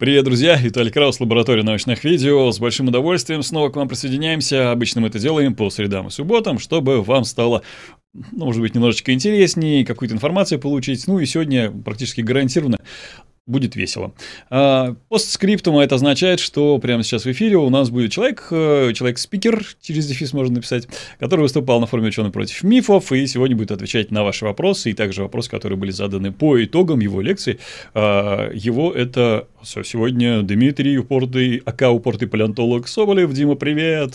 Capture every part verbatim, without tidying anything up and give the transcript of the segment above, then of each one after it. Привет, друзья! Виталий Краус, лаборатория научных видео. С большим удовольствием снова к вам присоединяемся. Обычно мы это делаем по средам и субботам, чтобы вам стало, ну, может быть, немножечко интереснее, какую-то информацию получить. Ну и сегодня практически гарантированно будет весело. Постскриптум, это означает, что прямо сейчас в эфире у нас будет человек, человек-спикер, через дефис можно написать, который выступал на форуме ученых против мифов, и сегодня будет отвечать на ваши вопросы, и также вопросы, которые были заданы по итогам его лекции. Его это сегодня Дмитрий, упортый, АК упортый палеонтолог Соболев. Дима, привет!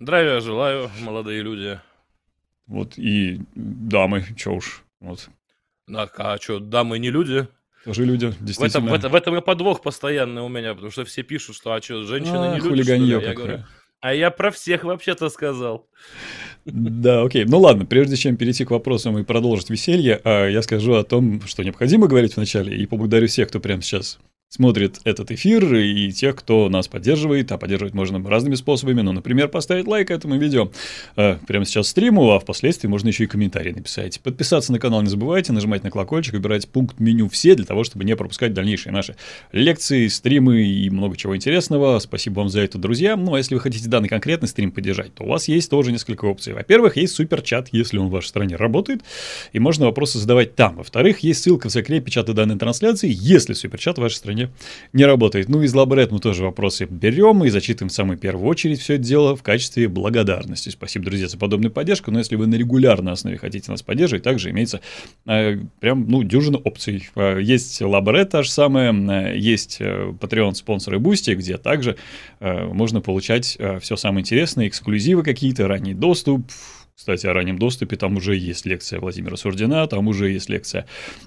Здравия желаю, молодые люди. Вот и дамы, чё уж. Вот. А чё, дамы не люди? Тоже люди, действительно. В этом, в, этом, в этом и подвох постоянный у меня, потому что все пишут, что а что, женщины а, не люди, что ли? Я говорю, а я про всех вообще-то сказал. Да, окей. Ну ладно, прежде чем перейти к вопросам и продолжить веселье, я скажу о том, что необходимо говорить вначале, и поблагодарю всех, кто прямо сейчас смотрит этот эфир, и тех, кто нас поддерживает. А поддерживать можно разными способами. Ну, например, поставить лайк этому видео э, прямо сейчас стриму, а впоследствии можно еще и комментарий написать. Подписаться на канал не забывайте, нажимать на колокольчик, выбирать пункт меню «Все» для того, чтобы не пропускать дальнейшие наши лекции, стримы и много чего интересного. Спасибо вам за это, друзья. Ну, а если вы хотите данный конкретный стрим поддержать, то у вас есть тоже несколько опций. Во-первых, есть суперчат, если он в вашей стране работает, и можно вопросы задавать там. Во-вторых, есть ссылка в закрепе чата данной трансляции, если суперчат в вашей стране не работает. Ну, из лабрет мы тоже вопросы берем и зачитываем в самую первую очередь все это дело в качестве благодарности. Спасибо, друзья, за подобную поддержку. Но если вы на регулярной основе хотите нас поддерживать, также имеется э, прям, ну, дюжина опций. Э, есть лабрет та же самая, э, есть э, Patreon, спонсоры Бусти, где также э, можно получать э, все самое интересное, эксклюзивы какие-то, ранний доступ. Кстати, о раннем доступе, там уже есть лекция Владимира Сурдина, там уже есть лекция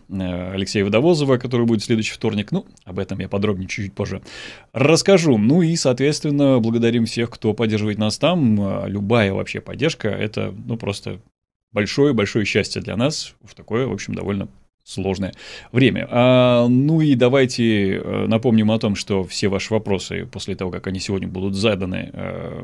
Алексея Водовозова, которая будет в следующий вторник. Ну, об этом я подробнее чуть-чуть позже расскажу. Ну и, соответственно, благодарим всех, кто поддерживает нас там. Любая вообще поддержка – это, ну, просто большое-большое счастье для нас в такое, в общем, довольно сложное время. А, ну и давайте напомним о том, что все ваши вопросы, после того, как они сегодня будут заданы,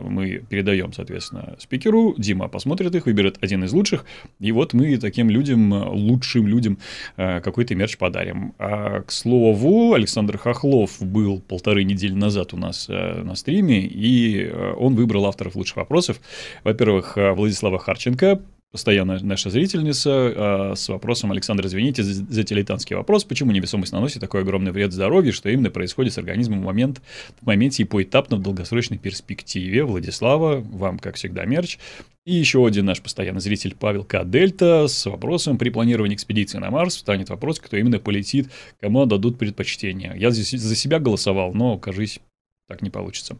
мы передаем, соответственно, спикеру. Дима посмотрит их, выберет один из лучших. И вот мы таким людям, лучшим людям, какой-то мерч подарим. А, к слову, Александр Хохлов был полторы недели назад у нас на стриме, и он выбрал авторов лучших вопросов. Во-первых, Владислава Харченко, постоянно наша зрительница, э, с вопросом: Александр, извините за, за дилетантский вопрос, почему невесомость наносит такой огромный вред здоровью, что именно происходит с организмом в, момент, в моменте и поэтапно в долгосрочной перспективе. Владислава, вам, как всегда, мерч. И еще один наш постоянный зритель Павел К. Дельта с вопросом: при планировании экспедиции на Марс встанет вопрос, кто именно полетит, кому отдадут предпочтение. Я здесь за себя голосовал, но, кажись, так не получится.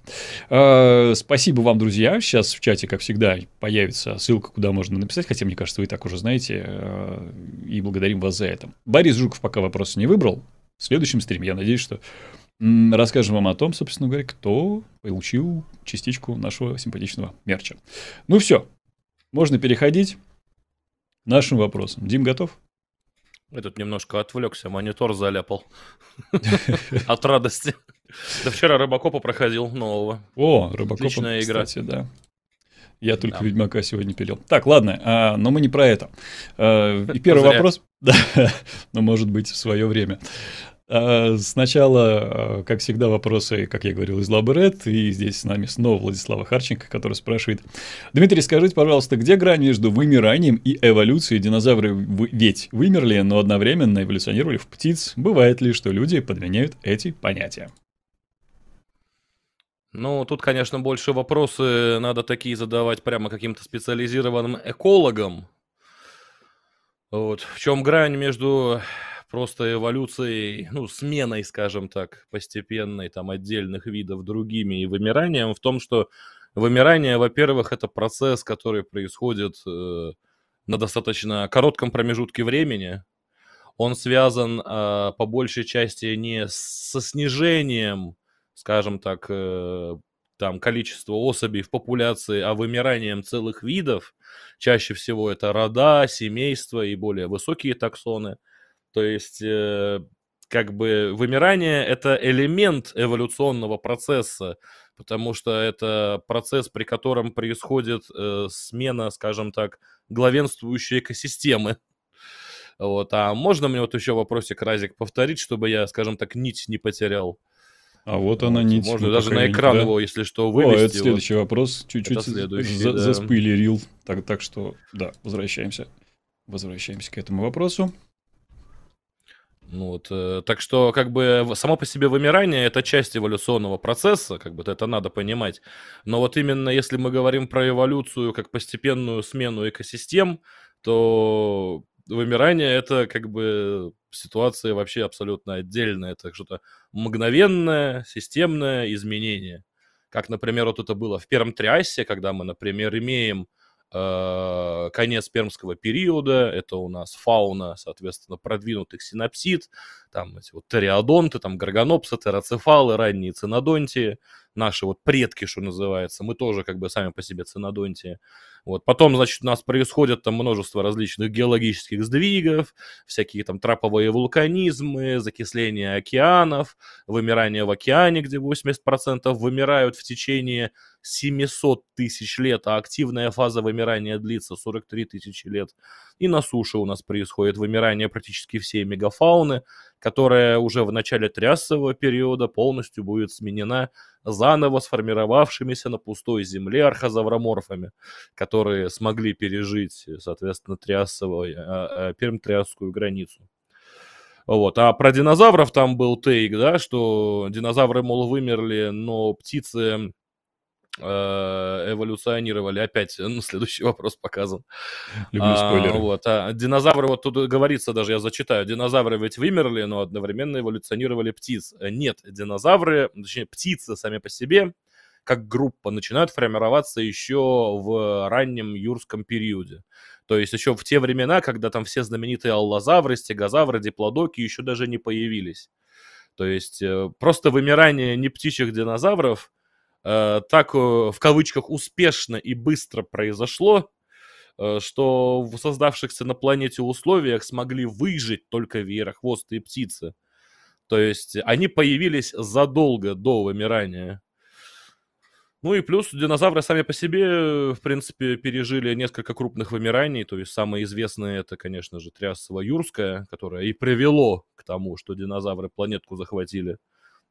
Э, спасибо вам, друзья. Сейчас в чате, как всегда, появится ссылка, куда можно написать. Хотя, мне кажется, вы и так уже знаете. Э, и благодарим вас за это. Борис Жуков пока вопросы не выбрал. В следующем стриме, я надеюсь, что м, расскажем вам о том, собственно говоря, кто получил частичку нашего симпатичного мерча. Ну все. Можно переходить к нашим вопросам. Дим, готов? Я тут немножко отвлекся. Монитор заляпал. От радости. Да вчера Робокопа проходил нового. О, Робокопа, отличная игра. Кстати, да. Я только да. Ведьмака сегодня пилил. Так, ладно, а, но мы не про это. А, и первый Зря. вопрос, да, но может быть в свое время. А, сначала, как всегда, вопросы, как я говорил, из лабрет. И здесь с нами снова Владислава Харченко, которая спрашивает: Дмитрий, скажите, пожалуйста, где грань между вымиранием и эволюцией? Динозавры ведь вымерли, но одновременно эволюционировали в птиц. Бывает ли, что люди подменяют эти понятия? Ну, тут, конечно, больше вопросы надо такие задавать прямо каким-то специализированным экологам. Вот. В чем грань между просто эволюцией, ну, сменой, скажем так, постепенной там отдельных видов другими и вымиранием? В том, что вымирание, во-первых, это процесс, который происходит э, на достаточно коротком промежутке времени. Он связан э, по большей части не со снижением, скажем так, там количество особей в популяции, а вымиранием целых видов. Чаще всего это рода, семейства и более высокие таксоны. То есть, как бы, вымирание – это элемент эволюционного процесса, потому что это процесс, при котором происходит смена, скажем так, главенствующей экосистемы. Вот. А можно мне вот еще вопросик, Разик, повторить, чтобы я, скажем так, нить не потерял? А вот она вот, нить. Можно даже на экран, да? Его, если что, вывести. О, это следующий вот. Вопрос. Чуть-чуть за- да. заспойлерил. Так, так что, да, возвращаемся. Возвращаемся к этому вопросу. Ну вот, э, так что, как бы, само по себе вымирание – это часть эволюционного процесса, как бы это надо понимать. Но вот именно если мы говорим про эволюцию как постепенную смену экосистем, то вымирание – это как бы ситуация вообще абсолютно отдельная. Это что-то мгновенное, системное изменение. Как, например, вот это было в Первом Триасе, когда мы, например, имеем конец пермского периода, это у нас фауна, соответственно, продвинутых синапсид, там эти вот териодонты, там горгонопсы, терацефалы, ранние цинодонтии, наши вот предки, что называется, мы тоже как бы сами по себе цинодонтии. Вот. Потом, значит, у нас происходит там множество различных геологических сдвигов, всякие там траповые вулканизмы, закисление океанов, вымирание в океане, где восемьдесят процентов вымирают в течение семьсот тысяч лет, а активная фаза вымирания длится сорок три тысячи лет. И на суше у нас происходит вымирание практически всей мегафауны, которая уже в начале триасового периода полностью будет сменена заново сформировавшимися на пустой земле архозавроморфами, которые смогли пережить, соответственно, триасовую, перм-триасскую границу. Вот. А про динозавров там был тейк, да, что динозавры, мол, вымерли, но птицы эволюционировали. Опять, ну, следующий вопрос показан. Люблю спойлеры. А, вот, а, динозавры, вот тут говорится даже, я зачитаю, динозавры ведь вымерли, но одновременно эволюционировали птиц. Нет, динозавры, точнее, птицы сами по себе, как группа, начинают формироваться еще в раннем юрском периоде. То есть еще в те времена, когда там все знаменитые аллозавры, стегозавры, диплодоки еще даже не появились. То есть просто вымирание не птичьих динозавров так, в кавычках, успешно и быстро произошло, что в создавшихся на планете условиях смогли выжить только веерохвостые птицы. То есть они появились задолго до вымирания. Ну и плюс динозавры сами по себе, в принципе, пережили несколько крупных вымираний. То есть самое известное это, конечно же, Триасово-Юрское, которое и привело к тому, что динозавры планетку захватили.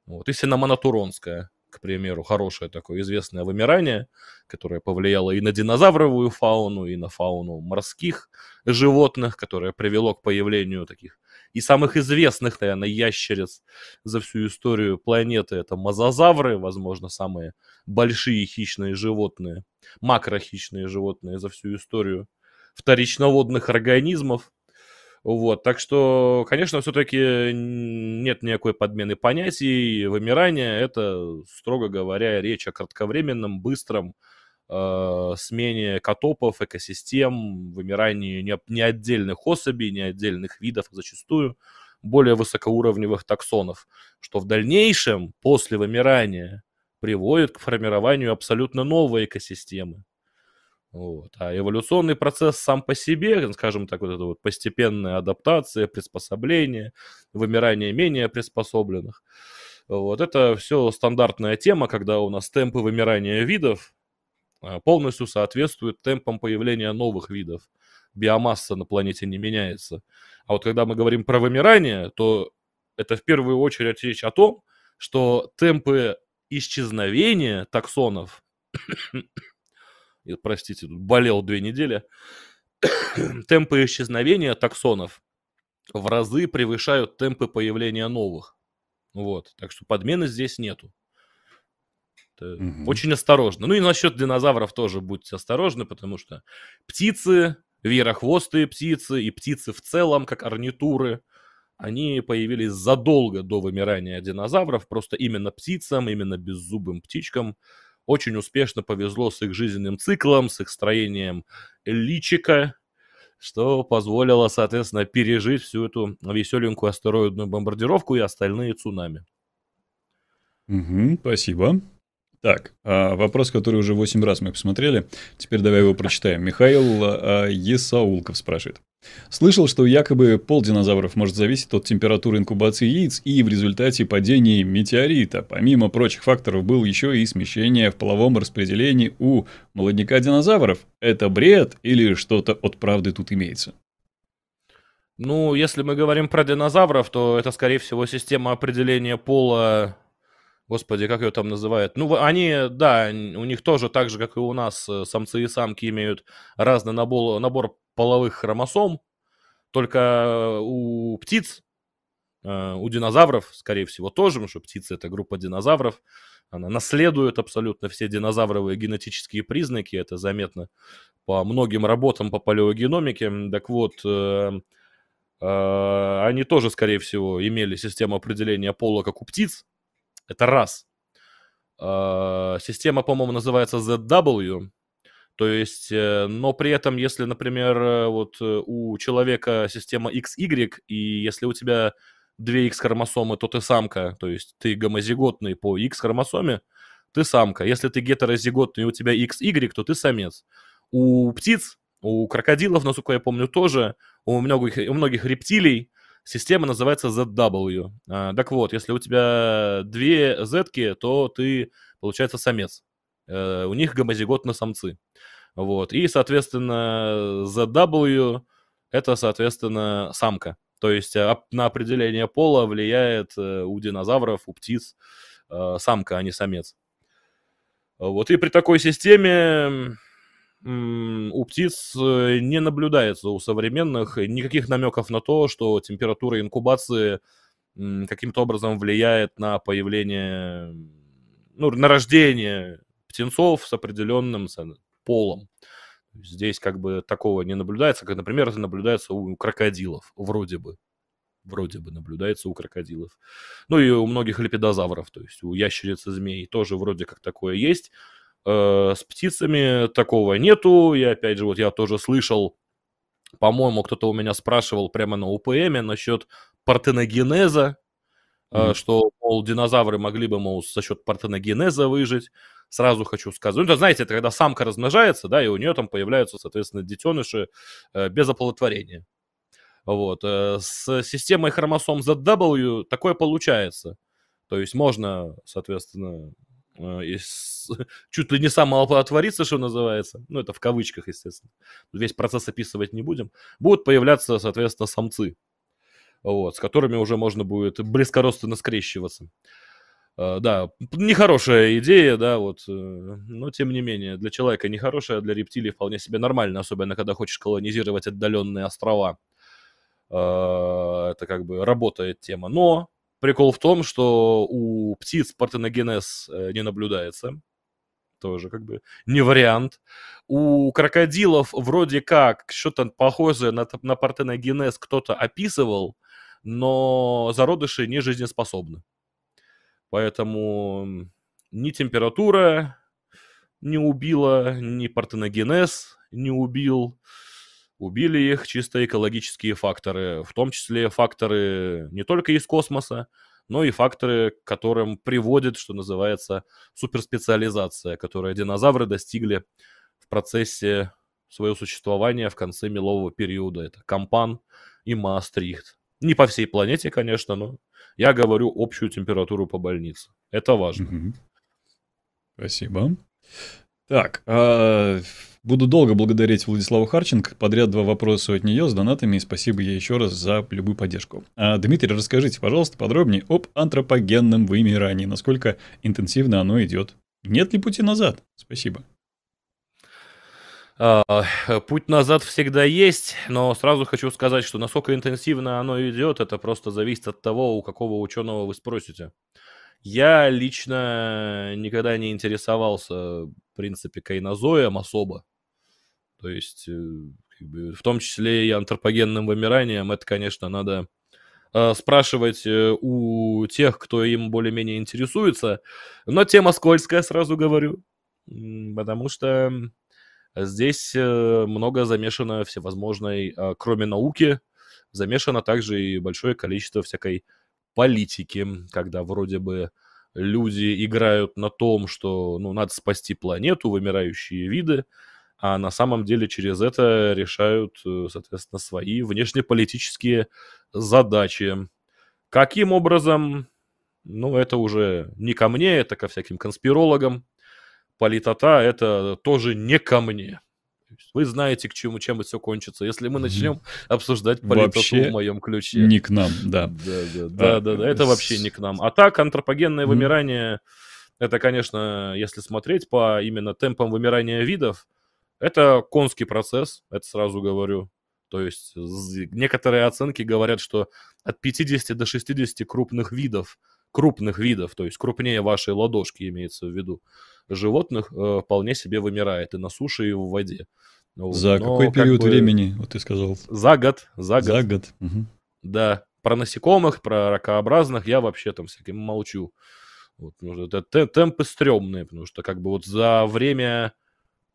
Вот. И Синомонатуронское, к примеру, хорошее такое известное вымирание, которое повлияло и на динозавровую фауну, и на фауну морских животных, которое привело к появлению таких и самых известных, наверное, ящериц за всю историю планеты. Это мозазавры, возможно, самые большие хищные животные, макрохищные животные за всю историю вторичноводных организмов. Вот, так что, конечно, все-таки нет никакой подмены понятий. Вымирание – это, строго говоря, речь о кратковременном, быстром э, смене котопов, экосистем, вымирании не, не отдельных особей, не отдельных видов, а зачастую более высокоуровневых таксонов, что в дальнейшем, после вымирания, приводит к формированию абсолютно новой экосистемы. Вот. А эволюционный процесс сам по себе, скажем так, вот это вот постепенная адаптация, приспособление, вымирание менее приспособленных. Вот это все стандартная тема, когда у нас темпы вымирания видов полностью соответствуют темпам появления новых видов. Биомасса на планете не меняется. А вот когда мы говорим про вымирание, то это в первую очередь речь о том, что темпы исчезновения таксонов... Простите, тут болел две недели. Темпы исчезновения таксонов в разы превышают темпы появления новых. Вот. Так что подмены здесь нету. Угу. Очень осторожно. Ну и насчет динозавров тоже будьте осторожны, потому что птицы, веерохвостые птицы и птицы в целом, как орнитуры, они появились задолго до вымирания динозавров. Просто именно птицам, именно беззубым птичкам очень успешно повезло с их жизненным циклом, с их строением личика, что позволило, соответственно, пережить всю эту веселенькую астероидную бомбардировку и остальные цунами. Угу, спасибо. Так, вопрос, который уже восемь раз мы посмотрели. Теперь давай его прочитаем. Михаил Есаулков спрашивает. Слышал, что якобы пол динозавров может зависеть от температуры инкубации яиц и в результате падения метеорита. Помимо прочих факторов, было еще и смещение в половом распределении у молодняка динозавров. Это бред или что-то от правды тут имеется? Ну, если мы говорим про динозавров, то это, скорее всего, система определения пола... Господи, как ее там называют? Ну, они, да, у них тоже так же, как и у нас, самцы и самки имеют разный набор, набор половых хромосом. Только у птиц, у динозавров, скорее всего, тоже, потому что птицы – это группа динозавров. Она наследует абсолютно все динозавровые генетические признаки. Это заметно по многим работам по палеогеномике. Так вот, они тоже, скорее всего, имели систему определения пола, как у птиц. Это раз. Система, по-моему, называется зэт дабл ю. То есть, но при этом, если, например, вот у человека система икс игрек, и если у тебя две икс хромосомы, то ты самка, то есть ты гомозиготный по икс хромосоме, ты самка. Если ты гетерозиготный, и у тебя икс игрек, то ты самец. У птиц, у крокодилов, насколько я помню, тоже, у многих, у многих рептилий система называется зэт дабл ю. Так вот, если у тебя две зетки, то ты, получается, самец. У них гомозиготные самцы. Вот. И, соответственно, зэт дабл ю – это, соответственно, самка. То есть на определение пола влияет у динозавров, у птиц самка, а не самец. Вот. И при такой системе у птиц не наблюдается, у современных, никаких намеков на то, что температура инкубации каким-то образом влияет на появление, ну, на рождение птенцов с определенным полом. Здесь как бы такого не наблюдается, как, например, это наблюдается у крокодилов, вроде бы. Вроде бы наблюдается у крокодилов. Ну и у многих лепидозавров, то есть у ящериц и змей тоже вроде как такое есть. С птицами такого нету. И опять же, вот я тоже слышал, по-моему, кто-то у меня спрашивал прямо на УПМе насчет партеногенеза, mm-hmm. что, мол, динозавры могли бы, мол, за счет партеногенеза выжить. Сразу хочу сказать. Ну, это, знаете, это когда самка размножается, да, и у нее там появляются, соответственно, детеныши без оплодотворения. Вот. С системой хромосом зэт дабл ю такое получается. То есть можно, соответственно, из... чуть ли не самооплодотвориться, что называется. Ну, это в кавычках, естественно. Весь процесс описывать не будем. Будут появляться, соответственно, самцы, вот, с которыми уже можно будет близкородственно скрещиваться. Uh, да, нехорошая идея, да, вот, uh, но тем не менее, для человека нехорошая, а для рептилий вполне себе нормально, особенно когда хочешь колонизировать отдаленные острова. Uh, это как бы работает тема. Но прикол в том, что у птиц партеногенез не наблюдается, тоже как бы не вариант. У крокодилов вроде как что-то похожее на, на партеногенез кто-то описывал, но зародыши не жизнеспособны. Поэтому ни температура не убила, ни партеногенез не убил. Убили их чисто экологические факторы, в том числе факторы не только из космоса, но и факторы, к которым приводит, что называется, суперспециализация, которую динозавры достигли в процессе своего существования в конце мелового периода. Это Кампан и Маастрихт. Не по всей планете, конечно, но я говорю общую температуру по больнице. Это важно. Угу. Спасибо. Так, э, буду долго благодарить Владиславу Харченко. Подряд два вопроса от нее с донатами. И спасибо ей еще раз за любую поддержку. А, Дмитрий, расскажите, пожалуйста, подробнее об антропогенном вымирании. Насколько интенсивно оно идет? Нет ли пути назад? Спасибо. Путь назад всегда есть, но сразу хочу сказать, что насколько интенсивно оно идет, это просто зависит от того, у какого ученого вы спросите. Я лично никогда не интересовался, в принципе, кайнозоем особо. То есть, в том числе и антропогенным вымиранием, это, конечно, надо спрашивать у тех, кто им более-менее интересуется. Но тема скользкая, сразу говорю, потому что... Здесь много замешано всевозможной, кроме науки, замешано также и большое количество всякой политики, когда вроде бы люди играют на том, что, ну, надо спасти планету, вымирающие виды, а на самом деле через это решают, соответственно, свои внешнеполитические задачи. Каким образом? Ну, это уже не ко мне, это ко всяким конспирологам. Политота — это тоже не ко мне. Вы знаете, к чему, чем все кончится, если мы начнем обсуждать политоту в моем ключе. Не к нам, да. Да-да-да, это вообще не к нам. А так, антропогенное вымирание, это, конечно, если смотреть по именно темпам вымирания видов, это конский процесс, это сразу говорю. То есть некоторые оценки говорят, что от пятидесяти до шестидесяти крупных видов, крупных видов, то есть крупнее вашей ладошки имеется в виду, животных э, вполне себе вымирает и на суше, и в воде. За Но какой период как бы... времени, вот ты сказал? За год. За год. За год. Угу. Да, про насекомых, про ракообразных я вообще там всяким молчу. Вот, это темпы стрёмные, потому что как бы вот за время,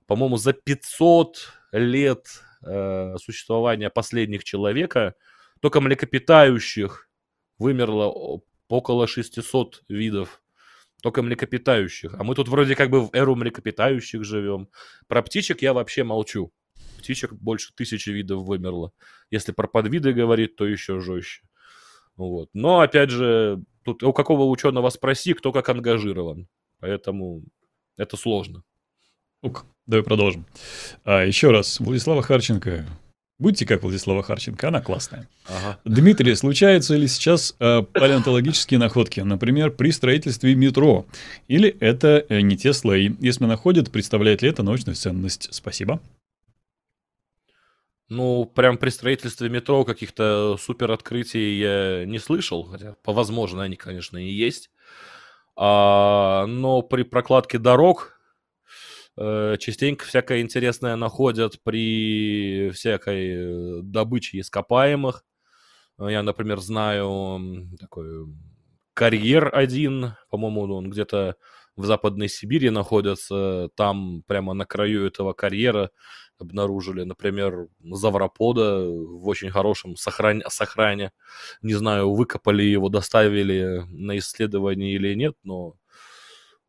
по-моему, за пятьсот лет э, существования последних человека только млекопитающих вымерло около шестисот видов. Только млекопитающих. А мы тут вроде как бы в эру млекопитающих живем. Про птичек я вообще молчу. Птичек больше тысячи видов вымерло. Если про подвиды говорить, то еще жестче. Вот. Но, опять же, тут у какого ученого спроси, кто как ангажирован. Поэтому это сложно. Ук, давай продолжим. А, еще раз, Владислава Харченко... Будьте как Владислава Харченко, она классная. Ага. Дмитрий, случаются ли сейчас э, палеонтологические находки, например, при строительстве метро? Или это э, не те слои? Если находят, представляет ли это научную ценность? Спасибо. Ну, прям при строительстве метро каких-то супер открытий я не слышал, хотя, возможно, они, конечно, и есть. А, но при прокладке дорог... частенько всякое интересное находят при всякой добыче ископаемых. Я, например, знаю такой карьер один, по-моему, он где-то в Западной Сибири находится. Там прямо на краю этого карьера обнаружили, например, завропода в очень хорошем сохране. сохране. Не знаю, выкопали его, доставили на исследование или нет, но...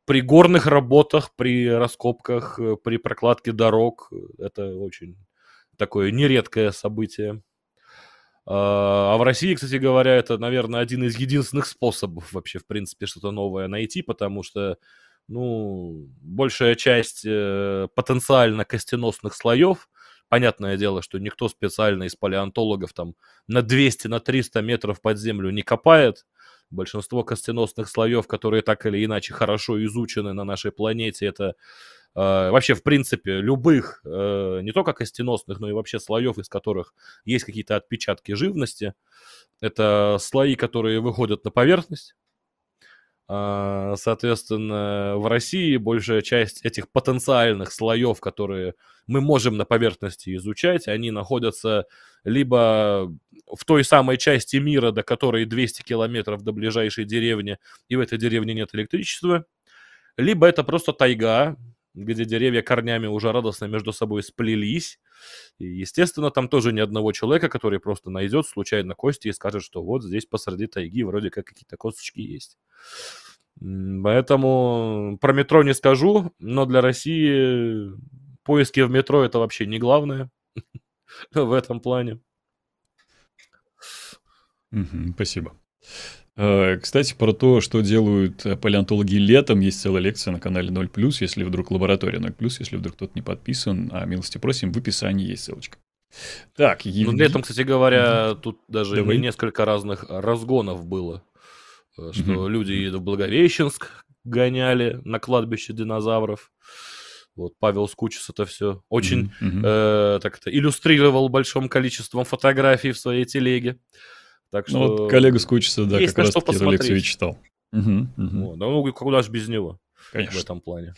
При горных работах, при раскопках, при прокладке дорог. Это очень такое нередкое событие. А в России, кстати говоря, это, наверное, один из единственных способов вообще, в принципе, что-то новое найти, потому что, ну, большая часть потенциально костеносных слоев, понятное дело, что никто специально из палеонтологов там на двести, на триста метров под землю не копает. Большинство костеносных слоев, которые так или иначе хорошо изучены на нашей планете, это э, вообще, в принципе, любых, э, не только костеносных, но и вообще слоев, из которых есть какие-то отпечатки живности. Это слои, которые выходят на поверхность. Э, соответственно, в России большая часть этих потенциальных слоев, которые мы можем на поверхности изучать, они находятся... либо в той самой части мира, до которой двести километров до ближайшей деревни, и в этой деревне нет электричества, либо это просто тайга, где деревья корнями уже радостно между собой сплелись. И, естественно, там тоже ни одного человека, который просто найдет случайно кости и скажет, что вот здесь посреди тайги вроде как какие-то косточки есть. Поэтому про метро не скажу, но для России поиски в метро – это вообще не главное. В этом плане. Mm-hmm, спасибо. Э, кстати, про то, что делают палеонтологи летом, есть целая лекция на канале ноль плюс, если вдруг лаборатория ноль плюс, если вдруг кто-то не подписан, а милости просим, в описании есть ссылочка. Так, Евгений... ну, летом, кстати говоря, mm-hmm. тут даже Давай. несколько разных разгонов было, что mm-hmm. люди в Благовещенск гоняли на кладбище динозавров. Вот Павел Скучес это все очень mm-hmm. э, так-то иллюстрировал большим количеством фотографий в своей телеге. Так что ну, вот коллега Скучеса, да, как раз таки эту лекцию и читал. Mm-hmm. Mm-hmm. Вот, ну, куда же без него? Конечно. В этом плане.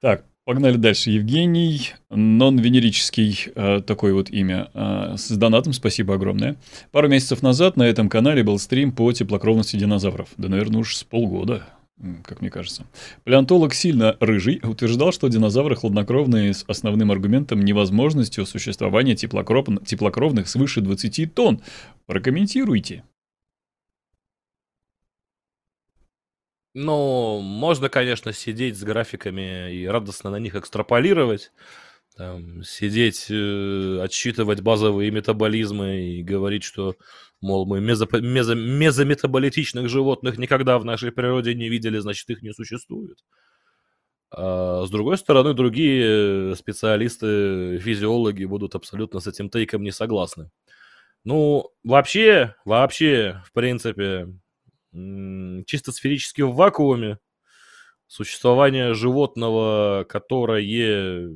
Так, погнали дальше. Евгений нон-венерический, э, такое вот имя, э, с донатом, спасибо огромное. Пару месяцев назад на этом канале был стрим по теплокровности динозавров. Да, наверное, уж с полгода. Как мне кажется. Палеонтолог сильно рыжий утверждал, что динозавры хладнокровные с основным аргументом невозможностью существования теплокров... теплокровных свыше двадцати тонн. Прокомментируйте. Ну, можно, конечно, сидеть с графиками и радостно на них экстраполировать. Там, сидеть, э, отсчитывать базовые метаболизмы и говорить, что, мол, мы мезо, мезо, мезометаболитичных животных никогда в нашей природе не видели, значит, их не существует. А с другой стороны, другие специалисты, физиологи будут абсолютно с этим тейком не согласны. Ну, вообще, вообще, в принципе, чисто сферически в вакууме существование животного, которое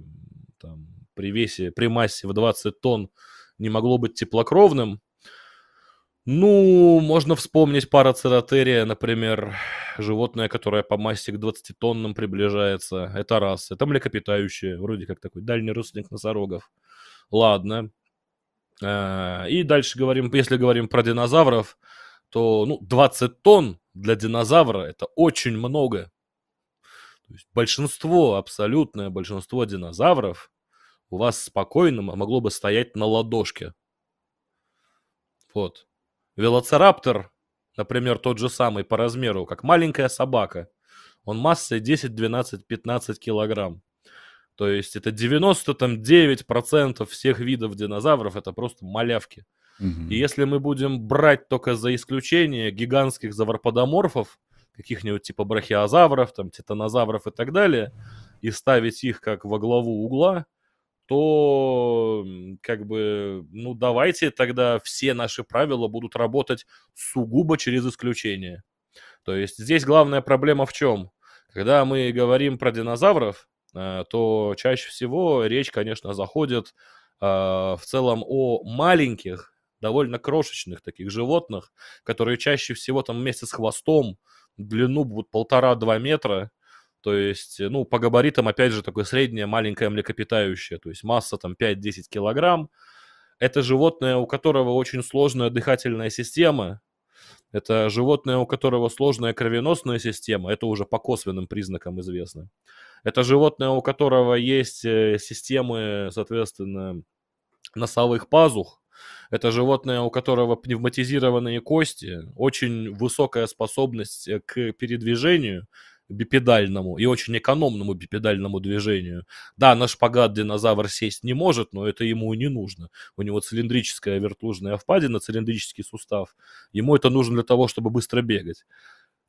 там, при весе, при массе в двадцать тонн не могло быть теплокровным. Ну, можно вспомнить парацератерия, например, животное, которое по массе к двадцати тоннам приближается. Это раз. Это млекопитающее, вроде как такой дальний родственник носорогов. Ладно. И дальше говорим, если говорим про динозавров, то ну, двадцать тонн для динозавра это очень много. То есть большинство, абсолютное большинство динозавров у вас спокойно могло бы стоять на ладошке. Вот. Велоцираптор, например, тот же самый по размеру, как маленькая собака, он массой десять, двенадцать, пятнадцать килограмм. То есть это девяносто девять процентов всех видов динозавров, это просто малявки. Угу. И если мы будем брать только за исключение гигантских заварподоморфов, каких-нибудь типа брахиозавров, там, титанозавров и так далее, и ставить их как во главу угла, то, как бы, ну, давайте тогда все наши правила будут работать сугубо через исключение. То есть здесь главная проблема в чем? Когда мы говорим про динозавров, то чаще всего речь, конечно, заходит в целом о маленьких, довольно крошечных таких животных, которые чаще всего там вместе с хвостом длину будут полтора-два метра. То есть, ну, по габаритам, опять же, такое среднее маленькое млекопитающее, то есть масса там пять-десять килограмм. Это животное, у которого очень сложная дыхательная система, это животное, у которого сложная кровеносная система, это уже по косвенным признакам известно. Это животное, у которого есть системы, соответственно, носовых пазух. Это животное, у которого пневматизированные кости, очень высокая способность к передвижению, бипедальному и очень экономному бипедальному движению. Да, на шпагат динозавр сесть не может, но это ему и не нужно. У него цилиндрическая вертлужная впадина, цилиндрический сустав. Ему это нужно для того, чтобы быстро бегать.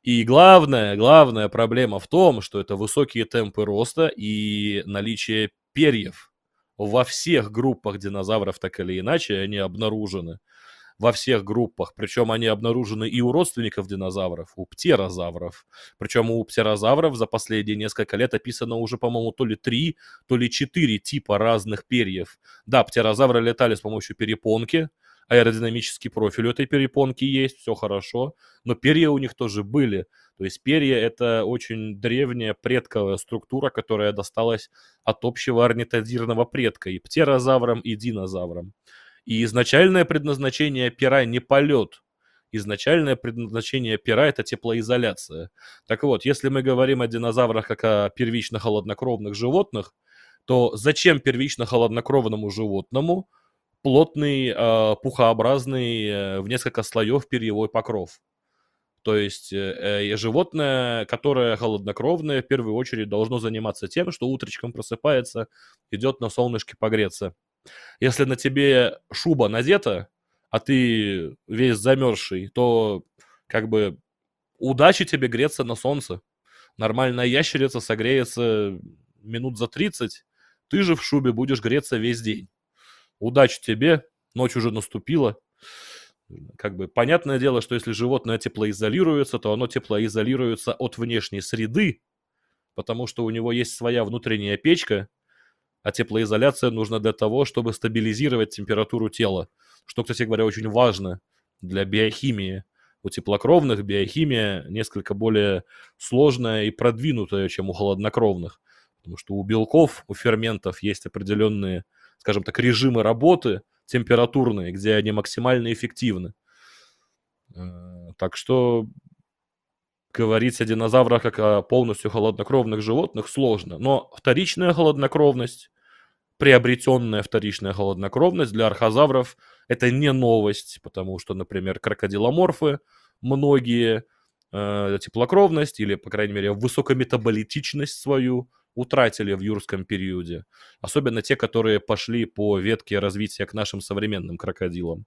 И главная, главная проблема в том, что это высокие темпы роста и наличие перьев. Во всех группах динозавров так или иначе они обнаружены. Во всех группах, причем они обнаружены и у родственников динозавров, у птерозавров. Причем у птерозавров за последние несколько лет описано уже, по-моему, то ли три, то ли четыре типа разных перьев. Да, птерозавры летали с помощью перепонки, аэродинамический профиль у этой перепонки есть, все хорошо, но перья у них тоже были. То есть перья – это очень древняя предковая структура, которая досталась от общего орнитодирного предка и птерозаврам, и динозаврам. И изначальное предназначение пера не полет. Изначальное предназначение пера – это теплоизоляция. Так вот, если мы говорим о динозаврах как о первично-холоднокровных животных, то зачем первично-холоднокровному животному плотный, э, пухообразный, э, в несколько слоев перьевой покров? То есть э, животное, которое холоднокровное, в первую очередь должно заниматься тем, что утречком просыпается, идет на солнышке погреться. Если на тебе шуба надета, а ты весь замерзший, то как бы удачи тебе греться на солнце. Нормальная ящерица согреется минут за тридцать, ты же в шубе будешь греться весь день. Удачи тебе, ночь уже наступила. Как бы понятное дело, что если животное теплоизолируется, то оно теплоизолируется от внешней среды, потому что у него есть своя внутренняя печка, а теплоизоляция нужна для того, чтобы стабилизировать температуру тела, что, кстати говоря, очень важно для биохимии. У теплокровных биохимия несколько более сложная и продвинутая, чем у холоднокровных, потому что у белков, у ферментов есть определенные, скажем так, режимы работы температурные, где они максимально эффективны. Так что говорить о динозаврах как о полностью холоднокровных животных сложно. Но вторичная холоднокровность, приобретенная вторичная холоднокровность для архозавров – это не новость, потому что, например, крокодиломорфы, многие э, теплокровность или, по крайней мере, высокометаболитичность свою утратили в юрском периоде. Особенно те, которые пошли по ветке развития к нашим современным крокодилам.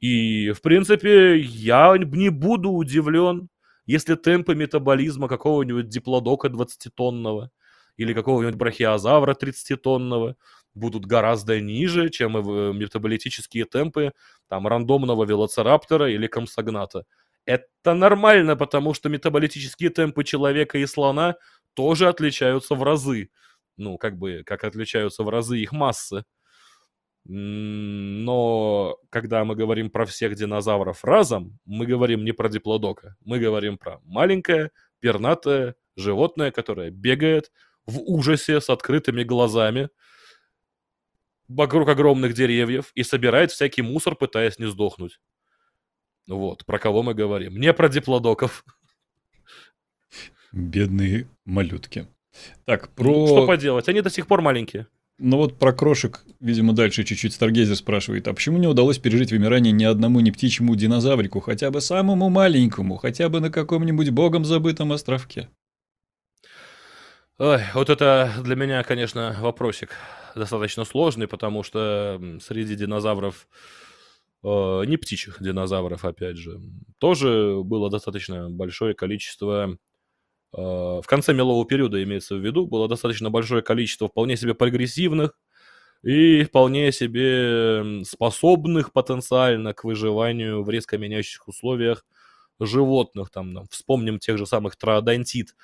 И, в принципе, я не буду удивлен, если темпы метаболизма какого-нибудь диплодока двадцатитонного или какого-нибудь брахиозавра тридцатитонного будут гораздо ниже, чем метаболитические темпы там, рандомного велоцираптора или комсогната. Это нормально, потому что метаболитические темпы человека и слона тоже отличаются в разы. Ну, как бы, как отличаются в разы их массы. Но когда мы говорим про всех динозавров разом, мы говорим не про диплодока. Мы говорим про маленькое, пернатое животное, которое бегает в ужасе с открытыми глазами вокруг огромных деревьев и собирает всякий мусор, пытаясь не сдохнуть. Вот, про кого мы говорим. Не про диплодоков. Бедные малютки. Так, про... Что поделать, они до сих пор маленькие. Ну вот про крошек, видимо, дальше чуть-чуть Старгейзер спрашивает, а почему не удалось пережить вымирание ни одному ни птичьему динозаврику, хотя бы самому маленькому, хотя бы на каком-нибудь богом забытом островке? Ой, вот это для меня, конечно, вопросик достаточно сложный, потому что среди динозавров, э, не птичьих динозавров, опять же, тоже было достаточно большое количество... В конце мелового периода, имеется в виду, было достаточно большое количество вполне себе прогрессивных и вполне себе способных потенциально к выживанию в резко меняющихся условиях животных. Там, там, вспомним тех же самых триодонтит.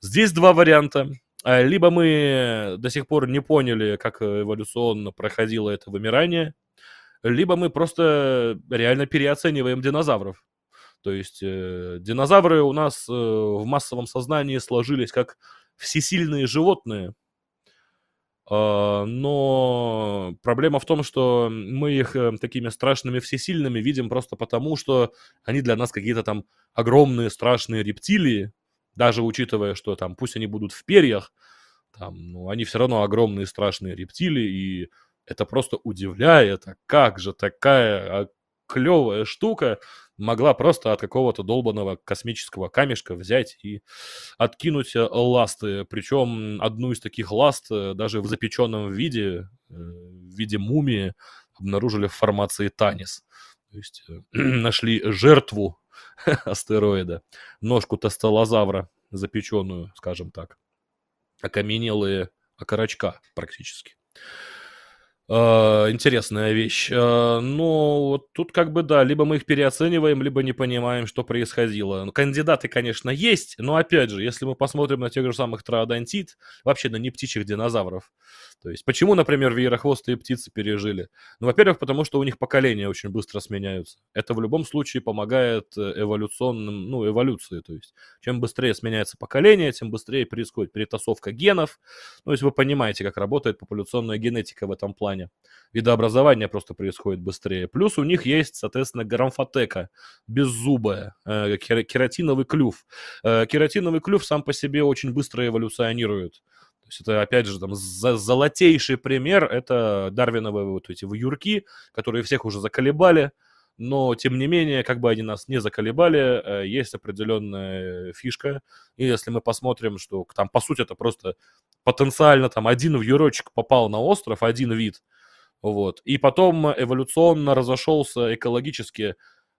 Здесь два варианта. Либо мы до сих пор не поняли, как эволюционно проходило это вымирание, либо мы просто реально переоцениваем динозавров. То есть э, динозавры у нас э, в массовом сознании сложились как всесильные животные, э, но проблема в том, что мы их э, такими страшными всесильными видим просто потому, что они для нас какие-то там огромные страшные рептилии, даже учитывая, что там пусть они будут в перьях, там, ну, они все равно огромные страшные рептилии, и это просто удивляет, а как же такая... клевая штука могла просто от какого-то долбаного космического камешка взять и откинуть ласты. Причем одну из таких ласт даже в запеченном виде, в виде мумии, обнаружили в формации Танис. То есть нашли жертву астероида, ножку тесталозавра, запеченную, скажем так, окаменелые окорочка практически. Интересная вещь. Но вот тут как бы да, либо мы их переоцениваем, либо не понимаем, что происходило. Кандидаты, конечно, есть, но опять же, если мы посмотрим на тех же самых триодонтит, вообще на не птичьих динозавров. То есть почему, например, веерохвостые птицы пережили? Ну, во-первых, потому что у них поколения очень быстро сменяются. Это в любом случае помогает эволюционным, ну, эволюции. То есть чем быстрее сменяется поколение, тем быстрее происходит перетасовка генов. Ну, то есть вы понимаете, как работает популяционная генетика в этом плане. Видообразование просто происходит быстрее. Плюс у них есть, соответственно, грамфотека, беззубая, э, кератиновый клюв. Э, кератиновый клюв сам по себе очень быстро эволюционирует. То есть это, опять же, там, за- золотейший пример. Это дарвиновые вот эти вьюрки, которые всех уже заколебали. Но, тем не менее, как бы они нас не заколебали, есть определенная фишка. И если мы посмотрим, что там, по сути, это просто потенциально там один вьюрочек попал на остров, один вид. Вот. И потом эволюционно разошелся экологически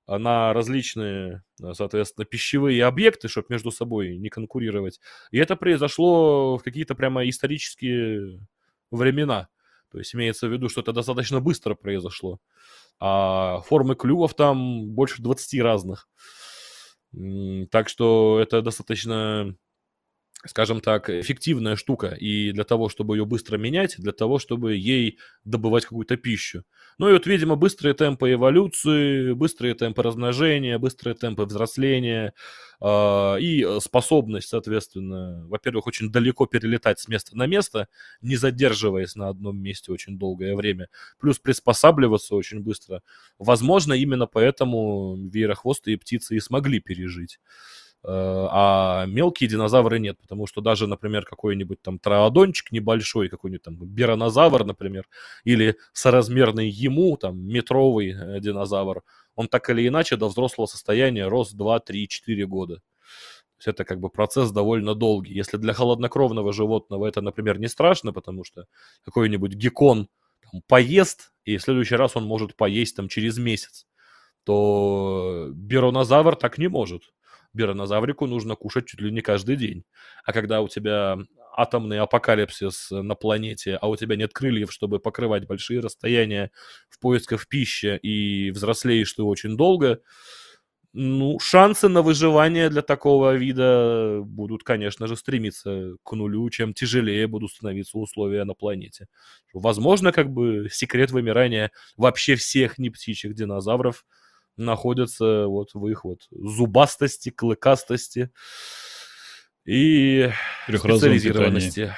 на различные, соответственно, пищевые объекты, чтобы между собой не конкурировать. И это произошло в какие-то прямо исторические времена. То есть имеется в виду, что это достаточно быстро произошло. А формы клювов там больше двадцати разных. Так что это достаточно, скажем так, эффективная штука. И для того, чтобы ее быстро менять, для того, чтобы ей добывать какую-то пищу. Ну и вот, видимо, быстрые темпы эволюции, быстрые темпы размножения, быстрые темпы взросления э- и способность, соответственно, во-первых, очень далеко перелетать с места на место, не задерживаясь на одном месте очень долгое время, плюс приспосабливаться очень быстро. Возможно, именно поэтому веерохвостые птицы и смогли пережить. А мелкие динозавры нет, потому что даже, например, какой-нибудь там триодончик небольшой, какой-нибудь там беронозавр, например, или соразмерный ему, там, метровый динозавр, он так или иначе до взрослого состояния рос два, три, четыре года. То есть это как бы процесс довольно долгий. Если для холоднокровного животного это, например, не страшно, потому что какой-нибудь геккон там поест, и в следующий раз он может поесть там через месяц, то беронозавр так не может. Биронозаврику нужно кушать чуть ли не каждый день. А когда у тебя атомный апокалипсис на планете, а у тебя нет крыльев, чтобы покрывать большие расстояния в поисках пищи, и взрослеешь ты очень долго, ну, шансы на выживание для такого вида будут, конечно же, стремиться к нулю, чем тяжелее будут становиться условия на планете. Возможно, как бы секрет вымирания вообще всех нептичьих динозавров находится вот в их вот зубастости, клыкастости и специализированности.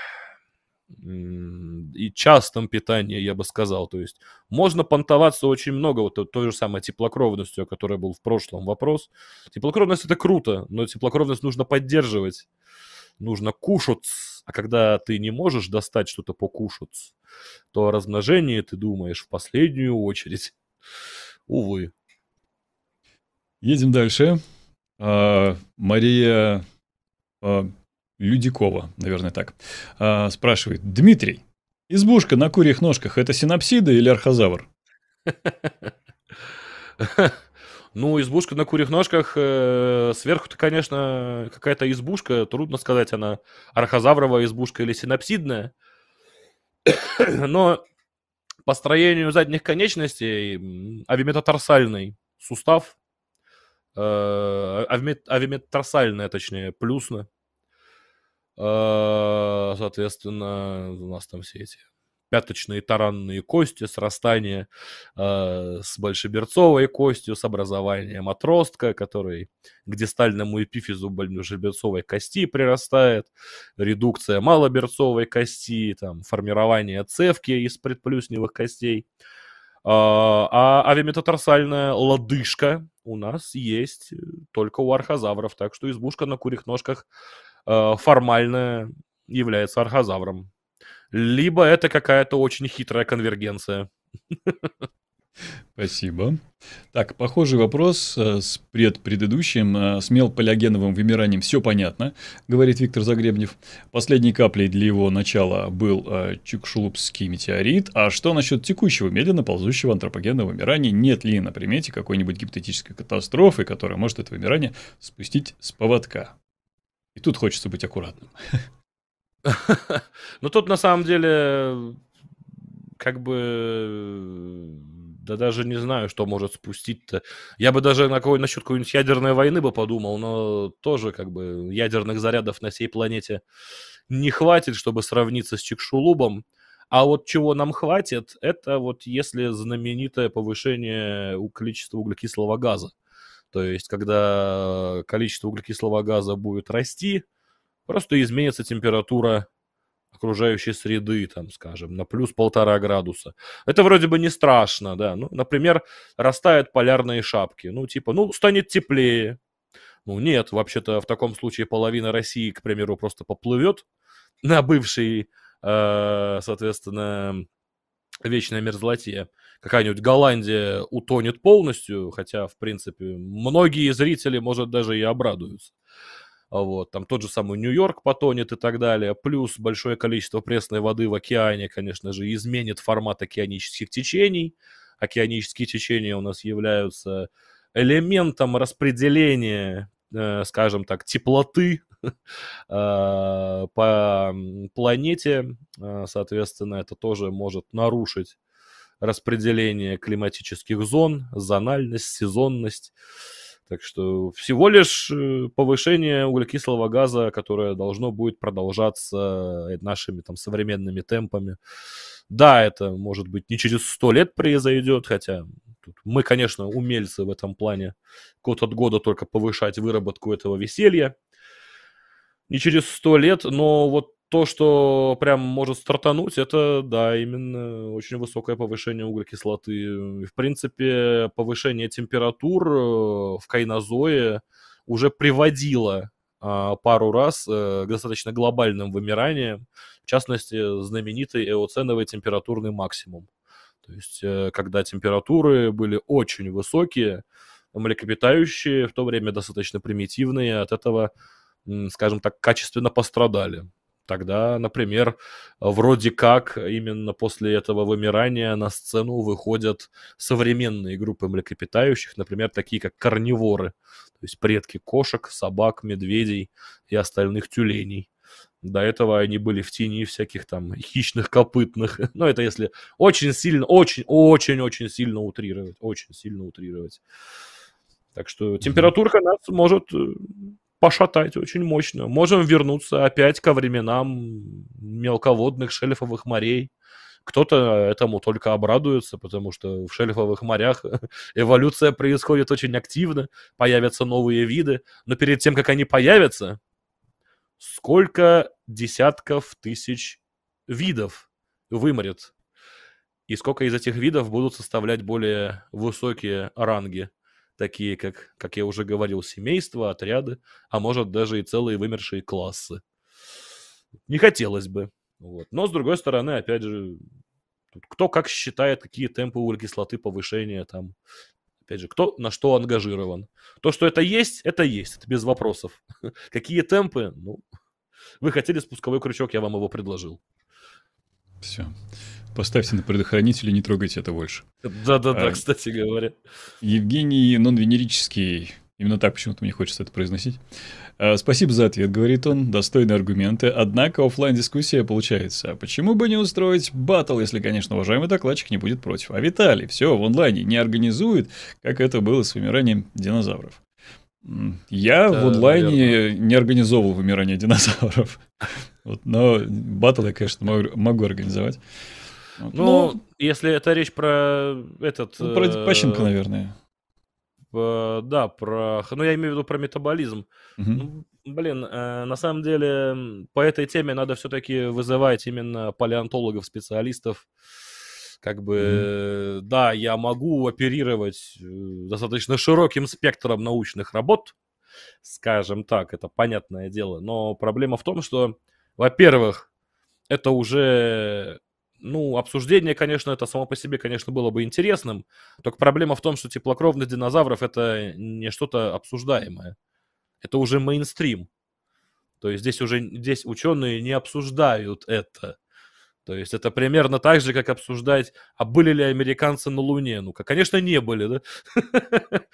И частом питании, я бы сказал. То есть можно понтоваться очень много вот той же самой теплокровностью, о которой был в прошлом вопрос. Теплокровность – это круто, но теплокровность нужно поддерживать. Нужно кушать. А когда ты не можешь достать что-то покушать, то о размножении ты думаешь в последнюю очередь. Увы. Едем дальше. А, Мария... А... Людикова, наверное, так, а, спрашивает. Дмитрий, избушка на курьих ножках – это синапсида или архозавр? Ну, избушка на курьих ножках, сверху-то, конечно, какая-то избушка. Трудно сказать, она архозавровая избушка или синапсидная. Но по строению задних конечностей авиметаторсальный сустав, авиметаторсальная, точнее, плюсно. Соответственно, у нас там все эти пяточные таранные кости, срастание э, с большеберцовой костью, с образованием отростка, который к дистальному эпифизу большеберцовой кости прирастает, редукция малоберцовой кости, там, формирование цевки из предплюсневых костей. А авиметаторсальная лодыжка у нас есть только у архозавров, так что избушка на курьих ножках формально является архозавром. Либо это какая-то очень хитрая конвергенция. Спасибо. Так, похожий вопрос с предпредыдущим. С мел-палеогеновым вымиранием все понятно, говорит Виктор Загребнев. Последней каплей для его начала был Чикшулубский метеорит. А что насчет текущего медленно ползущего антропогенного вымирания? Нет ли на примете какой-нибудь гипотетической катастрофы, которая может это вымирание спустить с поводка? И тут хочется быть аккуратным. Ну, тут на самом деле, как бы, да даже не знаю, что может спустить-то. Я бы даже на кого, насчет какой-нибудь ядерной войны бы подумал, но тоже, как бы, ядерных зарядов на всей планете не хватит, чтобы сравниться с Чикшулубом. А вот чего нам хватит, это вот если знаменитое повышение количества углекислого газа. То есть, когда количество углекислого газа будет расти, просто изменится температура окружающей среды, там, скажем, на плюс полтора градуса. Это вроде бы не страшно, да. Ну, например, растают полярные шапки. Ну, типа, ну, станет теплее. Ну, нет, вообще-то в таком случае половина России, к примеру, просто поплывет на бывшей, э, соответственно, вечной мерзлоте. Какая-нибудь Голландия утонет полностью, хотя, в принципе, многие зрители, может, даже и обрадуются. Вот, там тот же самый Нью-Йорк потонет и так далее. Плюс большое количество пресной воды в океане, конечно же, изменит формат океанических течений. Океанические течения у нас являются элементом распределения, э, скажем так, теплоты э, по планете. Соответственно, это тоже может нарушить распределение климатических зон, зональность, сезонность. Так что всего лишь повышение углекислого газа, которое должно будет продолжаться нашими там современными темпами. Да, это, может быть, не через сто лет произойдет, хотя тут мы, конечно, умельцы в этом плане. Год от года только повышать выработку этого веселья. Не через сто лет, но вот то, что прям может стартануть, это, да, именно очень высокое повышение углекислоты. В принципе, повышение температур в Кайнозое уже приводило а, пару раз а, к достаточно глобальным вымираниям, в частности, знаменитый эоценовый температурный максимум. То есть, а, когда температуры были очень высокие, млекопитающие, в то время достаточно примитивные, от этого, скажем так, качественно пострадали. Тогда, например, вроде как именно после этого вымирания на сцену выходят современные группы млекопитающих, например, такие как карниворы, то есть предки кошек, собак, медведей и остальных тюленей. До этого они были в тени всяких там хищных копытных. Но это если очень сильно, очень-очень-очень сильно утрировать. Очень сильно утрировать. Так что температурка нас может пошатать очень мощно. Можем вернуться опять ко временам мелководных шельфовых морей. Кто-то этому только обрадуется, потому что в шельфовых морях эволюция происходит очень активно. Появятся новые виды. Но перед тем, как они появятся... Сколько десятков тысяч видов вымрет? И сколько из этих видов будут составлять более высокие ранги? Такие, как, как я уже говорил, семейства, отряды, а может даже и целые вымершие классы. Не хотелось бы. Вот. Но, с другой стороны, опять же, кто как считает, какие темпы углекислоты повышения там... Опять же, кто на что ангажирован. То, что это есть, это есть. Это без вопросов. Какие темпы? Ну, вы хотели спусковой крючок, я вам его предложил. Все. Поставьте на предохранитель и не трогайте это больше. Да-да-да, а, кстати говоря. Евгений нон-венерический. Именно так почему-то мне хочется это произносить. А, спасибо за ответ, говорит он. Достойные аргументы. Однако офлайн-дискуссия получается. А почему бы не устроить баттл, если, конечно, уважаемый докладчик не будет против? А Виталий все в онлайне не организует, как это было с вымиранием динозавров. Я да, в онлайне верно. не организовывал вымирание динозавров. Вот, но баттл я, конечно, могу, могу организовать. Вот. Ну, ну, если это речь про этот... Ну, про э... Пащенко, наверное. Да, про... Ну, я имею в виду про метаболизм. Угу. Ну, блин, э, на самом деле по этой теме надо все-таки вызывать именно палеонтологов, специалистов. Как бы, угу. да, я могу оперировать достаточно широким спектром научных работ, скажем так, это понятное дело. Но проблема в том, что, во-первых, это уже... Ну, обсуждение, конечно, это само по себе, конечно, было бы интересным. Только проблема в том, что теплокровных динозавров – это не что-то обсуждаемое. Это уже мейнстрим. То есть здесь уже здесь ученые не обсуждают это. То есть это примерно так же, как обсуждать, а были ли американцы на Луне. Ну-ка, конечно, не были, да?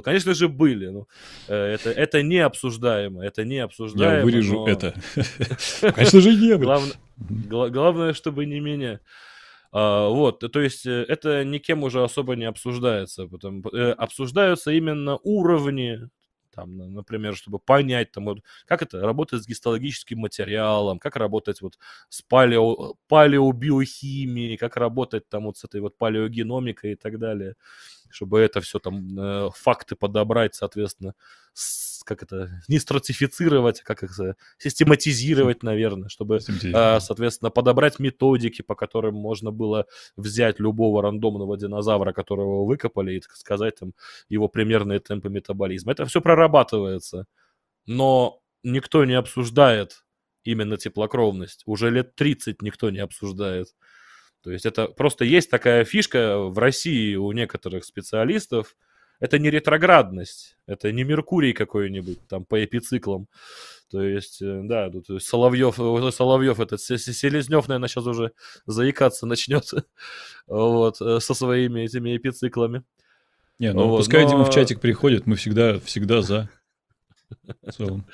Конечно же, были. Это не обсуждаемо. Это не обсуждаемо. Я вырежу это. Конечно же, не было. Главное, чтобы не меня. А, вот, то есть это никем уже особо не обсуждается. Потом, э, обсуждаются именно уровни, там, например, чтобы понять, там, вот, как это работать с гистологическим материалом, как работать вот, с палео, палеобиохимией, как работать там, вот, с этой вот, палеогеномикой и так далее. Чтобы это все там, э, факты подобрать, соответственно, с, как это, не стратифицировать, а как их систематизировать, наверное, чтобы, э, соответственно, подобрать методики, по которым можно было взять любого рандомного динозавра, которого выкопали, и, так сказать, там, его примерные темпы метаболизма. Это все прорабатывается, но никто не обсуждает именно теплокровность. Уже лет тридцать никто не обсуждает. То есть это просто есть такая фишка в России у некоторых специалистов. Это не ретроградность, это не Меркурий какой-нибудь там по эпициклам. То есть, да, то есть Соловьёв, Соловьёв этот, Селезнёв, наверное, сейчас уже заикаться начнет вот, со своими этими эпициклами. Не, ну вот, пускай но... Дима в чатик приходит, мы всегда, всегда за. В целом.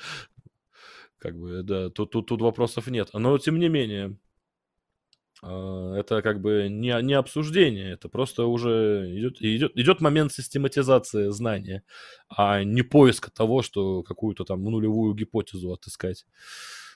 Как бы, да, тут, тут, тут вопросов нет. Но тем не менее... Это как бы не, не обсуждение, это просто уже идет, идет, идет момент систематизации знания, а не поиска того, что какую-то там нулевую гипотезу отыскать.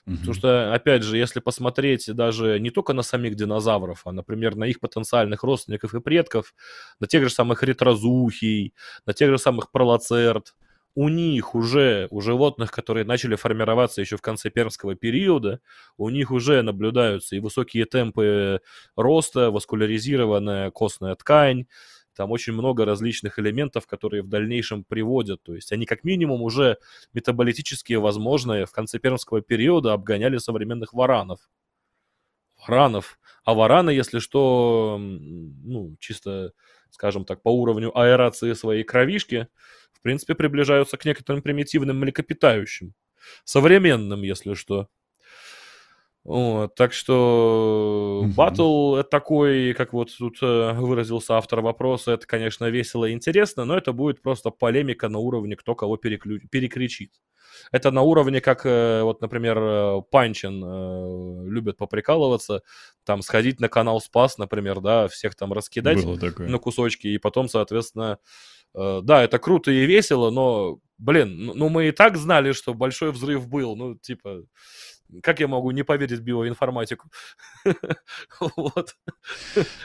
Угу. Потому что, опять же, если посмотреть даже не только на самих динозавров, а, например, на их потенциальных родственников и предков, на тех же самых ретрозухий, на тех же самых пролоцерт, у них уже, у животных, которые начали формироваться еще в конце пермского периода, у них уже наблюдаются и высокие темпы роста, васкуляризированная костная ткань, там очень много различных элементов, которые в дальнейшем приводят. То есть они как минимум уже метаболитически, возможно, в конце пермского периода обгоняли современных варанов. Варанов. А вараны, если что, ну, чисто, скажем так, по уровню аэрации своей кровишки, в принципе, приближаются к некоторым примитивным млекопитающим. Современным, если что. Вот, так что батл mm-hmm. такой, как вот тут выразился автор вопроса, это, конечно, весело и интересно, но это будет просто полемика на уровне кто кого переклю... перекричит. Это на уровне, как, вот, например, Панчин любит поприкалываться, там, сходить на канал Спас, например, да, всех там раскидать на кусочки, и потом, соответственно, да, это круто и весело, но, блин, ну мы и так знали, что большой взрыв был, ну, типа... Как я могу не поверить в биоинформатику? Вот.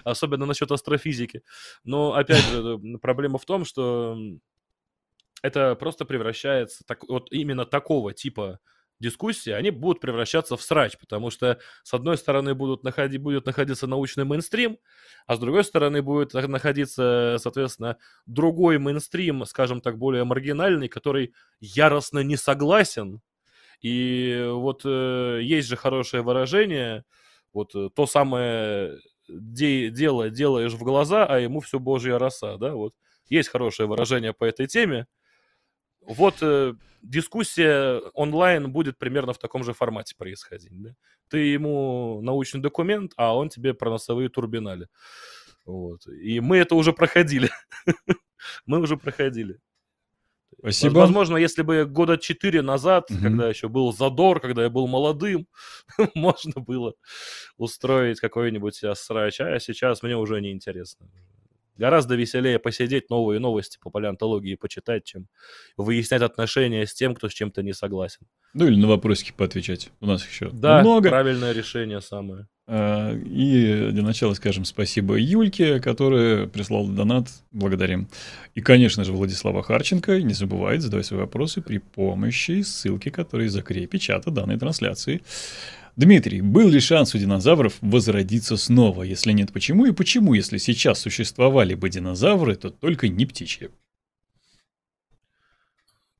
Особенно насчет астрофизики. Но, опять же, проблема в том, что это просто превращается... Так, вот именно такого типа дискуссии, они будут превращаться в срач, потому что, с одной стороны, будут находи, будет находиться научный мейнстрим, а с другой стороны, будет находиться, соответственно, другой мейнстрим, скажем так, более маргинальный, который яростно не согласен. И вот э, есть же хорошее выражение, вот то самое де- дело делаешь в глаза, а ему все божья роса, да, вот. Есть хорошее выражение по этой теме. Вот э, дискуссия онлайн будет примерно в таком же формате происходить, да. Ты ему научный документ, а он тебе про носовые турбинали. Вот. И мы это уже проходили. Мы уже проходили. Спасибо. Возможно, если бы года четыре назад, mm-hmm. когда еще был задор, когда я был молодым, можно было устроить какой-нибудь срач, а сейчас мне уже не интересно. Гораздо веселее посидеть, новые новости по палеонтологии почитать, чем выяснять отношения с тем, кто с чем-то не согласен. Ну или на вопросики поотвечать. У нас еще да, много. Да, правильное решение самое. И для начала скажем спасибо Юльке, которая прислала донат. Благодарим. И, конечно же, Владислава Харченко. Не забывает задавать свои вопросы при помощи ссылки, которая в закрепе чата данной трансляции. Дмитрий, был ли шанс у динозавров возродиться снова? Если нет, почему? И почему, если сейчас существовали бы динозавры, то только не птичьи?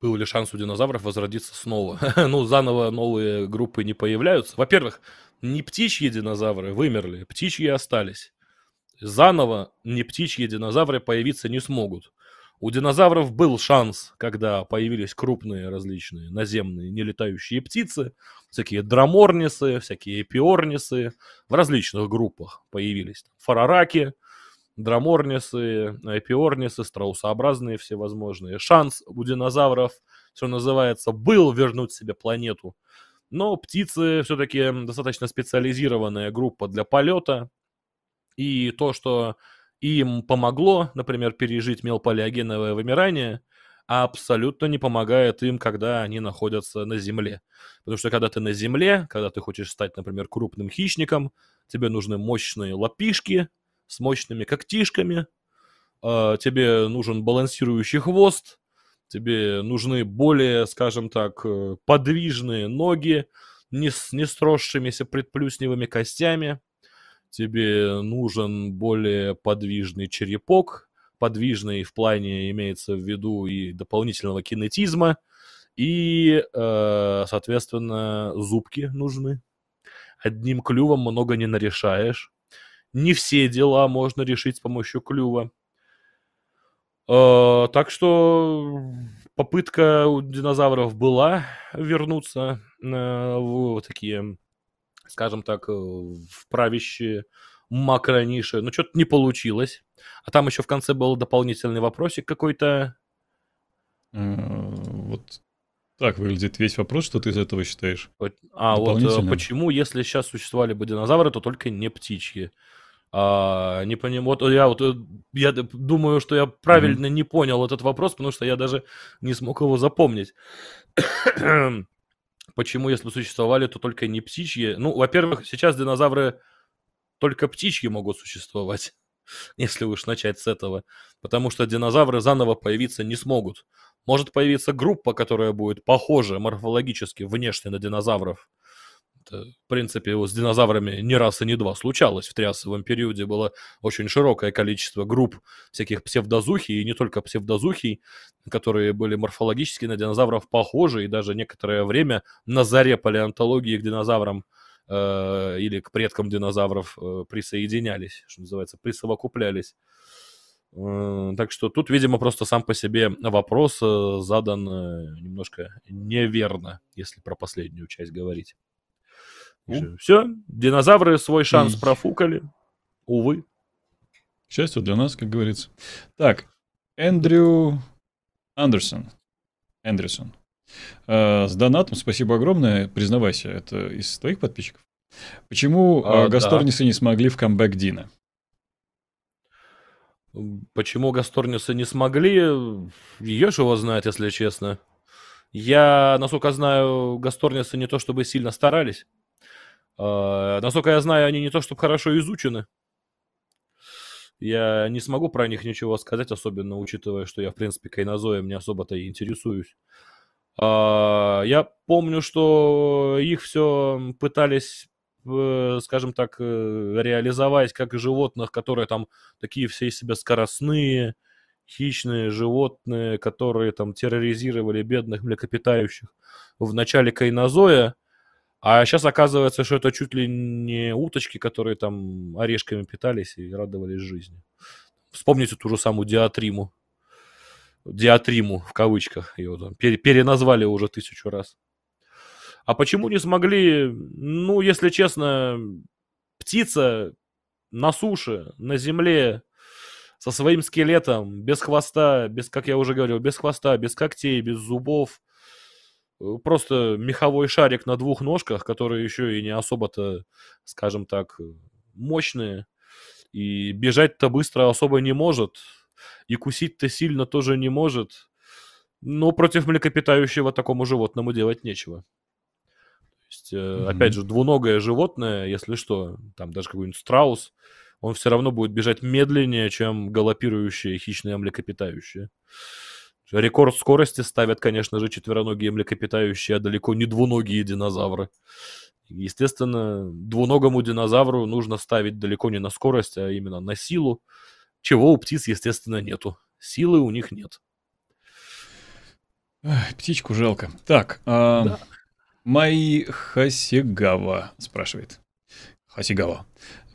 Был ли шанс у динозавров возродиться снова? Ну, заново новые группы не появляются. Во-первых, не птичьи динозавры вымерли, птичьи остались. Заново не птичьи динозавры появиться не смогут. У динозавров был шанс, когда появились крупные различные наземные нелетающие птицы, всякие дроморнисы, всякие эпиорнисы, в различных группах появились. Фарараки, дроморнисы, эпиорнисы, страусообразные всевозможные. Шанс у динозавров, что называется, был вернуть себе планету. Но птицы все-таки достаточно специализированная группа для полета. И то, что им помогло, например, пережить мелпалеогеновое вымирание, абсолютно не помогает им, когда они находятся на земле. Потому что когда ты на земле, когда ты хочешь стать, например, крупным хищником, тебе нужны мощные лапишки с мощными когтишками, тебе нужен балансирующий хвост, тебе нужны более, скажем так, подвижные ноги не с не сросшимися предплюсневыми костями. Тебе нужен более подвижный черепок. Подвижный в плане имеется в виду и дополнительного кинетизма. И, э, соответственно, зубки нужны. Одним клювом много не нарешаешь. Не все дела можно решить с помощью клюва. Э, так что попытка у динозавров была вернуться э, в такие... скажем так, в правящие макрониши. Но что-то не получилось. А там еще в конце был дополнительный вопросик какой-то. Вот так выглядит весь вопрос, что ты из этого считаешь. А вот почему, если сейчас существовали бы динозавры, то только не птичьи. А, не поним... вот, я, вот, я думаю, что я правильно mm-hmm. не понял этот вопрос, потому что я даже не смог его запомнить. Почему, если бы существовали, то только не птичьи? Ну, во-первых, сейчас динозавры только птичьи могут существовать, если уж начать с этого. Потому что динозавры заново появиться не смогут. Может появиться группа, которая будет похожа морфологически внешне на динозавров. Это, в принципе, с динозаврами ни раз и ни два случалось. В триасовом периоде было очень широкое количество групп всяких псевдозухий, и не только псевдозухий, которые были морфологически на динозавров похожи, и даже некоторое время на заре палеонтологии к динозаврам э, или к предкам динозавров э, присоединялись, что называется, присовокуплялись. Э, так что тут, видимо, просто сам по себе вопрос э, задан э, немножко неверно, если про последнюю часть говорить. У. Все, динозавры свой шанс И... профукали. Увы. К счастью для нас, как говорится. Так, Эндрю Андерсон. Эндерсон. Э, с донатом спасибо огромное. Признавайся, это из твоих подписчиков? Почему а, гасторницы да. не смогли в камбэк Дина? Почему гасторницы не смогли? Еж его знает, если честно. Я, насколько знаю, гасторницы не то чтобы сильно старались. Э, насколько я знаю, они не то чтобы хорошо изучены. Я не смогу про них ничего сказать, особенно учитывая, что я, в принципе, кайнозоем не особо-то и интересуюсь. А, я помню, что их все пытались, скажем так, реализовать как животных, которые там такие все из себя скоростные, хищные животные, которые там терроризировали бедных млекопитающих в начале кайнозоя. А сейчас оказывается, что это чуть ли не уточки, которые там орешками питались и радовались жизни. Вспомните ту же самую диатриму. Диатриму, в кавычках. Ее там переназвали уже тысячу раз. А почему не смогли? Ну, если честно, птица на суше, на земле, со своим скелетом, без хвоста, без, как я уже говорил, без хвоста, без когтей, без зубов. Просто меховой шарик на двух ножках, которые еще и не особо-то, скажем так, мощные. И бежать-то быстро особо не может. И кусить-то сильно тоже не может. Но против млекопитающего такому животному делать нечего. То есть, mm-hmm. опять же, двуногое животное, если что, там даже какой-нибудь страус, он все равно будет бежать медленнее, чем галопирующие хищные млекопитающие. Рекорд скорости ставят, конечно же, четвероногие млекопитающие, а далеко не двуногие динозавры. Естественно, двуногому динозавру нужно ставить далеко не на скорость, а именно на силу, чего у птиц, естественно, нету. Силы у них нет. Ах, птичку жалко. Так, а... да. Май Хасигава спрашивает. Хасигава.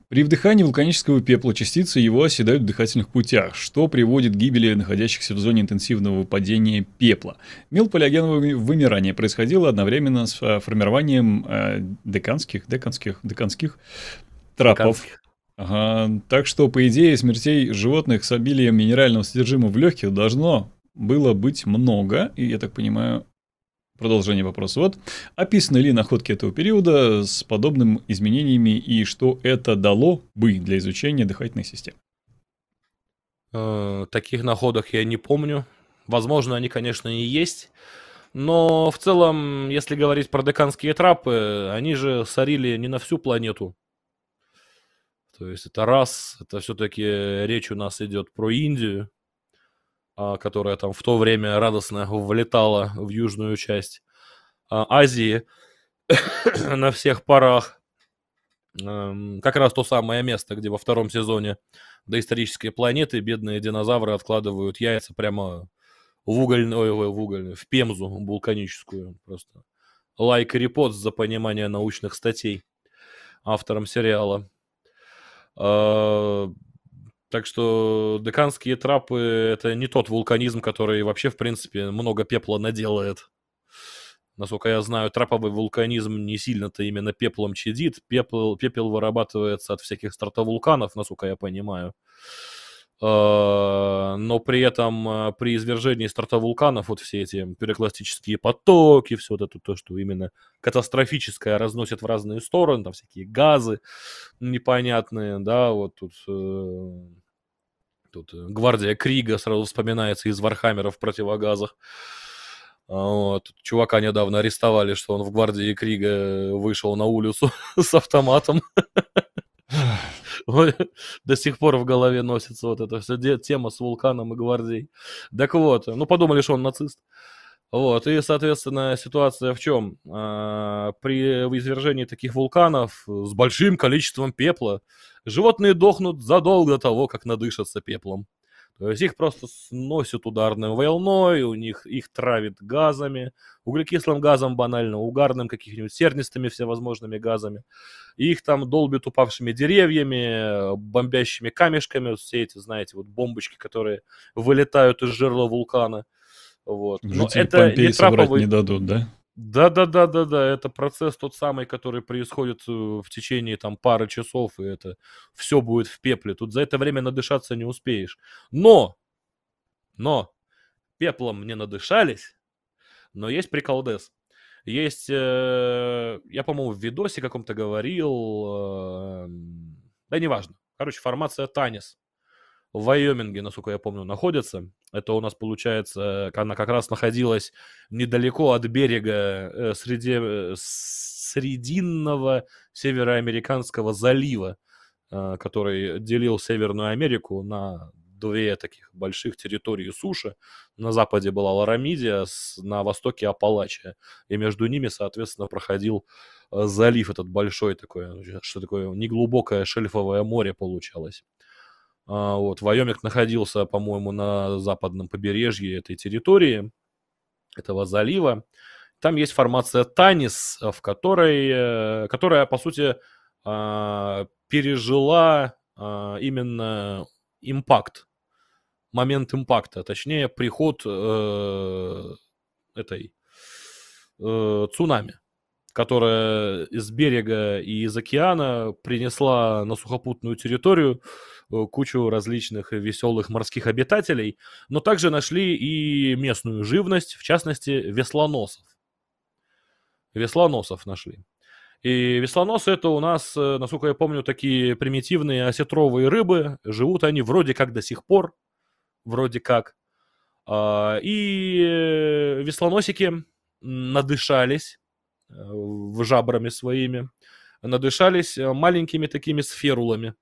При вдыхании вулканического пепла частицы его оседают в дыхательных путях, что приводит к гибели находящихся в зоне интенсивного выпадения пепла. Мелполиогеновое вымирание происходило одновременно с формированием э, деканских, деканских, деканских траппов. Деканских. Ага. Так что, по идее, смертей животных с обилием минерального содержимого в легких должно было быть много, и, я так понимаю... Продолжение вопроса. Вот. Описаны ли находки этого периода с подобными изменениями и что это дало бы для изучения дыхательной системы? Э, таких находок я не помню. Возможно, они, конечно, и есть. Но в целом, если говорить про деканские трапы, они же сорили не на всю планету. То есть это раз, это все-таки речь у нас идет про Индию, которая там в то время радостно влетала в южную часть Азии на всех парах. Как раз то самое место, где во втором сезоне доисторической планеты бедные динозавры откладывают яйца прямо в угольную, в угольную, в пемзу вулканическую. Просто лайк и репост за понимание научных статей автором сериала. Так что деканские трапы – это не тот вулканизм, который вообще, в принципе, много пепла наделает. Насколько я знаю, траповый вулканизм не сильно-то именно пеплом чадит. Пепел, пепел вырабатывается от всяких стратовулканов, насколько я понимаю. Но при этом при извержении стратовулканов вот все эти пирокластические потоки, все вот это то, что именно катастрофическое разносит в разные стороны, там всякие газы непонятные, да, вот тут... Тут гвардия Крига сразу вспоминается из Вархаммера в противогазах. Вот. Чувака недавно арестовали, что он в гвардии Крига вышел на улицу с автоматом. До сих пор в голове носится вот эта вся тема с вулканом и гвардией. Так вот, ну подумали, что он нацист. Вот, и, соответственно, ситуация в чем? При извержении таких вулканов с большим количеством пепла животные дохнут задолго до того, как надышатся пеплом. То есть их просто сносят ударной волной, у них их травит газами, углекислым газом банально, угарным, каких-нибудь сернистыми всевозможными газами. Их там долбят упавшими деревьями, бомбящими камешками, все эти, знаете, вот бомбочки, которые вылетают из жерла вулкана. Вот. Но это не траповый... не дадут, да? Да-да-да-да-да, это процесс тот самый, который происходит в течение там пары часов, и это все будет в пепле. Тут за это время надышаться не успеешь. Но, но, пеплом не надышались, но есть приколдес. Есть, э, я, по-моему, в видосе каком-то говорил, э, да неважно. Короче, формация Танис в Вайоминге, насколько я помню, находится. Это у нас, получается, она как раз находилась недалеко от берега среди, срединного североамериканского залива, который делил Северную Америку на две таких больших территории суши. На западе была Ларамидия, на востоке Апалачия. И между ними, соответственно, проходил залив этот большой такой, что такое неглубокое шельфовое море получалось. Вот, Вайоминг находился, по-моему, на западном побережье этой территории, этого залива. Там есть формация Танис, в которой, которая, по сути, пережила именно импакт, момент импакта, точнее, приход э, этой э, цунами, которая из берега и из океана принесла на сухопутную территорию кучу различных веселых морских обитателей, но также нашли и местную живность, в частности, веслоносов. Веслоносов нашли. И веслоносы — это у нас, насколько я помню, такие примитивные осетровые рыбы. Живут они вроде как до сих пор, вроде как. И веслоносики надышались жабрами своими, надышались маленькими такими сферулами.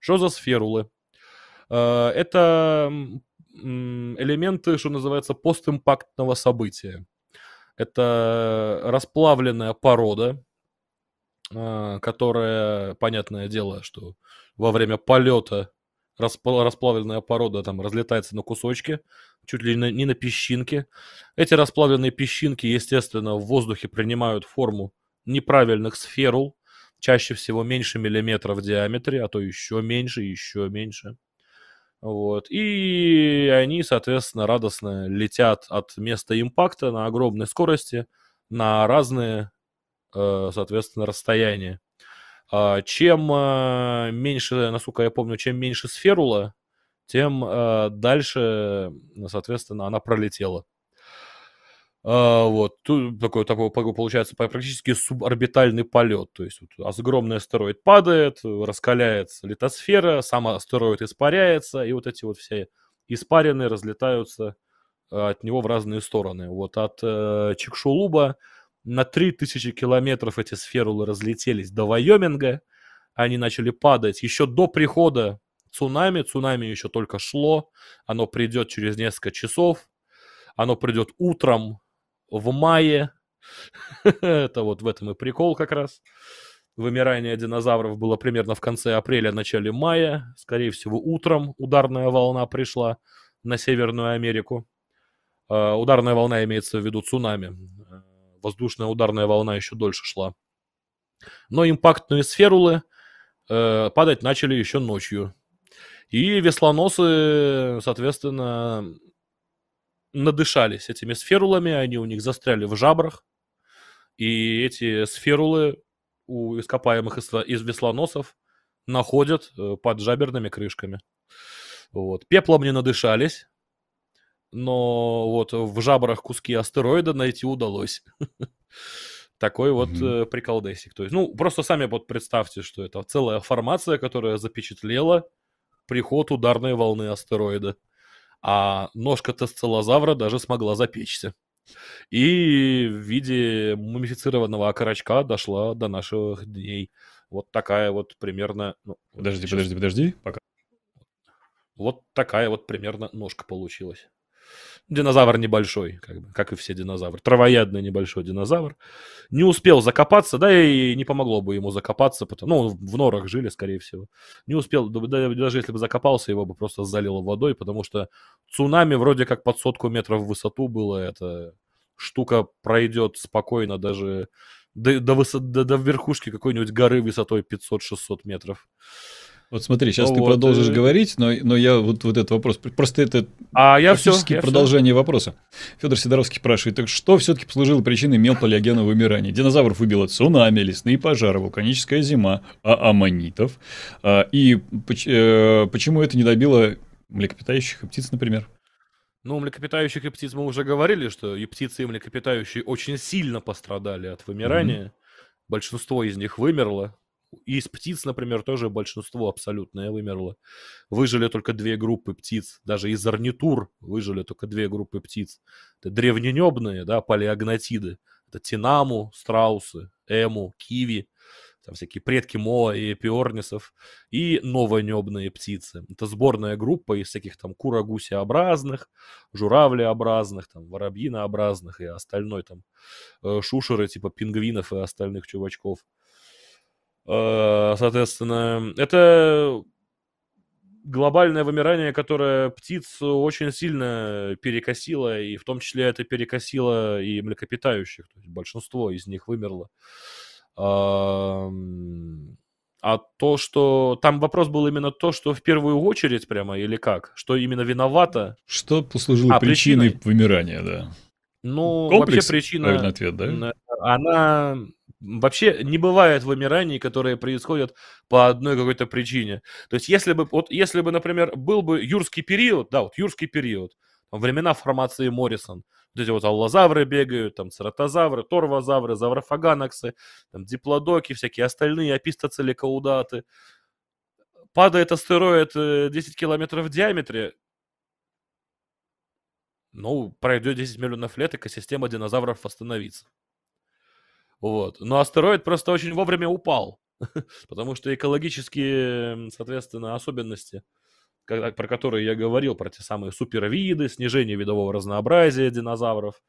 Что за сферулы? Это элементы, что называется, постимпактного события. Это расплавленная порода, которая, понятное дело, что во время полета расплавленная порода там разлетается на кусочки, чуть ли не на песчинки. Эти расплавленные песчинки, естественно, в воздухе принимают форму неправильных сферул, чаще всего меньше миллиметра в диаметре, а то еще меньше, еще меньше. Вот. И они, соответственно, радостно летят от места импакта на огромной скорости на разные, соответственно, расстояния. Чем меньше, насколько я помню, чем меньше сферула, тем дальше, соответственно, она пролетела. Вот, тут такой, такой, получается, практически суборбитальный полет. То есть вот, огромный астероид падает, раскаляется литосфера, сам астероид испаряется, и вот эти вот все испарины разлетаются от него в разные стороны. Вот от э, Чикшулуба на три тысячи километров эти сферулы разлетелись до Вайоминга. Они начали падать еще до прихода цунами. Цунами еще только шло, оно придет через несколько часов, оно придет утром в мае. Это вот в этом и прикол как раз. Вымирание динозавров было примерно в конце апреля, начале мая. Скорее всего, утром ударная волна пришла на Северную Америку. Э, ударная волна имеется в виду цунами. Воздушная ударная волна еще дольше шла. Но импактные сферулы э, падать начали еще ночью. И веслоносы, соответственно, надышались этими сферулами, они у них застряли в жабрах, и эти сферулы у ископаемых из веслоносов находят под жаберными крышками. Вот. Пеплом не надышались, но вот в жабрах куски астероида найти удалось. Такой вот приколдесик. Ну, просто сами вот представьте, что это целая формация, которая запечатлела приход ударной волны астероида. А ножка тесцелозавра даже смогла запечься. И в виде мумифицированного окорочка дошла до наших дней. Вот такая вот примерно... Ну, подожди, сейчас... подожди, подожди, пока. Вот такая вот примерно ножка получилась. Динозавр небольшой, как бы, как и все динозавры. Травоядный небольшой динозавр. Не успел закопаться, да и не помогло бы ему закопаться. Потому, ну, в норах жили, скорее всего. Не успел, даже если бы закопался, его бы просто залило водой, потому что цунами вроде как под сотку метров в высоту было. Эта штука пройдет спокойно даже до, до, высо, до, до верхушки какой-нибудь горы высотой пятьсот-шестьсот метров. Вот смотри, сейчас вот. Ты продолжишь говорить, но, но я вот, вот этот вопрос, просто это а я практически все, продолжение я вопроса. Федор Сидоровский спрашивает, так что все-таки послужило причиной мелпалеогенного вымирания? Динозавров выбило цунами, лесные пожары, вулканическая зима, а аммонитов. А, и э, почему это не добило млекопитающих и птиц, например? Ну, млекопитающих и птиц мы уже говорили, что и птицы, и млекопитающие очень сильно пострадали от вымирания. Mm-hmm. Большинство из них вымерло. Из птиц, например, тоже большинство абсолютное вымерло. Выжили только две группы птиц. Даже из орнитур выжили только две группы птиц. Это древненебные, да, палеогнатиды. Это тинаму, страусы, эму, киви. Там всякие предки моа и эпиорнисов, и новонебные птицы. Это сборная группа из всяких там курогусеобразных, журавлеобразных, там воробьинообразных и остальной там шушеры типа пингвинов и остальных чувачков. Соответственно, это глобальное вымирание, которое птиц очень сильно перекосило, и в том числе это перекосило и млекопитающих. То есть большинство из них вымерло. А то, что... Там вопрос был именно то, что в первую очередь прямо, или как? Что именно виновато? Что послужило а, причиной, причиной вымирания, да. Ну, комплекс, вообще причина... Правильный ответ, да? Она... Вообще не бывает вымираний, которые происходят по одной какой-то причине. То есть если бы, вот, если бы, например, был бы юрский период, да, вот юрский период, времена формации Моррисон, вот эти вот аллозавры бегают, там цератозавры, торвозавры, заврофаганаксы, там диплодоки, всякие остальные, опистоцеликаудаты. Падает астероид десять километров в диаметре. Ну, пройдет десять миллионов лет, экосистема динозавров восстановится. Вот. Но астероид просто очень вовремя упал, потому что экологические, соответственно, особенности, про которые я говорил, про те самые супервиды, снижение видового разнообразия динозавров.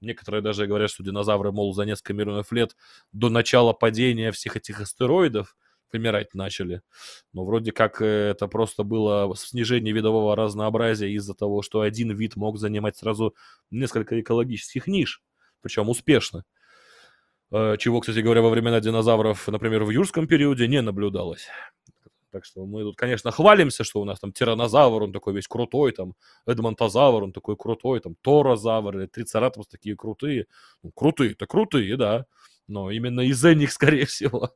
Некоторые даже говорят, что динозавры, мол, за несколько миллионов лет до начала падения всех этих астероидов вымирать начали. Но вроде как это просто было снижение видового разнообразия из-за того, что один вид мог занимать сразу несколько экологических ниш, причем успешно. Чего, кстати говоря, во времена динозавров, например, в юрском периоде не наблюдалось. Так что мы тут, конечно, хвалимся, что у нас там тиранозавр, он такой весь крутой, там эдмонтозавр, он такой крутой, там торозавр, или трицератопс такие крутые. Ну, крутые-то крутые, да. Но именно из-за них, скорее всего,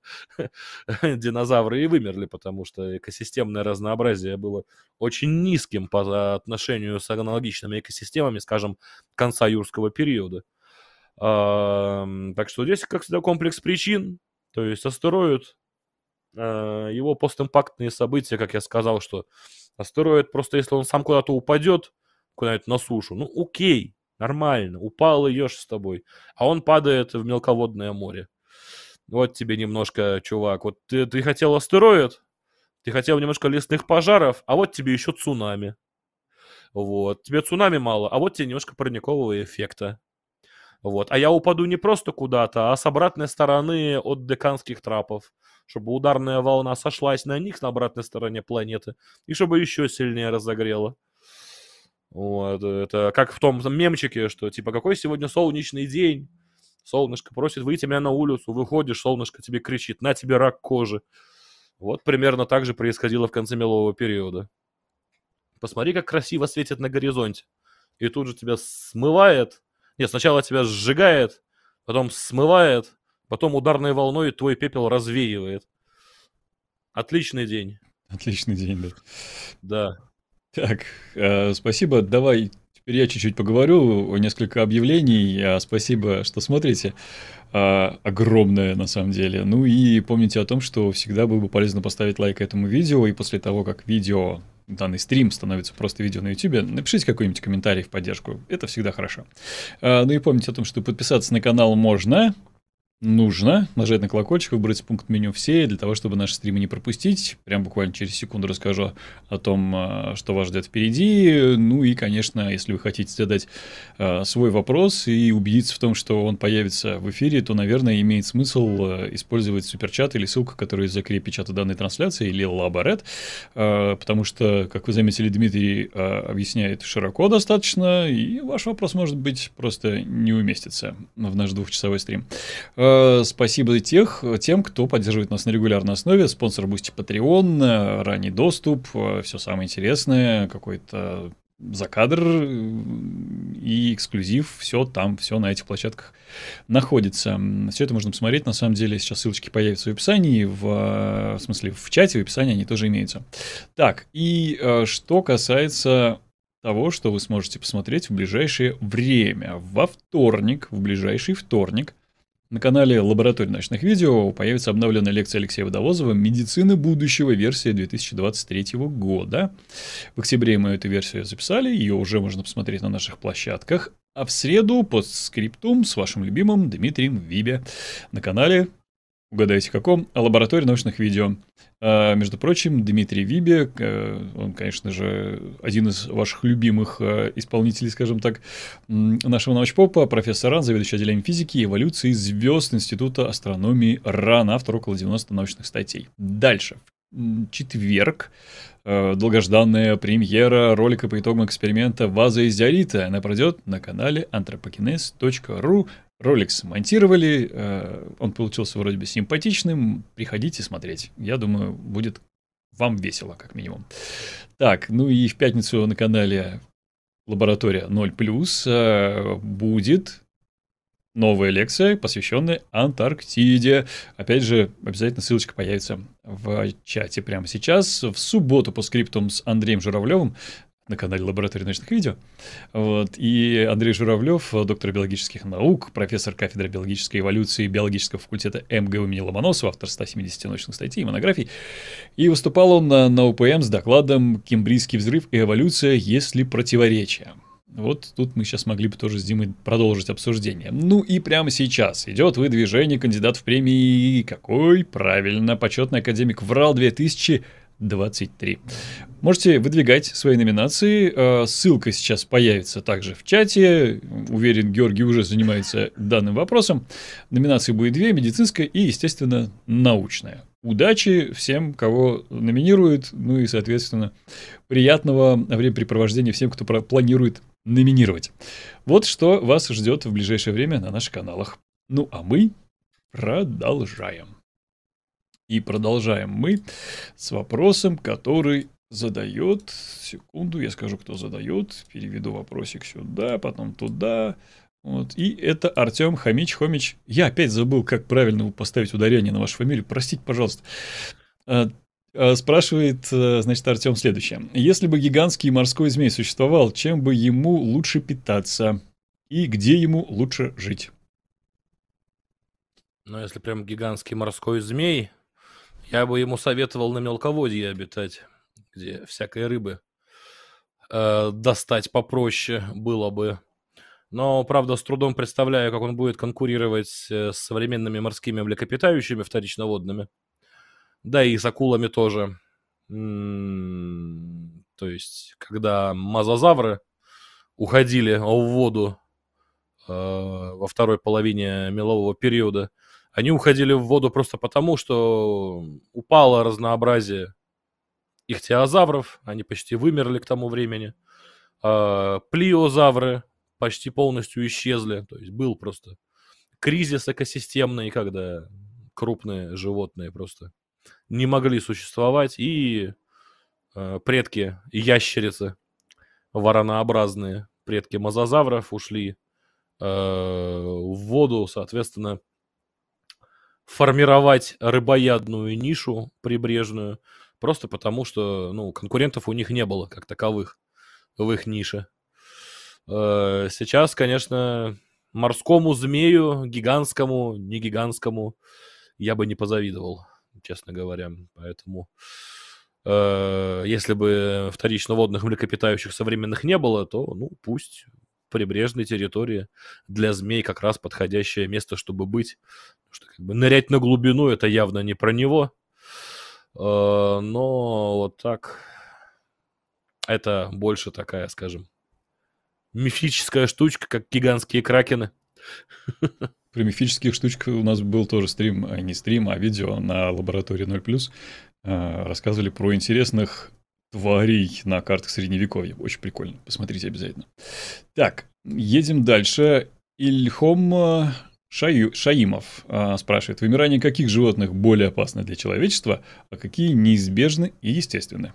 динозавры и вымерли, потому что экосистемное разнообразие было очень низким по отношению с аналогичными экосистемами, скажем, конца юрского периода. Так что здесь, как всегда, комплекс причин, то есть астероид, его постимпактные события, как я сказал, что астероид просто, если он сам куда-то упадет, куда-нибудь на сушу, ну окей, нормально, упал и ешь с тобой, а он падает в мелководное море. Вот тебе немножко, чувак, вот ты, ты хотел астероид, ты хотел немножко лесных пожаров, а вот тебе еще цунами. Вот, тебе цунами мало, а вот тебе немножко парникового эффекта. Вот. А я упаду не просто куда-то, а с обратной стороны от Деканских траппов, чтобы ударная волна сошлась на них на обратной стороне планеты, и чтобы еще сильнее разогрело. Вот. Это как в том мемчике, что типа какой сегодня солнечный день, солнышко просит выйти меня на улицу, выходишь, солнышко тебе кричит, на тебе рак кожи. Вот примерно так же происходило в конце мелового периода. Посмотри, как красиво светит на горизонте, и тут же тебя смывает. Нет, сначала тебя сжигает, потом смывает, потом ударной волной твой пепел развеивает. Отличный день. Отличный день, да. Да. Так, э, спасибо. Давай, теперь я чуть-чуть поговорю, несколько объявлений. Спасибо, что смотрите. Э, огромное, на самом деле. Ну и помните о том, что всегда было бы полезно поставить лайк этому видео, и после того, как видео... данный стрим становится просто видео на ютубе, напишите какой-нибудь комментарий в поддержку. Это всегда хорошо. А, ну и помните о том, что подписаться на канал можно, нужно, нажать на колокольчик, выбрать пункт меню «Все», для того, чтобы наши стримы не пропустить. Прям буквально через секунду расскажу о том, что вас ждет впереди. Ну и, конечно, если вы хотите задать а, свой вопрос и убедиться в том, что он появится в эфире, то, наверное, имеет смысл использовать суперчат или ссылку, которая из закрепи чата данной трансляции, или лаборет, а, потому что, как вы заметили, Дмитрий а, объясняет широко достаточно, и ваш вопрос, может быть, просто не уместится в наш двухчасовой стрим. Спасибо тех, тем, кто поддерживает нас на регулярной основе. Спонсор Boosty, Patreon, ранний доступ, все самое интересное, какой-то закадр и эксклюзив. Все там, все на этих площадках находится. Все это можно посмотреть. На самом деле сейчас ссылочки появятся в описании. В, в смысле, в чате, в описании они тоже имеются. Так, и что касается того, что вы сможете посмотреть в ближайшее время. Во вторник, в ближайший вторник, на канале «Лаборатория ночных видео» появится обновленная лекция Алексея Водовозова «Медицина будущего. Версия две тысячи двадцать третьего года». В октябре мы эту версию записали, ее уже можно посмотреть на наших площадках. А в среду постскриптум с вашим любимым Дмитрием Вибе на канале, угадайте каком, «Лаборатория ночных видео». А, между прочим, Дмитрий Вибе, он, конечно же, один из ваших любимых исполнителей, скажем так, нашего научпопа, профессор РАН, заведующий отделением физики и эволюции звезд Института астрономии РАН, автор около девяноста научных статей. Дальше. В четверг долгожданная премьера ролика по итогам эксперимента «Ваза из диорита». Она пройдет на канале антропокинез точка ру. Ролик смонтировали, он получился вроде бы симпатичным, приходите смотреть, я думаю, будет вам весело, как минимум. Так, ну и в пятницу на канале «Лаборатория ноль плюс» будет новая лекция, посвященная Антарктиде. Опять же, обязательно ссылочка появится в чате прямо сейчас. В субботу по скриптам с Андреем Журавлевым на канале «Лаборатория ночных видео». Вот. И Андрей Журавлев, доктор биологических наук, профессор кафедры биологической эволюции биологического факультета МГУ имени Ломоносова, автор ста семидесяти научных статей и монографий. И выступал он на, на УПМ с докладом «Кембрийский взрыв и эволюция, есть ли противоречия?». Вот тут мы сейчас могли бы тоже с Димой продолжить обсуждение. Ну и прямо сейчас идет выдвижение кандидатов в премии. Какой? Правильно, почетный академик ВРАЛ две тысячи двадцать три. Можете выдвигать свои номинации. Ссылка сейчас появится также в чате. Уверен, Георгий уже занимается данным вопросом. Номинации будет две: медицинская и, естественно, научная. Удачи всем, кого номинируют. Ну и, соответственно, приятного времяпрепровождения всем, кто планирует номинировать. Вот что вас ждет в ближайшее время на наших каналах. Ну а мы продолжаем. И продолжаем мы с вопросом, который задает... Секунду, я скажу, кто задает. Переведу вопросик сюда, потом туда. Вот. И это Артем Хомич. Хомич. Я опять забыл, как правильно поставить ударение на вашу фамилию. Простите, пожалуйста. Спрашивает, значит, Артем следующее. Если бы гигантский морской змей существовал, чем бы ему лучше питаться? И где ему лучше жить? Ну, если прям гигантский морской змей... Я бы ему советовал на мелководье обитать, где всякой рыбы э, достать попроще было бы. Но, правда, с трудом представляю, как он будет конкурировать с современными морскими млекопитающими, вторичноводными. Да и с акулами тоже. М-м-м, то есть, когда мозазавры уходили в воду э, во второй половине мелового периода, они уходили в воду просто потому, что упало разнообразие ихтиозавров, они почти вымерли к тому времени. Плиозавры почти полностью исчезли, то есть был просто кризис экосистемный, когда крупные животные просто не могли существовать, и предки ящерицы, воронообразные предки мозазавров, ушли в воду, соответственно, формировать рыбоядную нишу прибрежную, просто потому что, ну, конкурентов у них не было как таковых в их нише. Сейчас, конечно, морскому змею, гигантскому, не гигантскому, я бы не позавидовал, честно говоря. Поэтому, если бы вторичноводных млекопитающих современных не было, то, ну, пусть... прибрежной территории для змей как раз подходящее место, чтобы быть. Потому что, как бы, нырять на глубину — это явно не про него. Но вот так это больше такая, скажем, мифическая штучка, как гигантские кракены. Про мифических штучек у нас был тоже стрим, не стрим, а видео на «Лаборатории ноль плюс». Рассказывали про интересных тварей на картах средневековья. Очень прикольно. Посмотрите обязательно. Так, едем дальше. Ильхом Шаю... Шаимов э, спрашивает, вымирание каких животных более опасно для человечества, а какие неизбежны и естественны?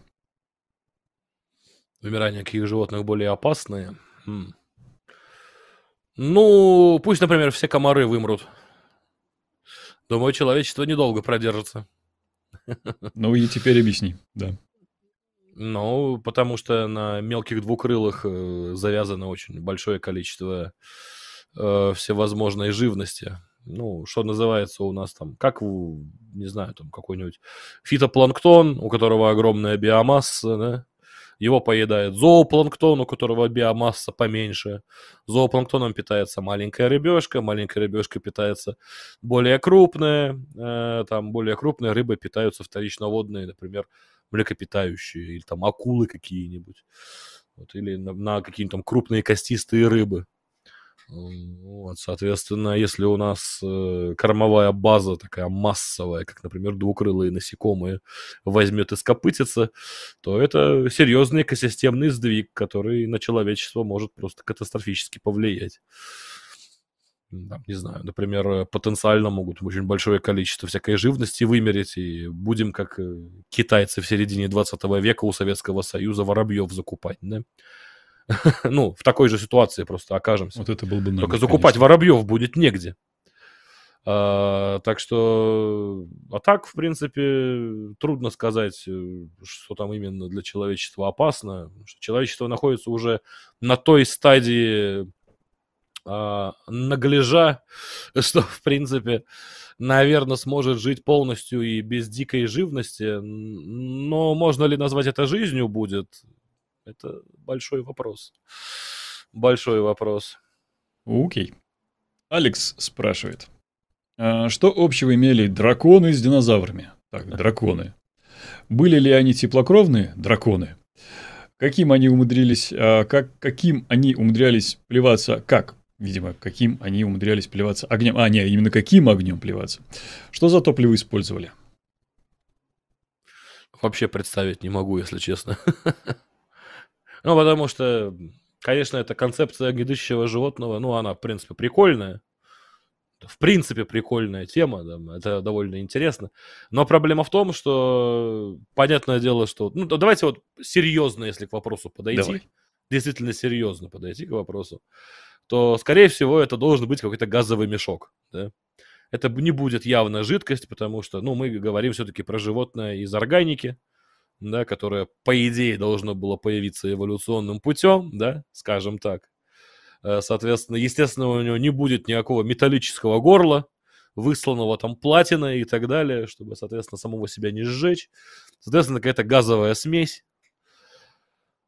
Вымирание каких животных более опасные? М. Ну, пусть, например, все комары вымрут. Думаю, человечество недолго продержится. Ну, и теперь объясни, да. Ну, потому что на мелких двукрылых завязано очень большое количество э, всевозможной живности. Ну, что называется у нас там, как, у, не знаю, там какой-нибудь фитопланктон, у которого огромная биомасса, да? Его поедает зоопланктон, у которого биомасса поменьше. Зоопланктоном питается маленькая рыбешка, маленькая рыбешка питается более крупная, э, там более крупные рыбы питаются вторичноводные, например, млекопитающие, или там акулы какие-нибудь, вот, или на, на какие-нибудь там крупные костистые рыбы. Вот, соответственно, если у нас э, кормовая база такая массовая, как, например, двукрылые насекомые, возьмет и скопытится, то это серьезный экосистемный сдвиг, который на человечество может просто катастрофически повлиять. Там, не знаю, например, потенциально могут очень большое количество всякой живности вымереть, и будем, как китайцы в середине двадцатого века у Советского Союза воробьев закупать, да? Ну, в такой же ситуации просто окажемся. Вот это был бы номер, только закупать, конечно, воробьев будет негде. А, так что, а так, в принципе, трудно сказать, что там именно для человечества опасно. Человечество находится уже на той стадии наглежа, что, в принципе, наверное, сможет жить полностью и без дикой живности. Но можно ли назвать это жизнью будет? Это большой вопрос. Большой вопрос. Окей. Okay. Алекс спрашивает. А что общего имели драконы с динозаврами? Так, драконы. Были ли они теплокровные? Драконы. Каким они умудрились, а, как, каким они умудрялись плеваться, как, видимо, каким они умудрялись плеваться огнем, а, не, именно каким огнем плеваться, что за топливо использовали? Вообще представить не могу, если честно. Ну, потому что, конечно, эта концепция огнедышащего животного, ну, она, в принципе, прикольная. В принципе, прикольная тема, да, это довольно интересно. Но проблема в том, что, понятное дело, что... Ну, давайте вот серьезно, если к вопросу подойти, Давай. действительно серьезно подойти к вопросу, то, скорее всего, это должен быть какой-то газовый мешок, да? Это не будет явно жидкость, потому что, ну, мы говорим все-таки про животное из органики, да, которое, по идее, должно было появиться эволюционным путем, да, скажем так. Соответственно, естественно, у него не будет никакого металлического горла, высланного там платиной и так далее, чтобы, соответственно, самого себя не сжечь. Соответственно, какая-то газовая смесь.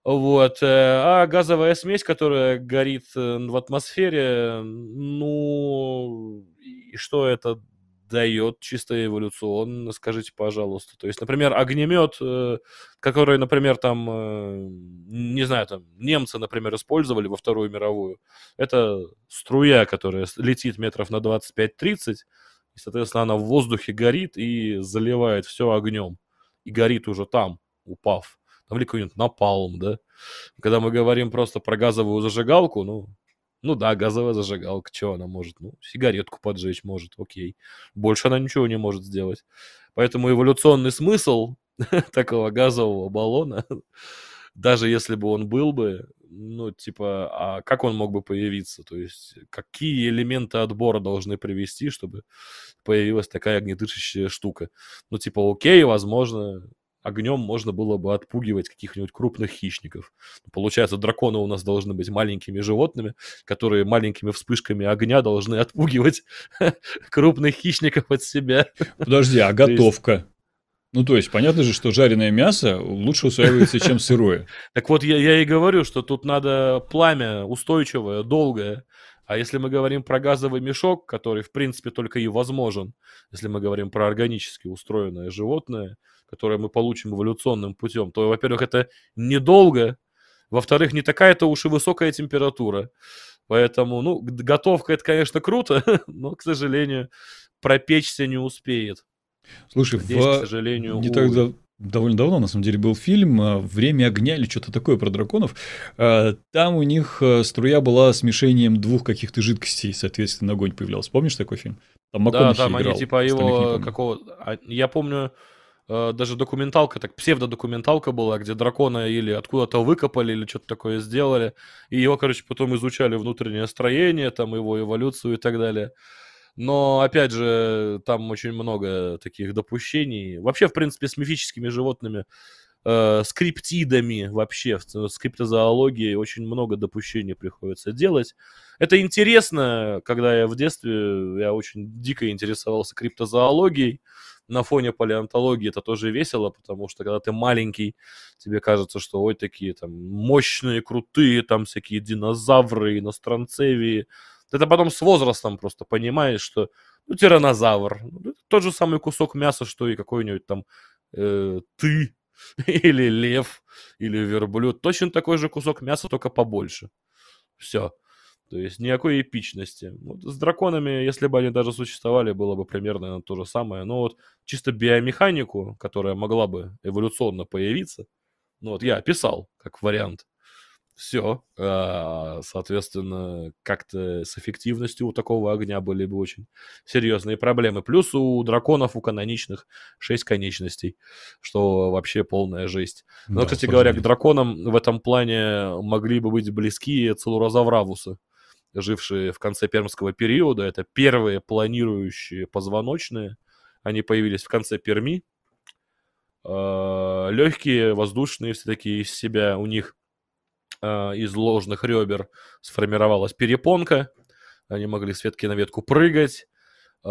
Вот. А газовая смесь, которая горит в атмосфере, ну, и что это дает чисто эволюционно, скажите, пожалуйста. То есть, например, огнемет, который, например, там, не знаю, там, немцы, например, использовали во Вторую мировую, это струя, которая летит метров на двадцать пять-тридцать, и, соответственно, она в воздухе горит и заливает все огнем, и горит уже там, упав. Там ли какой-нибудь напалм, да? Когда мы говорим просто про газовую зажигалку, ну... Ну да, газовая зажигалка, чего она может? Ну, сигаретку поджечь может, окей. Больше она ничего не может сделать. Поэтому эволюционный смысл такого газового баллона, даже если бы он был бы, ну, типа, а как он мог бы появиться? То есть какие элементы отбора должны привести, чтобы появилась такая огнедышащая штука? Ну, типа, окей, возможно... Огнем можно было бы отпугивать каких-нибудь крупных хищников. Получается, драконы у нас должны быть маленькими животными, которые маленькими вспышками огня должны отпугивать крупных хищников от себя. Подожди, а готовка? Ну, то есть, понятно же, что жареное мясо лучше усваивается, чем сырое. Так вот, я и говорю, что тут надо пламя устойчивое, долгое. А если мы говорим про газовый мешок, который, в принципе, только и возможен, если мы говорим про органически устроенное животное, которое мы получим эволюционным путем, то, во-первых, это недолго, во-вторых, не такая-то уж и высокая температура. Поэтому, ну, готовка – это, конечно, круто, но, к сожалению, пропечься не успеет. Слушай, Здесь, в... к сожалению, не так, дав... довольно давно, на самом деле, был фильм «Время огня» или что-то такое про драконов. Там у них струя была смешением двух каких-то жидкостей, соответственно, огонь появлялся. Помнишь такой фильм? Там Макконахи играл. Да, там они типа его какого... Я помню, даже документалка, так псевдодокументалка была, где дракона или откуда-то выкопали, или что-то такое сделали. И его, короче, потом изучали внутреннее строение, там его эволюцию и так далее. Но, опять же, там очень много таких допущений. Вообще, в принципе, с мифическими животными, э, с криптидами вообще, с криптозоологией очень много допущений приходится делать. Это интересно, когда я в детстве, я очень дико интересовался криптозоологией. На фоне палеонтологии это тоже весело, потому что, когда ты маленький, тебе кажется, что ой, такие там мощные, крутые, там всякие динозавры, иностранцевии. Ты это потом с возрастом просто понимаешь, что ну, тиранозавр, тот же самый кусок мяса, что и какой-нибудь там э, ты, или лев, или верблюд. Точно такой же кусок мяса, только побольше. Все. То есть никакой эпичности. Вот с драконами, если бы они даже существовали, было бы примерно то же самое. Но вот чисто биомеханику, которая могла бы эволюционно появиться, ну вот я описал как вариант. Все, соответственно, как-то с эффективностью у такого огня были бы очень серьезные проблемы. Плюс у драконов, у каноничных, шесть конечностей, что вообще полная жесть. Но, да, кстати говоря, к драконам в этом плане могли бы быть близкие целурозавравусы, жившие в конце пермского периода. Это первые планирующие позвоночные. Они появились в конце Перми. Легкие, воздушные, все такие из себя у них. Из ложных ребер сформировалась перепонка, они могли с ветки на ветку прыгать, и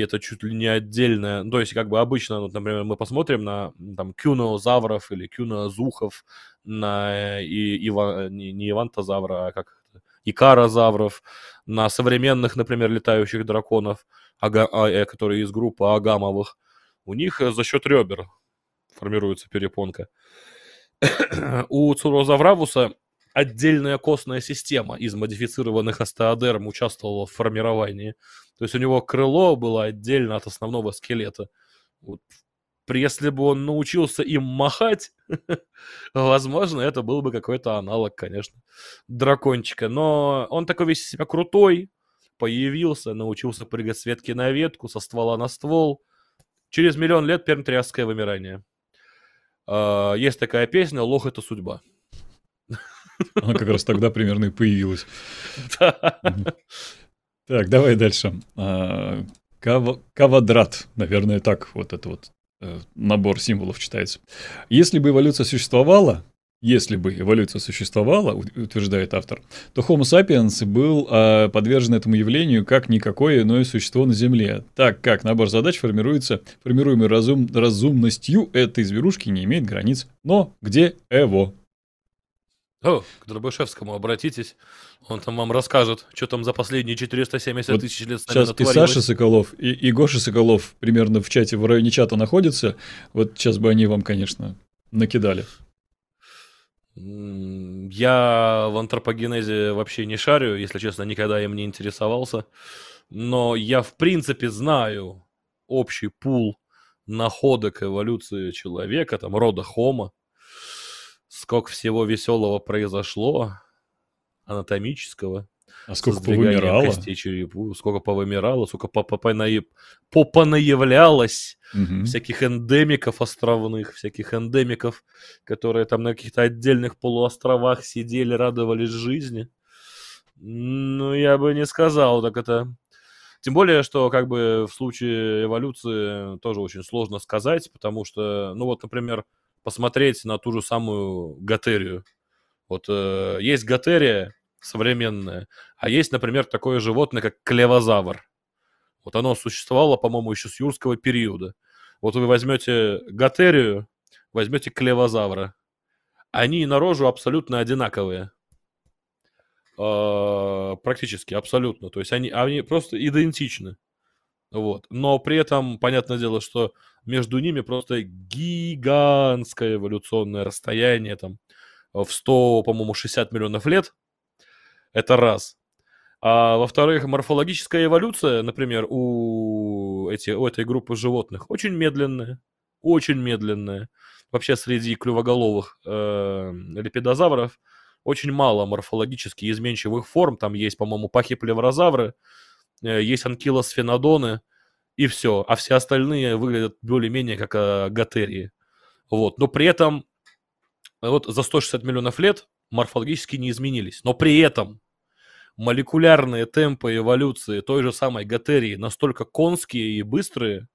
это чуть ли не отдельное, то есть как бы обычно, вот, например, мы посмотрим на там кюнозавров или кюнозухов, на и, ива, не, не ивантозавра, а как икарозавров, на современных, например, летающих драконов, ага, а, которые из группы агамовых, у них за счет ребер формируется перепонка. У цурозавравуса отдельная костная система из модифицированных остеодерм участвовала в формировании. То есть у него крыло было отдельно от основного скелета. Вот. Если бы он научился им махать, возможно, это был бы какой-то аналог, конечно, дракончика. Но он такой весь себя крутой, появился, научился прыгать с ветки на ветку, со ствола на ствол. Через миллион лет перм-триасское вымирание. Uh, есть такая песня «Лох – это судьба». Она как раз тогда примерно и появилась. Так, давай дальше. Квадрат, наверное, так вот это вот набор символов читается. Если бы эволюция существовала, если бы эволюция существовала, утверждает автор, то Homo sapiens был э, подвержен этому явлению как никакое иное существо на Земле, так как набор задач формируется, формируемый разум, разумностью этой зверушки не имеет границ. Но где эво? О, к Дробышевскому обратитесь, он там вам расскажет, что там за последние четыреста семьдесят вот тысяч лет с нами натворилось. Сейчас и Саша Соколов, и, и Гоша Соколов примерно в чате, в районе чата находятся, вот сейчас бы они вам, конечно, накидали. Я в антропогенезе вообще не шарю, если честно, никогда им не интересовался. Но я, в принципе, знаю общий пул находок эволюции человека, там, рода Homo. Сколько всего веселого произошло, анатомического. А сколько повымирало. Костей, черепу, сколько повымирало, сколько попонаявлялось угу. всяких эндемиков островных, всяких эндемиков, которые там на каких-то отдельных полуостровах сидели, радовались жизни. Ну, я бы не сказал так это. Тем более, что как бы в случае эволюции тоже очень сложно сказать, потому что, ну вот, например, посмотреть на ту же самую готерию. Вот э, есть готерия, современное. А есть, например, такое животное, как клевозавр. Вот оно существовало, по-моему, еще с юрского периода. Вот вы возьмете готерию, возьмете клевозавра. Они на рожу абсолютно одинаковые. Э-э- практически абсолютно. То есть они, они просто идентичны. Вот. Но при этом, понятное дело, что между ними просто гигантское эволюционное расстояние. Там, в сто, по-моему, шестьдесят миллионов лет. Это раз. А во-вторых, морфологическая эволюция, например, у, эти, у этой группы животных очень медленная, очень медленная. Вообще среди клювоголовых э, липидозавров очень мало морфологически изменчивых форм. Там есть, по-моему, пахиплеврозавры, э, есть анкилосфенодоны и все. А все остальные выглядят более-менее как э, готерии. Вот. Но при этом вот за сто шестьдесят миллионов лет морфологически не изменились. Но при этом молекулярные темпы эволюции той же самой готерии настолько конские и быстрые,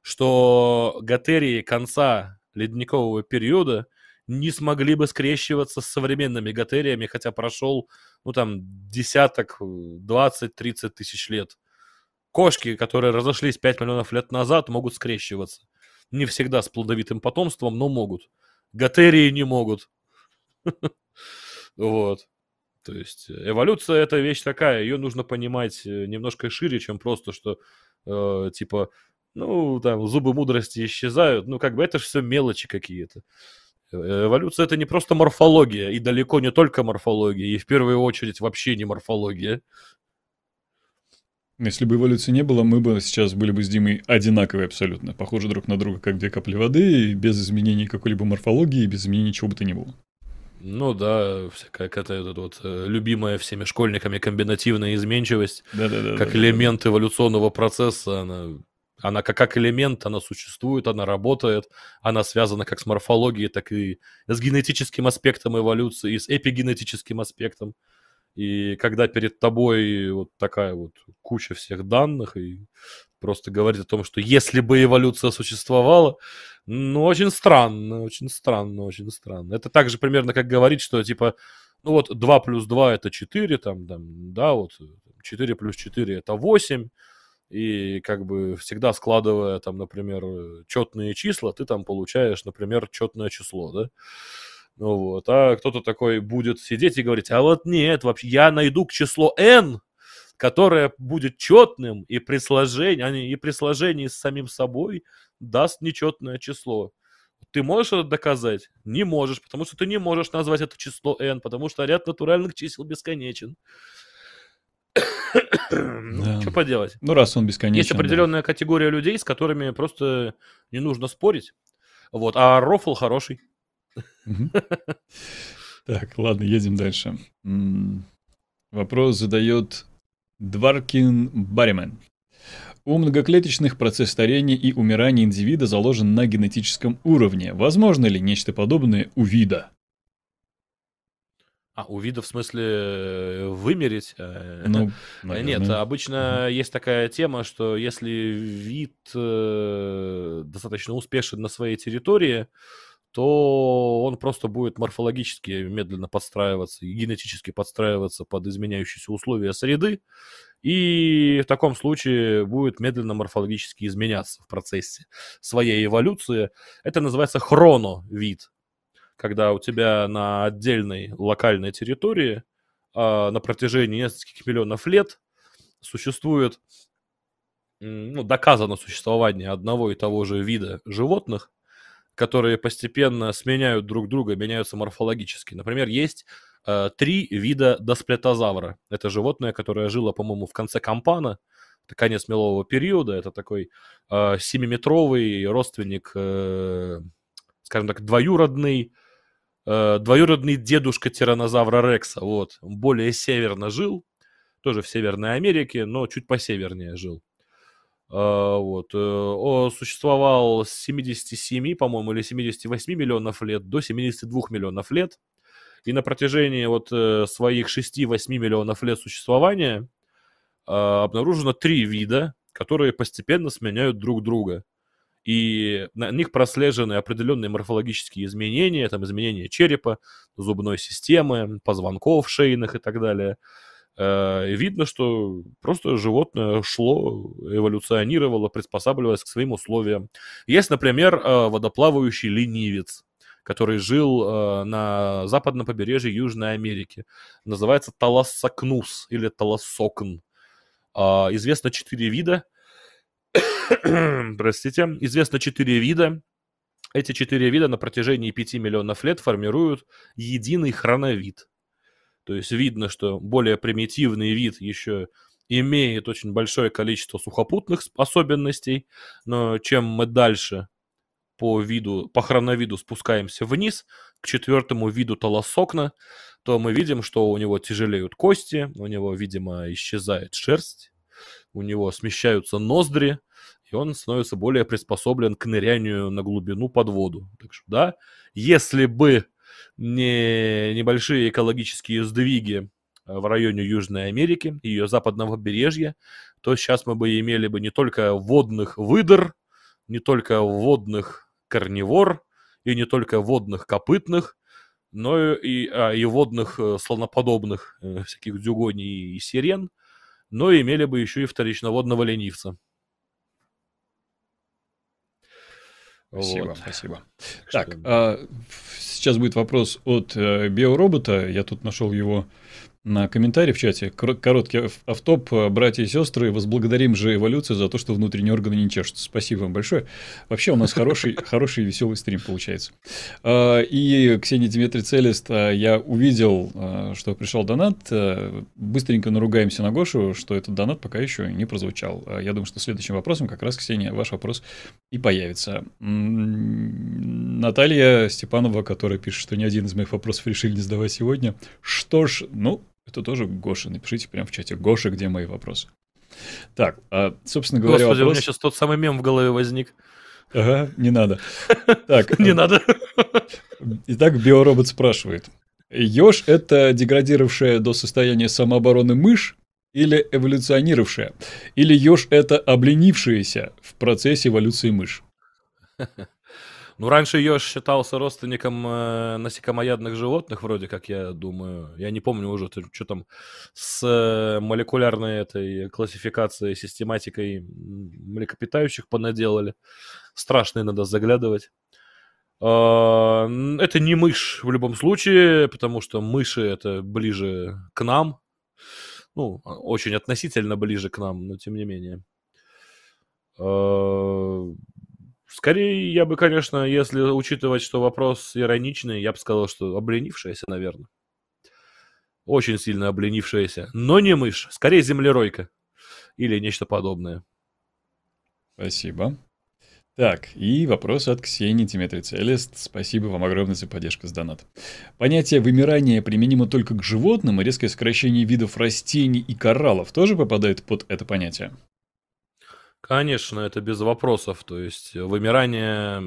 что готерии конца ледникового периода не смогли бы скрещиваться с современными готериями, хотя прошел, ну, там, десяток, двадцать-тридцать тысяч лет. Кошки, которые разошлись пять миллионов лет назад, могут скрещиваться. Не всегда с плодовитым потомством, но могут. Готерии не могут. Вот. То есть эволюция – это вещь такая, ее нужно понимать немножко шире, чем просто, что, э, типа, ну, там, зубы мудрости исчезают. Ну, как бы это же все мелочи какие-то. Эволюция – это не просто морфология, и далеко не только морфология, и в первую очередь вообще не морфология. Если бы эволюции не было, мы бы сейчас были бы с Димой одинаковые абсолютно, похожи друг на друга, как две капли воды, и без изменений какой-либо морфологии, и без изменений чего бы то ни было. Ну да, всякая какая-то вот любимая всеми школьниками комбинативная изменчивость, да, да, да, как да, элемент да. эволюционного процесса, она, она как, как элемент, она существует, она работает, она связана как с морфологией, так и с генетическим аспектом эволюции, и с эпигенетическим аспектом. И когда перед тобой вот такая вот куча всех данных и просто говорит о том, что если бы эволюция существовала, ну, очень странно, очень странно, очень странно. Это так же примерно, как говорить, что, типа, ну, вот два плюс два – это четыре, там, там, да, вот четыре плюс четыре – это восемь, и, как бы, всегда складывая, там, например, четные числа, ты там получаешь, например, четное число, да? Ну, вот, а кто-то такой будет сидеть и говорить, а вот нет, вообще, я найду к числу n, которое будет четным, и при сложении, и при сложении с самим собой даст нечетное число. Ты можешь это доказать? Не можешь, потому что ты не можешь назвать это число n, потому что ряд натуральных чисел бесконечен. Да. Что поделать? Ну, раз он бесконечен. Есть определенная да. категория людей, с которыми просто не нужно спорить. Вот. А рофл хороший. Так, ладно, едем дальше. Вопрос задает Дваркин Барримен. У многоклеточных процесс старения и умирания индивида заложен на генетическом уровне. Возможно ли нечто подобное у вида? А, у вида в смысле вымереть? Ну, наверное. Нет, обычно есть такая тема, что если вид достаточно успешен на своей территории, то он просто будет морфологически медленно подстраиваться и генетически подстраиваться под изменяющиеся условия среды, и в таком случае будет медленно морфологически изменяться в процессе своей эволюции. Это называется хроновид, когда у тебя на отдельной локальной территории а, на протяжении нескольких миллионов лет существует, ну, доказано существование одного и того же вида животных, которые постепенно сменяют друг друга, меняются морфологически. Например, есть э, три вида досплетозавра. Это животное, которое жило, по-моему, в конце кампана, это конец мелового периода, это такой э, семиметровый родственник, э, скажем так, двоюродный, э, двоюродный дедушка тиранозавра Рекса. Вот. Более северно жил, тоже в Северной Америке, но чуть посевернее жил. Вот. Он существовал с семидесяти семи, по-моему, или семидесяти восьми миллионов лет до семидесяти двух миллионов лет. И на протяжении вот своих шести-восьми миллионов лет существования обнаружено три вида, которые постепенно сменяют друг друга. И на них прослежены определенные морфологические изменения, там изменения черепа, зубной системы, позвонков шейных и так далее. Видно, что просто животное шло, эволюционировало, приспосабливаясь к своим условиям. Есть, например, водоплавающий ленивец, который жил на западном побережье Южной Америки. Называется талассокнус или талассокн. Известно четыре вида. Простите. Известно четыре вида. Эти четыре вида на протяжении пяти миллионов лет формируют единый хроновид. То есть видно, что более примитивный вид еще имеет очень большое количество сухопутных особенностей, но чем мы дальше по виду, по хроновиду спускаемся вниз, к четвертому виду толосокна, то мы видим, что у него тяжелеют кости, у него, видимо, исчезает шерсть, у него смещаются ноздри, и он становится более приспособлен к нырянию на глубину под воду. Так что, да, если бы не небольшие экологические сдвиги в районе Южной Америки и ее западного побережья, то сейчас мы бы имели бы не только водных выдр, не только водных корневор и не только водных копытных, но и, а, и водных слоноподобных всяких дюгоней и сирен, но имели бы еще и вторичноводного ленивца. Спасибо, вот. Спасибо. Так, так а, сейчас будет вопрос от э, биоробота. Я тут нашел его на комментарии в чате. Короткий автоп. Братья и сестры, возблагодарим же эволюцию за то, что внутренние органы не чешутся. Спасибо вам большое. Вообще у нас хороший, хороший и веселый стрим получается. И Ксения Дмитрий Целест, я увидел, что пришел донат. Быстренько наругаемся на Гошу, что этот донат пока еще не прозвучал. Я думаю, что следующим вопросом как раз, Ксения, ваш вопрос и появится. Наталья Степанова, которая пишет, что ни один из моих вопросов решили не задавать сегодня. Что ж, ну... Это тоже Гоша. Напишите прямо в чате. Гоша, где мои вопросы? Так, а, собственно говоря... Господи, вопрос... у меня сейчас тот самый мем в голове возник. Ага, не надо. Так, не надо. Итак, биоробот спрашивает. Ёж – это деградировавшая до состояния самообороны мышь или эволюционировавшая? Или ёж – это обленившаяся в процессе эволюции мышь? Ну, раньше еж считался родственником э, насекомоядных животных, вроде как, я думаю. Я не помню уже, что там с э, молекулярной этой классификацией, систематикой млекопитающих понаделали. Страшные надо заглядывать. Э, это не мышь в любом случае, потому что мыши это ближе к нам. Ну, очень относительно ближе к нам, но тем не менее. Э, Скорее, я бы, конечно, если учитывать, что вопрос ироничный, я бы сказал, что обленившаяся, наверное. Очень сильно обленившаяся. Но не мышь. Скорее, землеройка. Или нечто подобное. Спасибо. Так, и вопрос от Ксении Дмитрий Целест. Спасибо вам огромное за поддержку с донатом. Понятие вымирания применимо только к животным, и резкое сокращение видов растений и кораллов тоже попадает под это понятие? Конечно, это без вопросов. То есть вымирание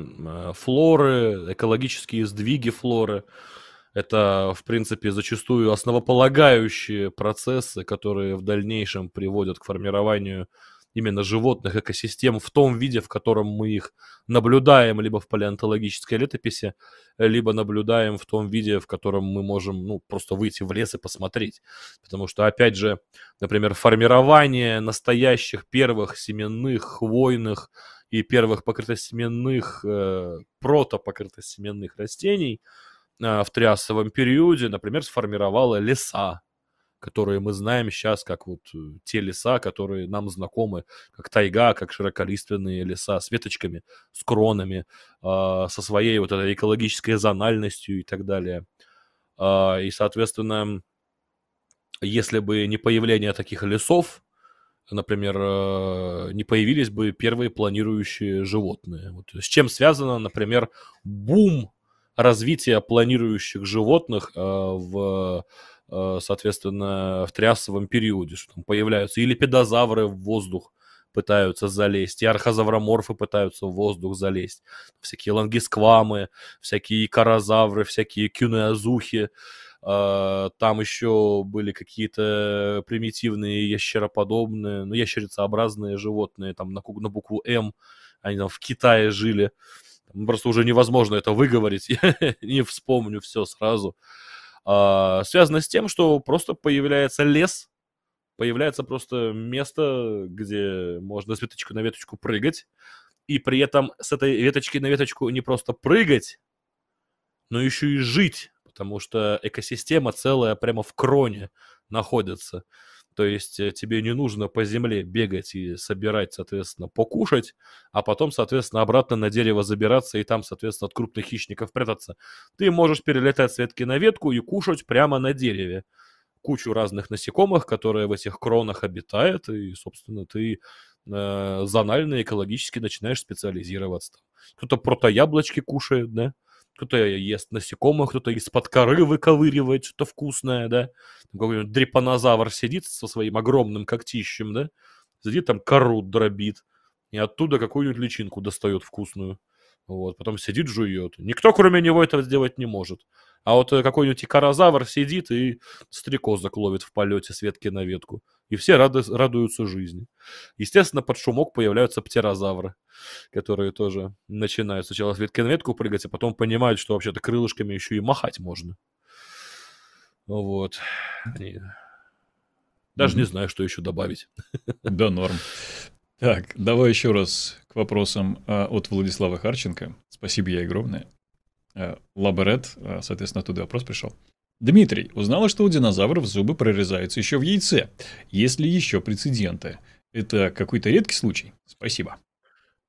флоры, экологические сдвиги флоры – это, в принципе, зачастую основополагающие процессы, которые в дальнейшем приводят к формированию именно животных экосистем в том виде, в котором мы их наблюдаем либо в палеонтологической летописи, либо наблюдаем в том виде, в котором мы можем, ну, просто выйти в лес и посмотреть. Потому что, опять же, например, формирование настоящих первых семенных, хвойных и первых покрытосеменных, э, протопокрытосеменных растений э, в триасовом периоде, например, сформировало леса, которые мы знаем сейчас, как вот те леса, которые нам знакомы, как тайга, как широколиственные леса с веточками, с кронами, э, со своей вот этой экологической зональностью и так далее. Э, и, соответственно, если бы не появление таких лесов, например, э, не появились бы первые планирующие животные. Вот с чем связано, например, бум развития планирующих животных э, в... соответственно, в триасовом периоде, что там появляются и лепидозавры в воздух пытаются залезть, и архозавроморфы пытаются в воздух залезть, всякие лангисквамы, всякие икорозавры, всякие кюнеозухи, там еще были какие-то примитивные ящероподобные, ну, ящерицеобразные животные, там на букву «М», они там в Китае жили, просто уже невозможно это выговорить, не вспомню все сразу. Связано с тем, что просто появляется лес, появляется просто место, где можно с веточки на веточку прыгать, и при этом с этой веточки на веточку не просто прыгать, но еще и жить, потому что экосистема целая прямо в кроне находится. То есть тебе не нужно по земле бегать и собирать, соответственно, покушать, а потом, соответственно, обратно на дерево забираться и там, соответственно, от крупных хищников прятаться. Ты можешь перелетать с ветки на ветку и кушать прямо на дереве. Кучу разных насекомых, которые в этих кронах обитают, и, собственно, ты э, зонально, экологически начинаешь специализироваться. кто-то протояблочки кушает, да, кто-то ест насекомых, кто-то из-под коры выковыривает что-то вкусное, да, какой-нибудь дрепанозавр сидит со своим огромным когтищем, да, сидит там кору дробит, и оттуда какую-нибудь личинку достает вкусную. Вот, потом сидит, жует. Никто, кроме него, этого сделать не может. А вот какой-нибудь икорозавр сидит и стрекозок ловит в полете с ветки на ветку. И все рады, радуются жизни. Естественно, под шумок появляются птерозавры, которые тоже начинают сначала с ветки на ветку прыгать, а потом понимают, что вообще-то крылышками еще и махать можно. Вот. И... Даже mm-hmm. не знаю, что еще добавить. Да, норм. Так, давай еще раз к вопросам от Владислава Харченко. Спасибо ей огромное. Лаборет, соответственно, оттуда вопрос пришел. Дмитрий, узнала, что у динозавров зубы прорезаются еще в яйце. Есть ли еще прецеденты? Это какой-то редкий случай? Спасибо.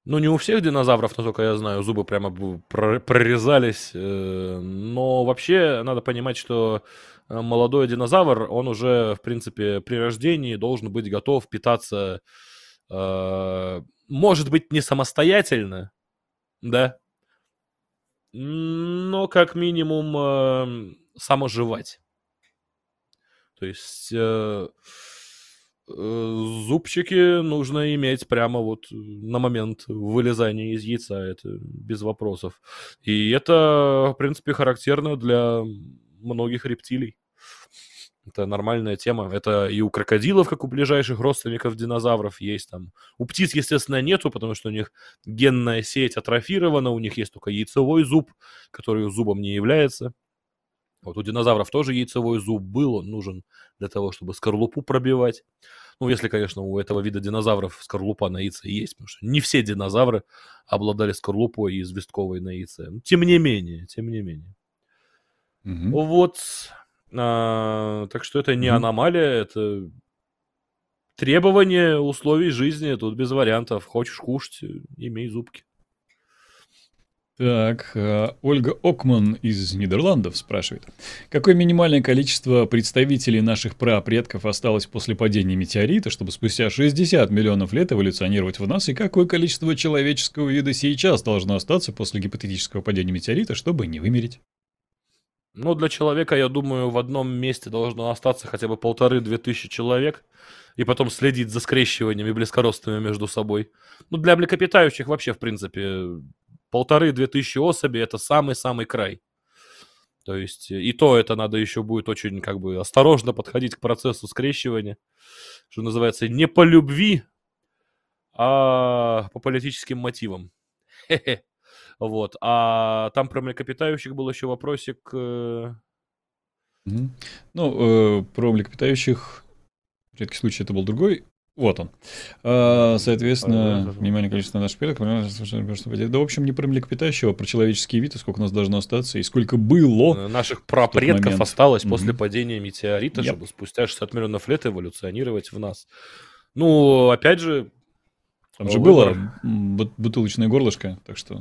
Ну, не у всех динозавров, насколько я знаю, зубы прямо прорезались. Но вообще надо понимать, что молодой динозавр, он уже, в принципе, при рождении должен быть готов питаться... Может быть, не самостоятельно, да, но как минимум э, саможевать. То есть э, э, зубчики нужно иметь прямо вот на момент вылезания из яйца, это без вопросов. И это, в принципе, характерно для многих рептилий. Это нормальная тема. Это и у крокодилов, как у ближайших родственников динозавров, есть там. У птиц, естественно, нету, потому что у них генная сеть атрофирована, у них есть только яйцевой зуб, который зубом не является. Вот у динозавров тоже яйцевой зуб был, он нужен для того, чтобы скорлупу пробивать. Ну, если, конечно, у этого вида динозавров скорлупа на яйце есть, потому что не все динозавры обладали скорлупой и известковой на яйце. Тем не менее, тем не менее. Угу. Вот... А, так что это не аномалия, это требование условий жизни, тут без вариантов. Хочешь кушать, имей зубки. Так, Ольга Окман из Нидерландов спрашивает. Какое минимальное количество представителей наших прапредков осталось после падения метеорита, чтобы спустя шестьдесят миллионов лет эволюционировать в нас? И какое количество человеческого вида сейчас должно остаться после гипотетического падения метеорита, чтобы не вымереть? Ну, для человека, я думаю, в одном месте должно остаться хотя бы полторы-две тысячи человек, и потом следить за скрещиваниями близкородственными между собой. Ну, для млекопитающих вообще, в принципе, полторы-две тысячи особей – это самый-самый край. То есть и то это надо еще будет очень как бы осторожно подходить к процессу скрещивания, что называется, не по любви, а по политическим мотивам. Хе-хе. Вот, а там про млекопитающих был еще вопросик. Mm-hmm. Ну, э, про млекопитающих, в редкий случай, это был другой. Вот он. А, соответственно, минимальное количество наших предков. Да, в общем, не про млекопитающего, а про человеческие виды, сколько у нас должно остаться и сколько было. Наших прапредков осталось mm-hmm. после падения метеорита, yep. чтобы спустя шестьдесят миллионов лет эволюционировать в нас. Ну, опять же... Там же было бутылочное горлышко, так что...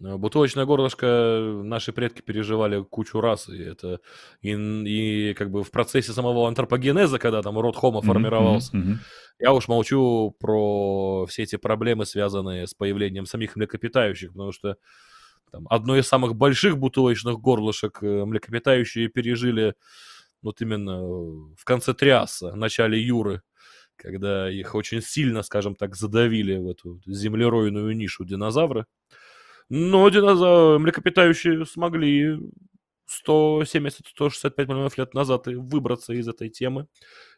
Бутылочное горлышко наши предки переживали кучу раз, и это и, и как бы в процессе самого антропогенеза, когда там род Homo mm-hmm, формировался, mm-hmm. я уж молчу про все эти проблемы, связанные с появлением самих млекопитающих, потому что там, одно из самых больших бутылочных горлышек млекопитающие пережили вот именно в конце Триаса, в начале Юры, когда их очень сильно, скажем так, задавили в эту землеройную нишу динозавра. Но динозавры, млекопитающие смогли сто семьдесят — сто шестьдесят пять миллионов лет назад выбраться из этой темы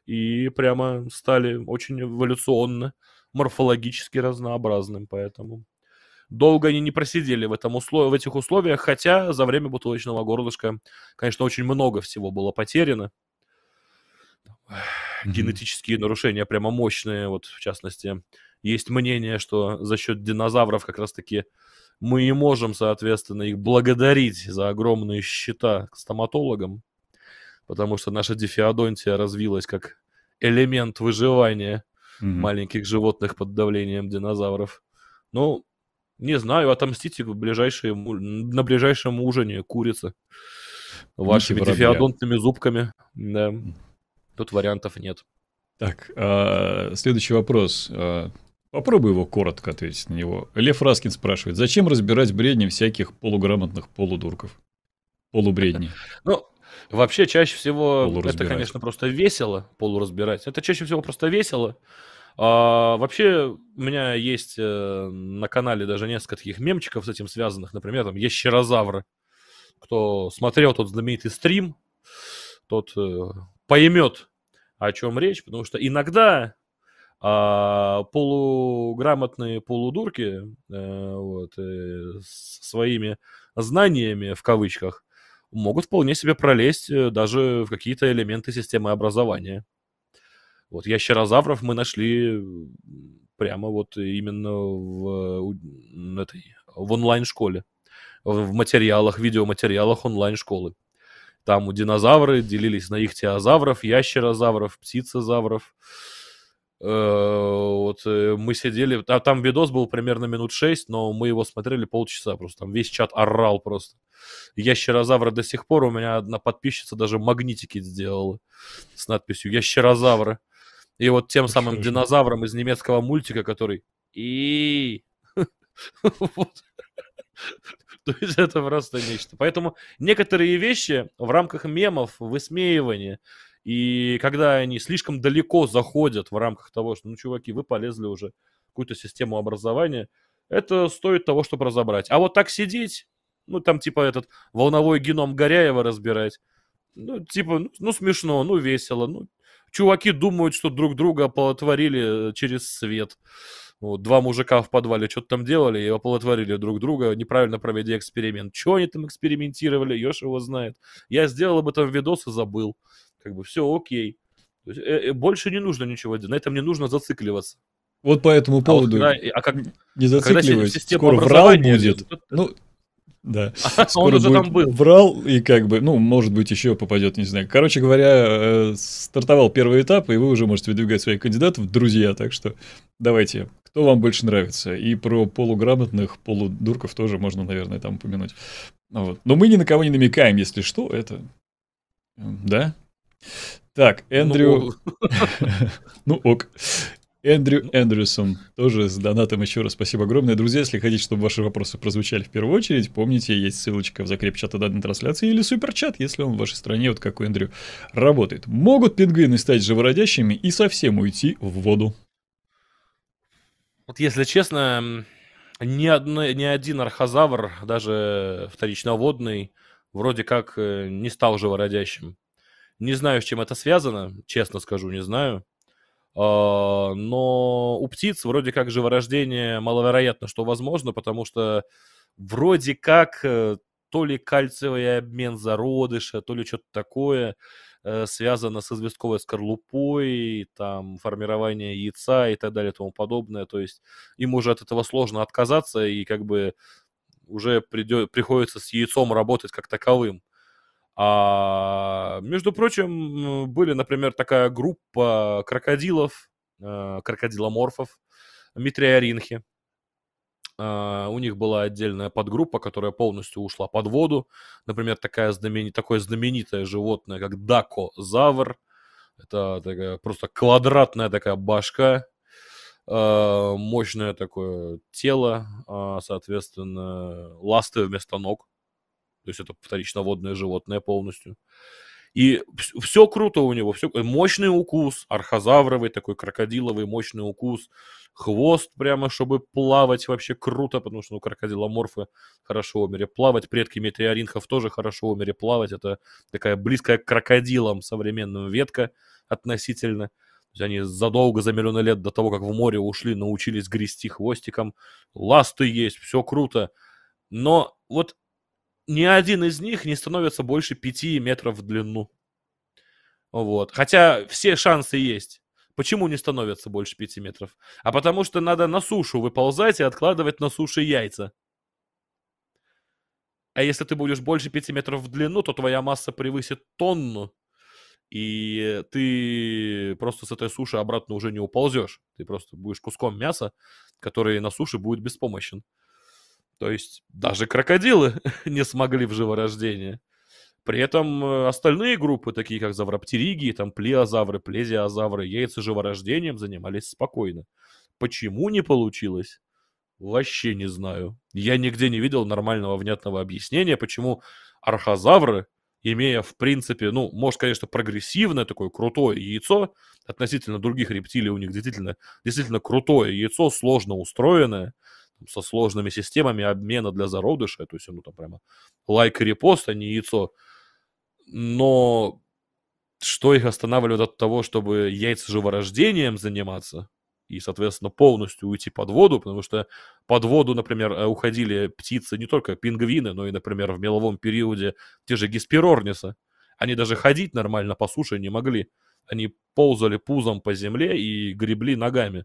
и прямо стали очень эволюционно, морфологически разнообразным. Поэтому долго они не просидели в, этом услов... в этих условиях, хотя за время бутылочного горлышка, конечно, очень много всего было потеряно. Генетические mm-hmm. нарушения прямо мощные. Вот, в частности, есть мнение, что за счет динозавров как раз-таки мы и можем, соответственно, их благодарить за огромные счета к стоматологам, потому что наша дифеодонтия развилась как элемент выживания mm-hmm. маленьких животных под давлением динозавров. Ну, не знаю, отомстите в ближайшие, на ближайшем ужине курица вашими дифеодонтными зубками. Да. Тут вариантов нет. Так, следующий вопрос. Попробую его коротко ответить на него. Лев Раскин спрашивает, зачем разбирать бредни всяких полуграмотных полудурков? Полубредни. Ну, вообще, чаще всего это, конечно, просто весело, полуразбирать. Это чаще всего просто весело. А, вообще, у меня есть на канале даже несколько таких мемчиков с этим связанных. Например, там есть ящерозавры. Кто смотрел тот знаменитый стрим, тот поймет, о чем речь. Потому что иногда... А полуграмотные полудурки э, вот, э, своими знаниями, в кавычках, могут вполне себе пролезть даже в какие-то элементы системы образования. Вот ящерозавров мы нашли прямо вот именно в, в онлайн-школе, в материалах, видеоматериалах онлайн-школы. Там у динозавры делились на ихтиозавров, ящерозавров, птицезавров. Вот мы сидели, а там видос был примерно минут шесть, но мы его смотрели полчаса просто, там весь чат орал просто. Ящерозавра до сих пор, у меня одна подписчица даже магнитики сделала с надписью «Ящерозавра». И вот тем самым динозавром из немецкого мультика, который... И... То есть это просто нечто. Поэтому некоторые вещи в рамках мемов, высмеивания... И когда они слишком далеко заходят в рамках того, что, ну, чуваки, вы полезли уже в какую-то систему образования, это стоит того, чтобы разобрать. А вот так сидеть, ну, там, типа, этот волновой геном Горяева разбирать, ну, типа, ну, смешно, ну, весело. Ну, чуваки думают, что друг друга оплодотворили через свет. Вот, два мужика в подвале что-то там делали и оплодотворили друг друга, неправильно проведя эксперимент. Чего они там экспериментировали, Ёж его знает. Я сделал об этом видос и забыл. Как бы все окей. То есть, э, э, больше не нужно ничего делать. На этом не нужно зацикливаться. Вот по этому поводу. А, вот когда, а как, не зацикливайся. Скоро врал будет. Ну, да. А, скоро он уже будет, там был. Врал и как бы, ну, может быть, еще попадет, не знаю. Короче говоря, э, стартовал первый этап, и вы уже можете выдвигать своих кандидатов в друзья. Так что давайте. Кто вам больше нравится? И про полуграмотных, полудурков тоже можно, наверное, там упомянуть. Вот. Но мы ни на кого не намекаем, если что, это... Да? Так, Эндрю... Ну, ок. Эндрю Эндрюсон тоже с донатом еще раз спасибо огромное. Друзья, если хотите, чтобы ваши вопросы прозвучали в первую очередь, помните, есть ссылочка в закреп чата данной трансляции или суперчат, если он в вашей стране, вот как у Эндрю, работает. Могут пингвины стать живородящими и совсем уйти в воду? Вот если честно, ни, одно, ни один архозавр, даже вторичноводный, вроде как не стал живородящим. Не знаю, с чем это связано, честно скажу, не знаю. Но у птиц вроде как живорождение маловероятно, что возможно, потому что вроде как то ли кальциевый обмен зародыша, то ли что-то такое связано с известковой скорлупой, там, формирование яйца и так далее и тому подобное. То есть им уже от этого сложно отказаться, и как бы уже придет, приходится с яйцом работать как таковым. А, между прочим, были, например, такая группа крокодилов, э, крокодиломорфов, митриоринхи. Э, у них была отдельная подгруппа, которая полностью ушла под воду. Например, такая знамен... такое знаменитое животное, как дакозавр. Это такая просто квадратная такая башка, э, мощное такое тело, э, соответственно, ласты вместо ног. То есть это вторичноводное животное полностью. И все круто у него. Все... Мощный укус, архозавровый такой, крокодиловый мощный укус. Хвост прямо, чтобы плавать вообще круто, потому что ну, крокодиломорфы хорошо умели плавать. Предки метеоринхов тоже хорошо умели плавать. Это такая близкая к крокодилам современным ветка относительно. То есть они задолго, за миллионы лет до того, как в море ушли, научились грести хвостиком. Ласты есть, все круто. Но вот... Ни один из них не становится больше пяти метров в длину. Вот. Хотя все шансы есть. Почему не становится больше пяти метров? А потому что надо на сушу выползать и откладывать на суше яйца. А если ты будешь больше пяти метров в длину, то твоя масса превысит тонну. И ты просто с этой суши обратно уже не уползешь. Ты просто будешь куском мяса, который на суше будет беспомощен. То есть даже крокодилы не смогли в живорождение. При этом остальные группы, такие как завроптеригии, там плеозавры, плезиозавры, яйца живорождением занимались спокойно. Почему не получилось? Вообще не знаю. Я нигде не видел нормального, внятного объяснения, почему архозавры, имея, в принципе, ну, может, конечно, прогрессивное такое крутое яйцо, относительно других рептилий у них действительно, действительно крутое яйцо, сложно устроенное, со сложными системами обмена для зародыша, то есть, ну, там прямо лайк и репост, а не яйцо. Но что их останавливает от того, чтобы яйцеживорождением заниматься? И, соответственно, полностью уйти под воду, потому что под воду, например, уходили птицы не только пингвины, но и, например, в меловом периоде те же гесперорнисы. Они даже ходить нормально по суше не могли. Они ползали пузом по земле и гребли ногами.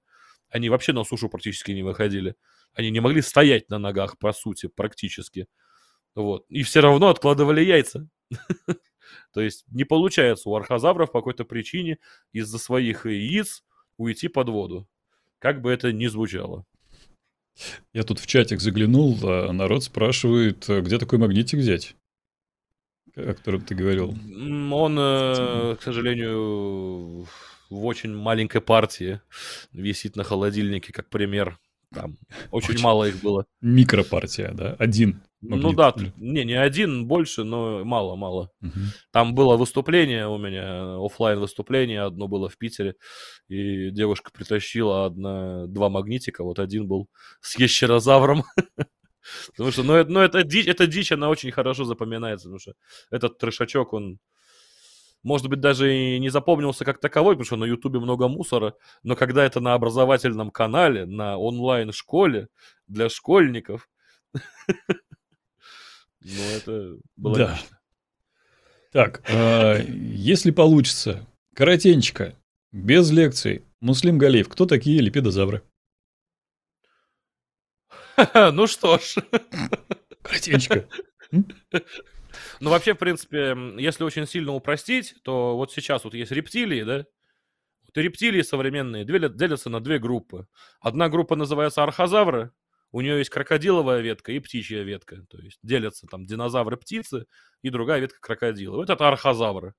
Они вообще на сушу практически не выходили. Они не могли стоять на ногах, по сути, практически. Вот. И все равно откладывали яйца. То есть не получается у архозавров по какой-то причине из-за своих яиц уйти под воду. Как бы это ни звучало. Я тут в чатик заглянул, а народ спрашивает, где такой магнитик взять, о котором ты говорил. Он, к сожалению, в очень маленькой партии висит на холодильнике, как пример. Там очень, очень мало их было. Микропартия, да? Один магнит. Ну да, не, не один, больше, но мало-мало. Угу. Там было выступление у меня, офлайн выступление, одно было в Питере, и девушка притащила одна, два магнитика, вот один был с ящерозавром. Потому что, ну, это, ну это, дичь, это дичь, она очень хорошо запоминается, потому что этот трешачок, он, может быть, даже и не запомнился как таковой, потому что на Ютубе много мусора, но когда это на образовательном канале, на онлайн-школе для школьников, ну, это было отлично. Так, если получится, коротенько, без лекций, Муслим Галеев, кто такие липидозавры? Ну что ж. Коротенько. Ну, вообще, в принципе, если очень сильно упростить, то вот сейчас вот есть рептилии, да? Вот рептилии современные делятся на две группы. Одна группа называется архозавры, у нее есть крокодиловая ветка и птичья ветка. То есть делятся там динозавры-птицы и другая ветка крокодила. Вот это архозавры.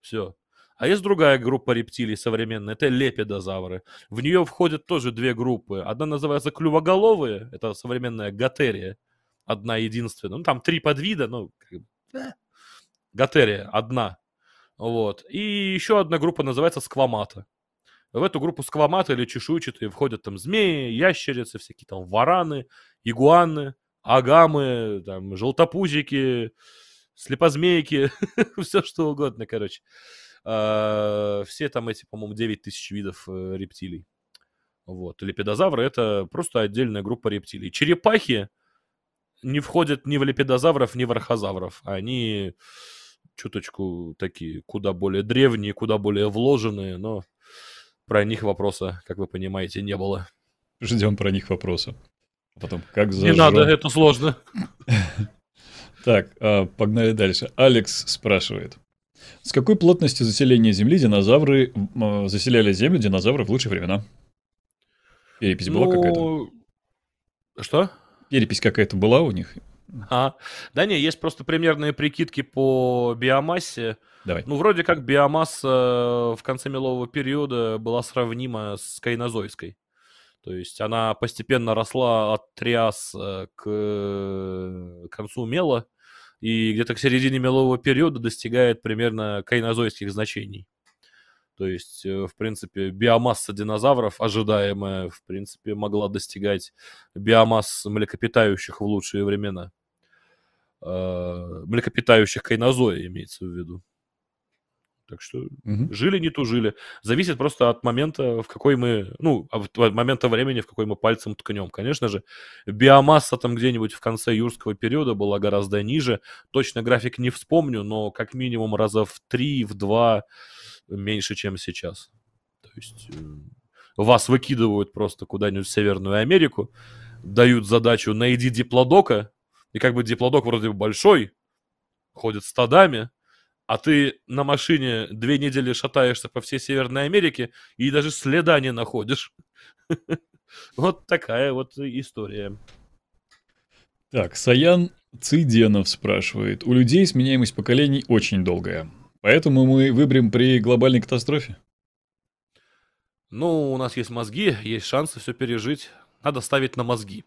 Все. А есть другая группа рептилий современная, это лепидозавры. В нее входят тоже две группы. Одна называется клювоголовые, это современная готерия, одна единственная. Ну, там три подвида, ну, как бы. Готерия одна. Вот. И еще одна группа называется сквамата. В эту группу сквамата или чешуйчатые входят там змеи, ящерицы, всякие там вараны, игуаны, агамы, там, желтопузики, слепозмейки, все что угодно, короче. Все там эти, по-моему, девять тысяч видов рептилий. Вот. Лепидозавры — это просто отдельная группа рептилий. Черепахи не входят ни в лепидозавров, ни в архозавров. Они чуточку такие куда более древние, куда более вложенные, но про них вопроса, как вы понимаете, не было. Ждем про них вопроса. Потом, как зажжем. Не надо, это сложно. Так, погнали дальше. Алекс спрашивает. С какой плотностью заселения Земли динозавры заселяли Землю динозавры в лучшие времена? Перепись была какая-то? Что? Перепись какая-то была у них? А, да не, есть просто примерные прикидки по биомассе. Давай. Ну, вроде как биомасса в конце мелового периода была сравнима с кайнозойской. То есть она постепенно росла от Триаса к концу мела и где-то к середине мелового периода достигает примерно кайнозойских значений. То есть, в принципе, биомасса динозавров, ожидаемая, в принципе, могла достигать биомасс млекопитающих в лучшие времена. Млекопитающих кайнозоя имеется в виду. Так что угу. Жили, не тужили. Зависит просто от момента, в какой мы... Ну, от момента времени, в какой мы пальцем ткнем. Конечно же, биомасса там где-нибудь в конце юрского периода была гораздо ниже. Точно график не вспомню, но как минимум раза в три, в два... меньше, чем сейчас. То есть вас выкидывают просто куда-нибудь в Северную Америку, дают задачу «найди диплодока», и как бы диплодок вроде большой, ходит стадами, а ты на машине две недели шатаешься по всей Северной Америке и даже следа не находишь. Вот такая вот история. Так, Саян Циденов спрашивает. У людей сменяемость поколений очень долгая. Поэтому мы выберем при глобальной катастрофе? Ну, у нас есть мозги, есть шансы все пережить. Надо ставить на мозги.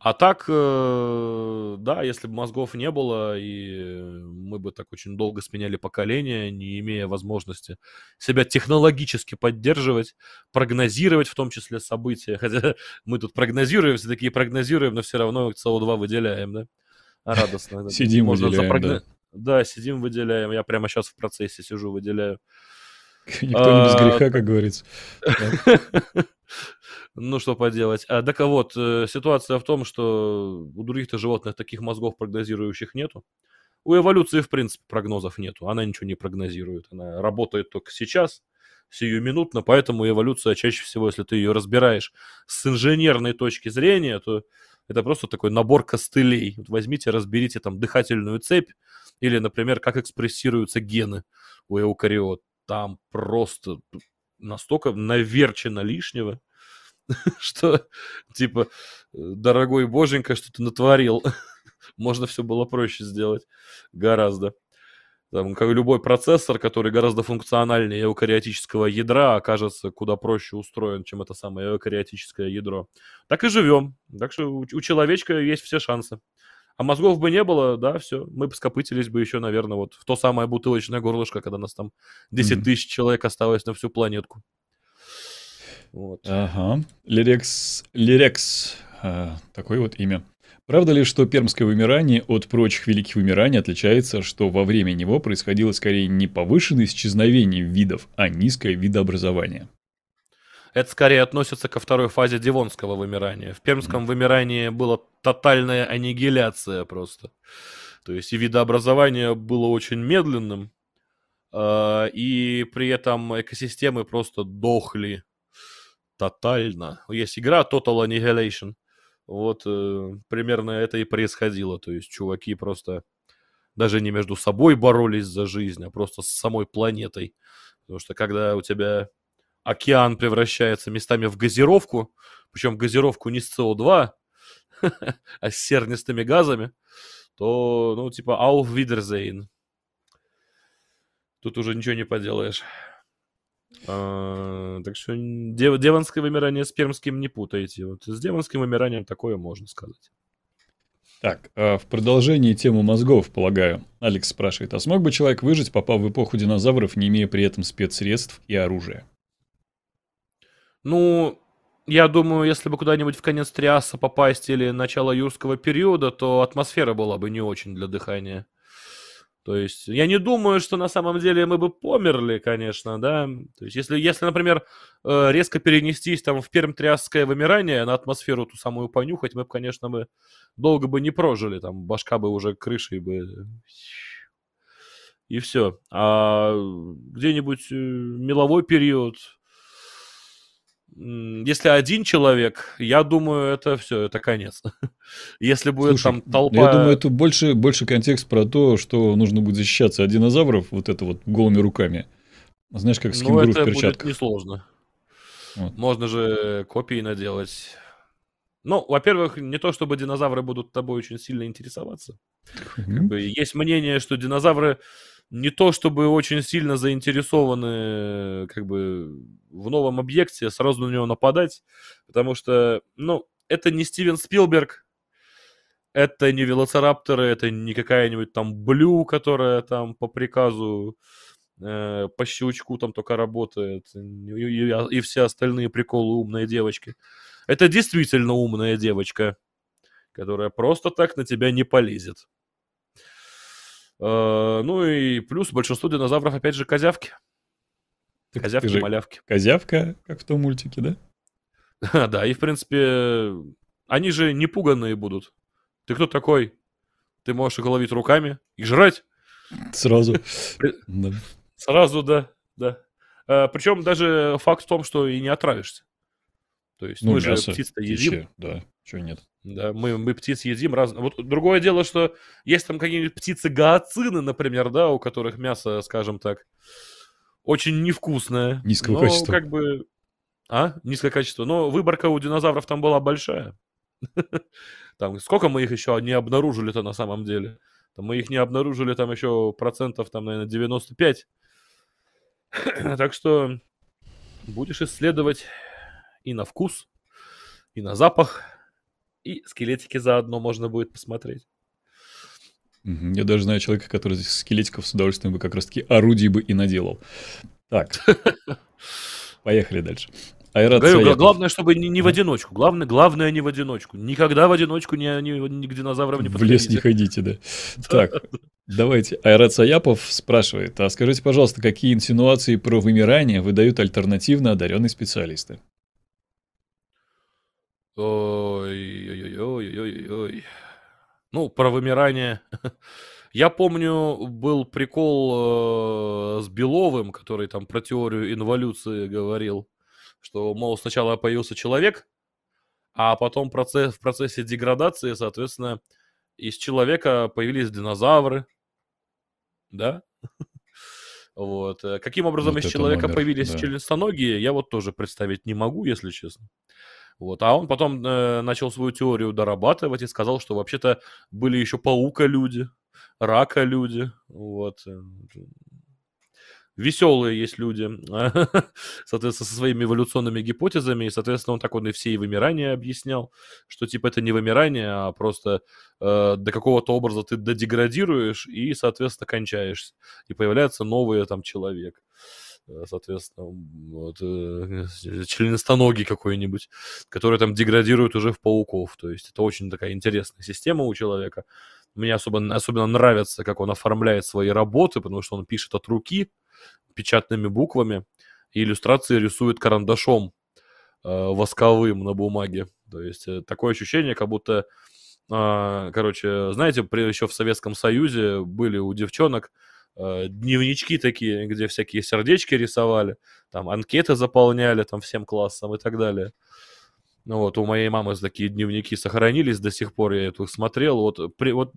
А так, да, если бы мозгов не было, и мы бы так очень долго сменяли поколение, не имея возможности себя технологически поддерживать, прогнозировать в том числе события. Хотя мы тут прогнозируем, все такие прогнозируем, но все равно си о два выделяем, да? Радостно. Сидим, выделяем, да, сидим, выделяем. Я прямо сейчас в процессе сижу, выделяю. Никто не без греха, как говорится. Ну, что поделать. А, так вот, ситуация в том, что у других-то животных таких мозгов прогнозирующих нету. У эволюции, в принципе, прогнозов нету. Она ничего не прогнозирует. Она работает только сейчас, сиюминутно. Поэтому эволюция чаще всего, если ты ее разбираешь с инженерной точки зрения, то это просто такой набор костылей. Вот возьмите, разберите там дыхательную цепь или, например, как экспрессируются гены у эукариот. Там просто настолько наверчено лишнего, что, типа, дорогой боженька, что ты натворил. Можно все было проще сделать гораздо. Там, как любой процессор, который гораздо функциональнее эукариотического ядра, окажется куда проще устроен, чем это самое эукариотическое ядро. Так и живем. Так что у человечка есть все шансы. А мозгов бы не было, да, все. Мы бы скопытились бы еще, наверное, вот в то самое бутылочное горлышко, когда нас там десять тысяч mm-hmm. человек осталось на всю планетку. Вот. Ага. Лирекс. Лирекс. А, такое вот имя. Правда ли, что пермское вымирание от прочих великих вымираний отличается, что во время него происходило скорее не повышенное исчезновение видов, а низкое видообразование? Это скорее относится ко второй фазе Девонского вымирания. В пермском вымирании была тотальная аннигиляция просто. То есть и видообразование было очень медленным, и при этом экосистемы просто дохли тотально. Есть игра Total Annihilation. Вот примерно это и происходило. То есть чуваки просто даже не между собой боролись за жизнь, а просто с самой планетой. Потому что когда у тебя... океан превращается местами в газировку, причем газировку не с си о два, а с сернистыми газами, то, ну, типа, auf Wiedersehen. Тут уже ничего не поделаешь. А, так что дев, девонское вымирание с пермским не путайте. Вот с девонским вымиранием такое можно сказать. Так, в продолжении темы мозгов, полагаю. Алекс спрашивает, а смог бы человек выжить, попав в эпоху динозавров, не имея при этом спецсредств и оружия? Ну, я думаю, если бы куда-нибудь в конец Триаса попасть или начало юрского периода, то атмосфера была бы не очень для дыхания. То есть я не думаю, что на самом деле мы бы померли, конечно, да. То есть если, если например, резко перенестись там в перм-триасское вымирание, на атмосферу ту самую понюхать, мы бы, конечно, бы долго бы не прожили, там башка бы уже крышей бы... И все. А где-нибудь меловой период... Если один человек, я думаю, это все, это конец. Если будет Слушай, там толпа... Я думаю, это больше, больше контекст про то, что нужно будет защищаться от динозавров вот это вот голыми руками. Знаешь, как с кенгуру ну, в перчатках. Ну, это будет несложно. Вот. Можно же копии наделать. Ну, во-первых, не то, чтобы динозавры будут тобой очень сильно интересоваться. Mm-hmm. Есть мнение, что динозавры... не то чтобы очень сильно заинтересованы как бы в новом объекте, сразу на него нападать, потому что, ну, это не Стивен Спилберг, это не велоцирапторы, это не какая-нибудь там Блю, которая там по приказу, э, по щелчку там только работает, и, и, и все остальные приколы умной девочки. Это действительно умная девочка, которая просто так на тебя не полезет. Ну и плюс большинство динозавров, опять же, козявки. Так козявки, же малявки. Козявка, как в том мультике, да? Да, и, в принципе, они же не пуганные будут. Ты кто такой? Ты можешь их ловить руками и жрать. Сразу. Сразу, да, да. Причем даже факт в том, что и не отравишься. То есть мы же птиц-то едим. Да, чего нет. Да, мы, мы птиц едим раз. Вот другое дело, что есть там какие-нибудь птицы-гоацины, например, да, у которых мясо, скажем так, очень невкусное. Низкого но качества. Как бы... А? Низкое качество. Но выборка у динозавров там была большая. Там сколько мы их еще не обнаружили-то на самом деле? Мы их не обнаружили там еще процентов, там, наверное, девяносто пять. Так что... будешь исследовать и на вкус, и на запах, и скелетики заодно можно будет посмотреть. Я даже знаю человека, который здесь скелетиков с удовольствием бы как раз-таки орудий бы и наделал. Так, поехали дальше. Говорю, главное, чтобы не, не в одиночку. Главное, главное, не в одиночку. Никогда в одиночку не, не, не к динозаврам не подходите. В лес не ходите, да. Так, давайте. Айрат Саяпов спрашивает. А скажите, пожалуйста, какие инсинуации про вымирание выдают альтернативно одаренные специалисты? Ой-ой-ой-ой-ой-ой. Ну, про вымирание... Я помню, был прикол с Беловым, который там про теорию инволюции говорил, что, мол, сначала появился человек, а потом процесс, в процессе деградации, соответственно, из человека появились динозавры, да? Вот. Каким образом вот из человека номер, появились да. членистоногие, я вот тоже представить не могу, если честно. Вот. А он потом э, начал свою теорию дорабатывать и сказал, что вообще-то были еще паука-люди, рака-люди, вот... Веселые есть люди, соответственно, со своими эволюционными гипотезами, и, соответственно, он так он и все и вымирания объяснял, что, типа, это не вымирание, а просто э, до какого-то образа ты додеградируешь и, соответственно, кончаешься, и появляется новый, там, человек, соответственно, вот, э, членистоногий какой-нибудь, который, там, деградирует уже в пауков, то есть это очень такая интересная система у человека. Мне особенно, особенно нравится, как он оформляет свои работы, потому что он пишет от руки, печатными буквами, и иллюстрации рисует карандашом э, восковым на бумаге. То есть э, такое ощущение, как будто, э, короче, знаете, при, еще в Советском Союзе были у девчонок э, дневнички такие, где всякие сердечки рисовали, там анкеты заполняли там всем классам и так далее. Ну вот, у моей мамы такие дневники сохранились до сих пор, я их смотрел. Вот, при, вот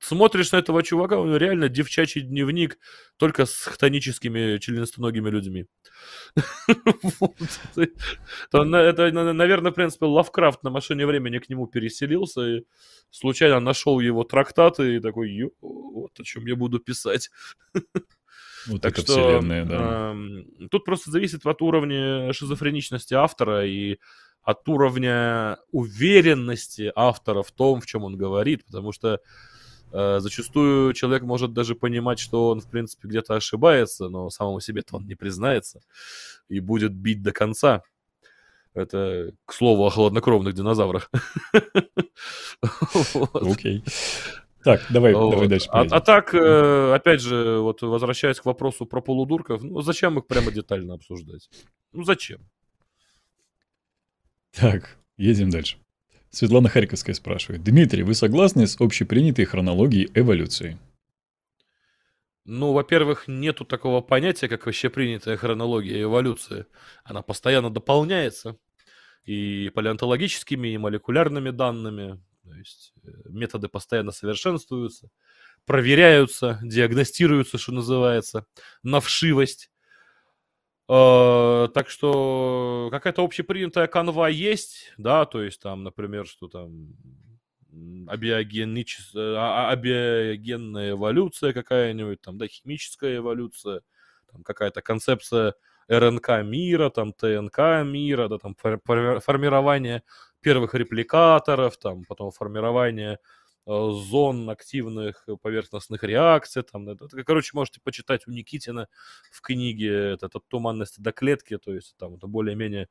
смотришь на этого чувака, у него реально девчачий дневник, только с хтоническими членистоногими людьми. Это, наверное, в принципе, Лавкрафт на машине времени к нему переселился и случайно нашел его трактаты и такой, вот о чем я буду писать. Вот так что вселенная, да. э, тут просто зависит от уровня шизофреничности автора и от уровня уверенности автора в том, в чем он говорит, потому что э, зачастую человек может даже понимать, что он, в принципе, где-то ошибается, но самому себе-то он не признается и будет бить до конца. Это, к слову, о хладнокровных динозаврах. Окей. Так, давай, вот. давай дальше. А, а так, э, опять же, вот возвращаясь к вопросу про полудурков, ну зачем их прямо детально обсуждать? Ну зачем? Так, едем дальше. Светлана Харьковская спрашивает. Дмитрий, вы согласны с общепринятой хронологией эволюции? Ну, во-первых, нету такого понятия, как общепринятая хронология эволюции. Она постоянно дополняется и палеонтологическими, и молекулярными данными. То есть методы постоянно совершенствуются, проверяются, диагностируются, что называется, на вшивость. Э, так что какая-то общепринятая канва есть, да, то есть там, например, что там абиогенич... абиогенная эволюция какая-нибудь, там, да, химическая эволюция, там какая-то концепция РНК мира, там ТНК мира, да, там формирование первых репликаторов, там, потом формирование э, зон активных поверхностных реакций. Там, это, короче, можете почитать у Никитина в книге это, «От туманности до клетки». То есть там это более-менее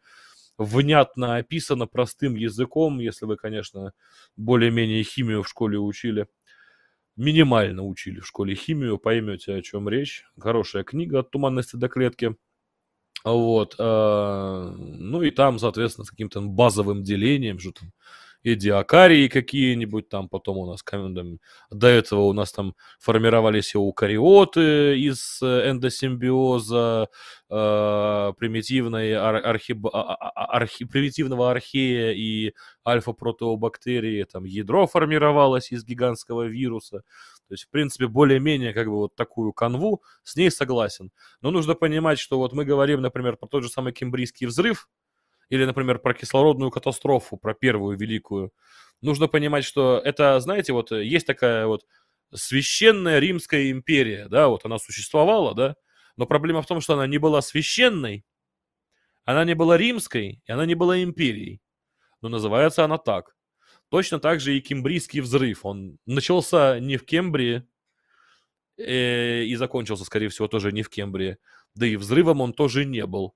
внятно описано простым языком, если вы, конечно, более-менее химию в школе учили. Минимально учили в школе химию, поймете, о чем речь. Хорошая книга «От туманности до клетки». Вот, ну и там, соответственно, с каким-то базовым делением, что там идиокарии какие-нибудь, там потом у нас, там, до этого у нас там формировались эукариоты из эндосимбиоза э, примитивной архи... Архи... примитивного архея и альфа-протеобактерии, там ядро формировалось из гигантского вируса. То есть, в принципе, более-менее как бы вот такую канву, с ней согласен. Но нужно понимать, что вот мы говорим, например, про тот же самый Кембрийский взрыв или, например, про кислородную катастрофу, про первую великую. Нужно понимать, что это, знаете, вот есть такая вот священная Римская империя, да, вот она существовала, да, но проблема в том, что она не была священной, Она не была римской, и она не была империей. Но называется она так. Точно так же и Кембрийский взрыв. Он начался не в Кембрии э, и закончился, скорее всего, тоже не в Кембрии. Да и взрывом он тоже не был.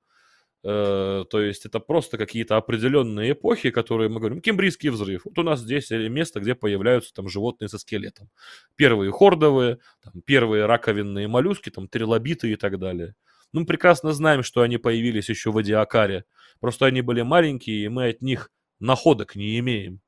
Э, то есть это просто какие-то определенные эпохи, которые мы говорим. Кембрийский взрыв. Вот у нас здесь место, где появляются там животные со скелетом. Первые хордовые, там, первые раковинные моллюски, там трилобиты и так далее. Ну, мы прекрасно знаем, что они появились еще в Адиакаре. Просто они были маленькие, и мы от них находок не имеем.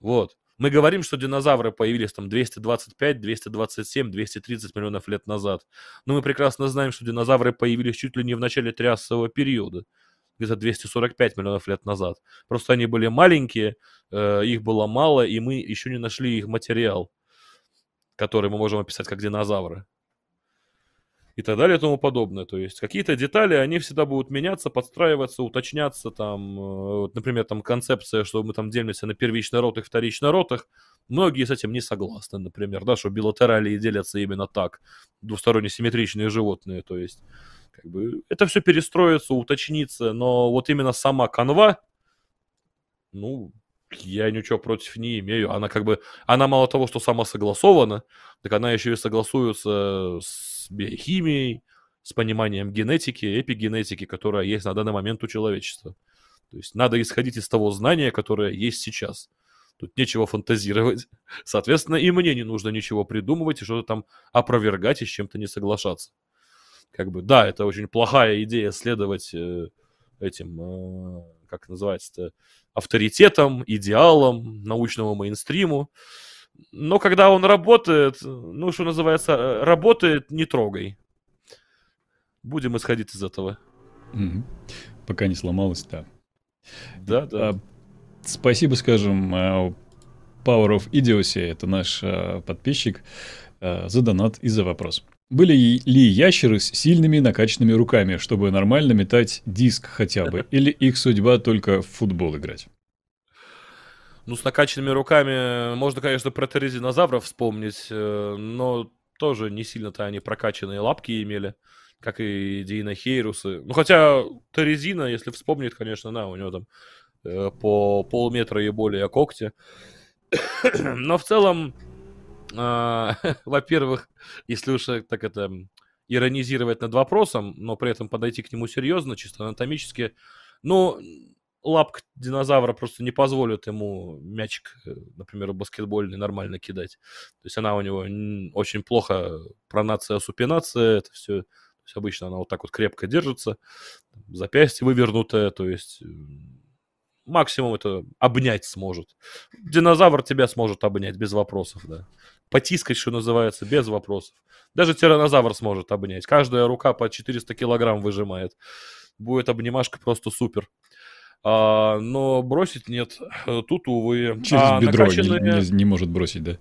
Вот. Мы говорим, что динозавры появились там двести двадцать пять, двести двадцать семь, двести тридцать миллионов лет назад. Но мы прекрасно знаем, что динозавры появились чуть ли не в начале триасового периода, где-то двести сорок пять миллионов лет назад. Просто они были маленькие, э, их было мало, и мы еще не нашли их материал, который мы можем описать как динозавры. И так далее и тому подобное. То есть какие-то детали, они всегда будут меняться, подстраиваться, уточняться. Там, вот, например, там концепция, что мы там делимся на первичный род и вторичный род. Многие с этим не согласны, например, да, что билатералии делятся именно так. Двусторонне симметричные животные. То есть как бы, это все перестроится, уточнится. Но вот именно сама канва, ну, я ничего против не имею. Она как бы, она мало того, что сама согласована, так она еще и согласуется с биохимией, с пониманием генетики, эпигенетики, которая есть на данный момент у человечества. То есть надо исходить из того знания, которое есть сейчас. Тут нечего фантазировать. Соответственно, и мне не нужно ничего придумывать и что-то там опровергать и с чем-то не соглашаться. Как бы, да, это очень плохая идея следовать э, этим, э, как называется-то, авторитетам, идеалам, научному мейнстриму. Но когда он работает, ну, что называется, работает, не трогай. Будем исходить из этого. Угу. Пока не сломалось, да. Да, да. А, спасибо, скажем, Power of Idiocy, это наш а, подписчик, а, за донат и за вопрос. Были ли ящеры с сильными накачанными руками, чтобы нормально метать диск хотя бы? Или их судьба только в футбол играть? Ну, с накачанными руками можно, конечно, про динозавров вспомнить, но тоже не сильно-то они прокачанные лапки имели, как и динохейрусы. Ну, хотя Терезина, если вспомнить, конечно, да, у него там э, по полметра и более когти. Но в целом, э, во-первых, если уж так это иронизировать над вопросом, но при этом подойти к нему серьезно, чисто анатомически, ну... лапка динозавра просто не позволит ему мячик, например, баскетбольный, нормально кидать. То есть она у него очень плохо пронация, супинация, это все. То есть обычно она вот так вот крепко держится, запястье вывернутое, то есть максимум это обнять сможет. Динозавр тебя сможет обнять без вопросов, да. Потискать, что называется, без вопросов. Даже тиранозавр сможет обнять. Каждая рука по четыреста килограмм выжимает. Будет обнимашка просто супер. А, но бросить нет. Тут, увы. Через а бедро накачанные... не, не, не может бросить, да?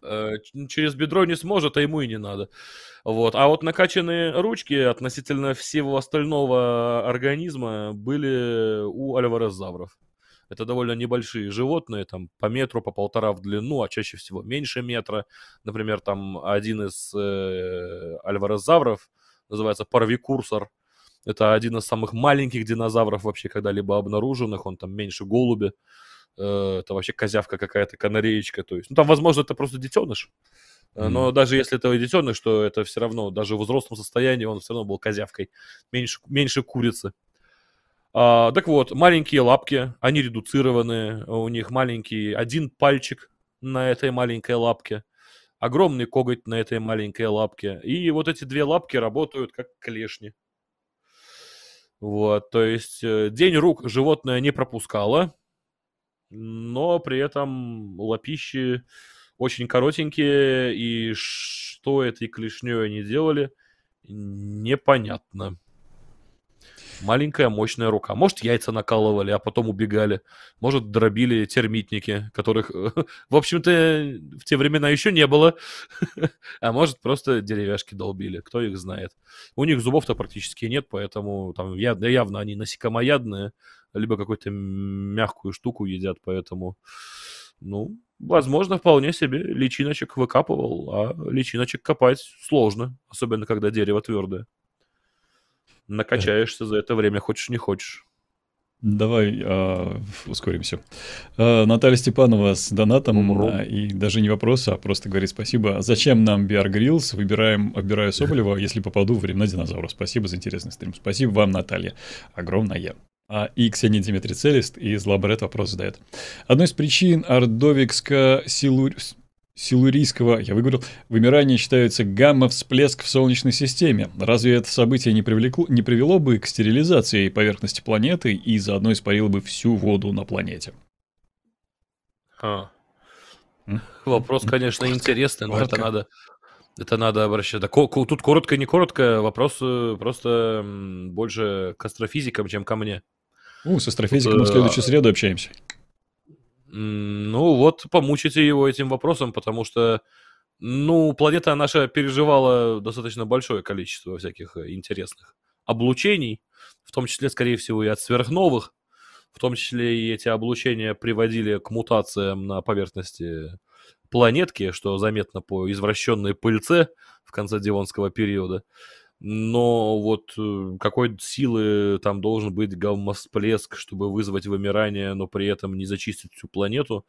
А, через бедро не сможет, а ему и не надо. Вот. А вот накачанные ручки относительно всего остального организма были у альварозавров. Это довольно небольшие животные, там по метру, по полтора в длину, а чаще всего меньше метра. Например, там один из э, альварозавров называется парвикурсор. Это один из самых маленьких динозавров вообще когда-либо обнаруженных. Он там меньше голуби. Это вообще козявка какая-то, канареечка. То есть, ну, там, возможно, это просто детеныш. Mm-hmm. Но даже если это детеныш, то это все равно, даже в взрослом состоянии он все равно был козявкой. Меньше, меньше курицы. А, так вот, маленькие лапки. Они редуцированы. У них маленький один пальчик на этой маленькой лапке. Огромный коготь на этой маленькой лапке. И вот эти две лапки работают как клешни. Вот, то есть день рук животное не пропускало, но при этом лапищи очень коротенькие, и что этой клешней они делали, непонятно. Маленькая мощная рука. Может, яйца накалывали, а потом убегали. Может, дробили термитники, которых, в общем-то, в те времена еще не было. А может, просто деревяшки долбили. Кто их знает. У них зубов-то практически нет, поэтому там явно они насекомоядные, либо какую-то мягкую штуку едят, поэтому, ну, возможно, вполне себе личиночек выкапывал, а личиночек копать сложно, особенно когда дерево твердое. накачаешься за это время, хочешь не хочешь. Давай э, ускоримся. Э, Наталья Степанова с донатом, э, и даже не вопрос, а просто говорит спасибо. Зачем нам Биар Гриллс? Выбираем, оббираю Соболева, если попаду в времена динозавров. Спасибо за интересный стрим. Спасибо вам, Наталья. Огромное. А, и Ксения Димитрицелист из Лабрет вопрос задает. Одной из причин Ордовикска-Силурийского, Силурийского, я выговорил, вымирание считается гамма-всплеск в Солнечной системе. Разве это событие не, привлекло, не привело бы к стерилизации поверхности планеты и заодно испарило бы всю воду на планете? А. Вопрос, конечно, коротко, интересный, но коротко. это надо, это надо обращаться. Тут коротко, не коротко, вопрос просто больше к астрофизикам, чем ко мне. Ну, с астрофизиком мы в следующую среду общаемся. Ну вот, помучите его этим вопросом, потому что, ну, планета наша переживала достаточно большое количество всяких интересных облучений, в том числе, скорее всего, и от сверхновых, в том числе и эти облучения приводили к мутациям на поверхности планетки, что заметно по извращенной пыльце в конце Девонского периода. Но вот какой силы там должен быть гамма-всплеск, чтобы вызвать вымирание, но при этом не зачистить всю планету,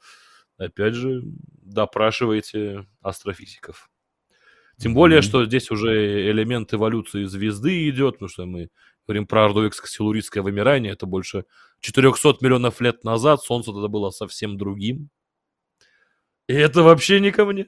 опять же, допрашивайте астрофизиков. Тем более, mm-hmm. что здесь уже элемент эволюции звезды идет, потому что мы говорим про ордовикско-силурийское вымирание, это больше четырехсот миллионов лет назад, Солнце тогда было совсем другим. И это вообще не ко мне.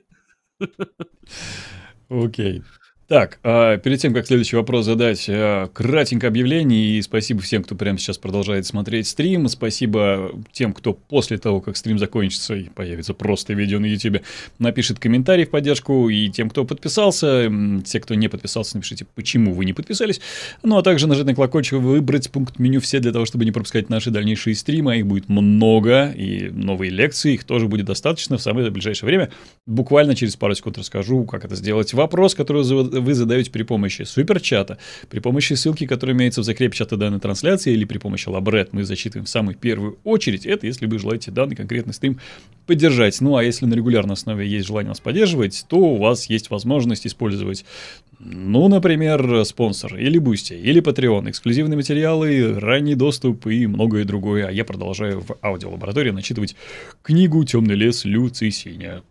Окей. Так, э, перед тем, как следующий вопрос задать, э, кратенько объявление, и спасибо всем, кто прямо сейчас продолжает смотреть стрим, спасибо тем, кто после того, как стрим закончится, и появится просто видео на YouTube, напишет комментарий в поддержку, и тем, кто подписался, те, кто не подписался, напишите, почему вы не подписались, ну а также нажать на колокольчик, выбрать пункт меню «Все» для того, чтобы не пропускать наши дальнейшие стримы, их будет много, и новые лекции, их тоже будет достаточно в самое ближайшее время, буквально через пару секунд расскажу, как это сделать. Вопрос, который вы задаете при помощи суперчата, при помощи ссылки, которая имеется в закрепе чата данной трансляции, или при помощи лабрет, мы зачитываем в самую первую очередь. Это если вы желаете данный конкретный стрим поддержать. Ну а если на регулярной основе есть желание нас поддерживать, то у вас есть возможность использовать, ну, например, спонсор, или Бусти, или Patreon, эксклюзивные материалы, ранний доступ и многое другое. А я продолжаю в аудиолаборатории начитывать книгу «Темный лес Люцисиня».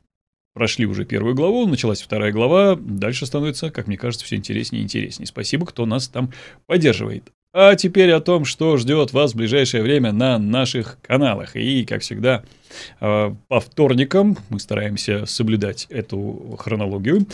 Прошли уже первую главу, началась вторая глава, дальше становится, как мне кажется, все интереснее и интереснее. Спасибо, кто нас там поддерживает. А теперь о том, что ждет вас в ближайшее время на наших каналах. И, как всегда, по вторникам мы стараемся соблюдать эту хронологию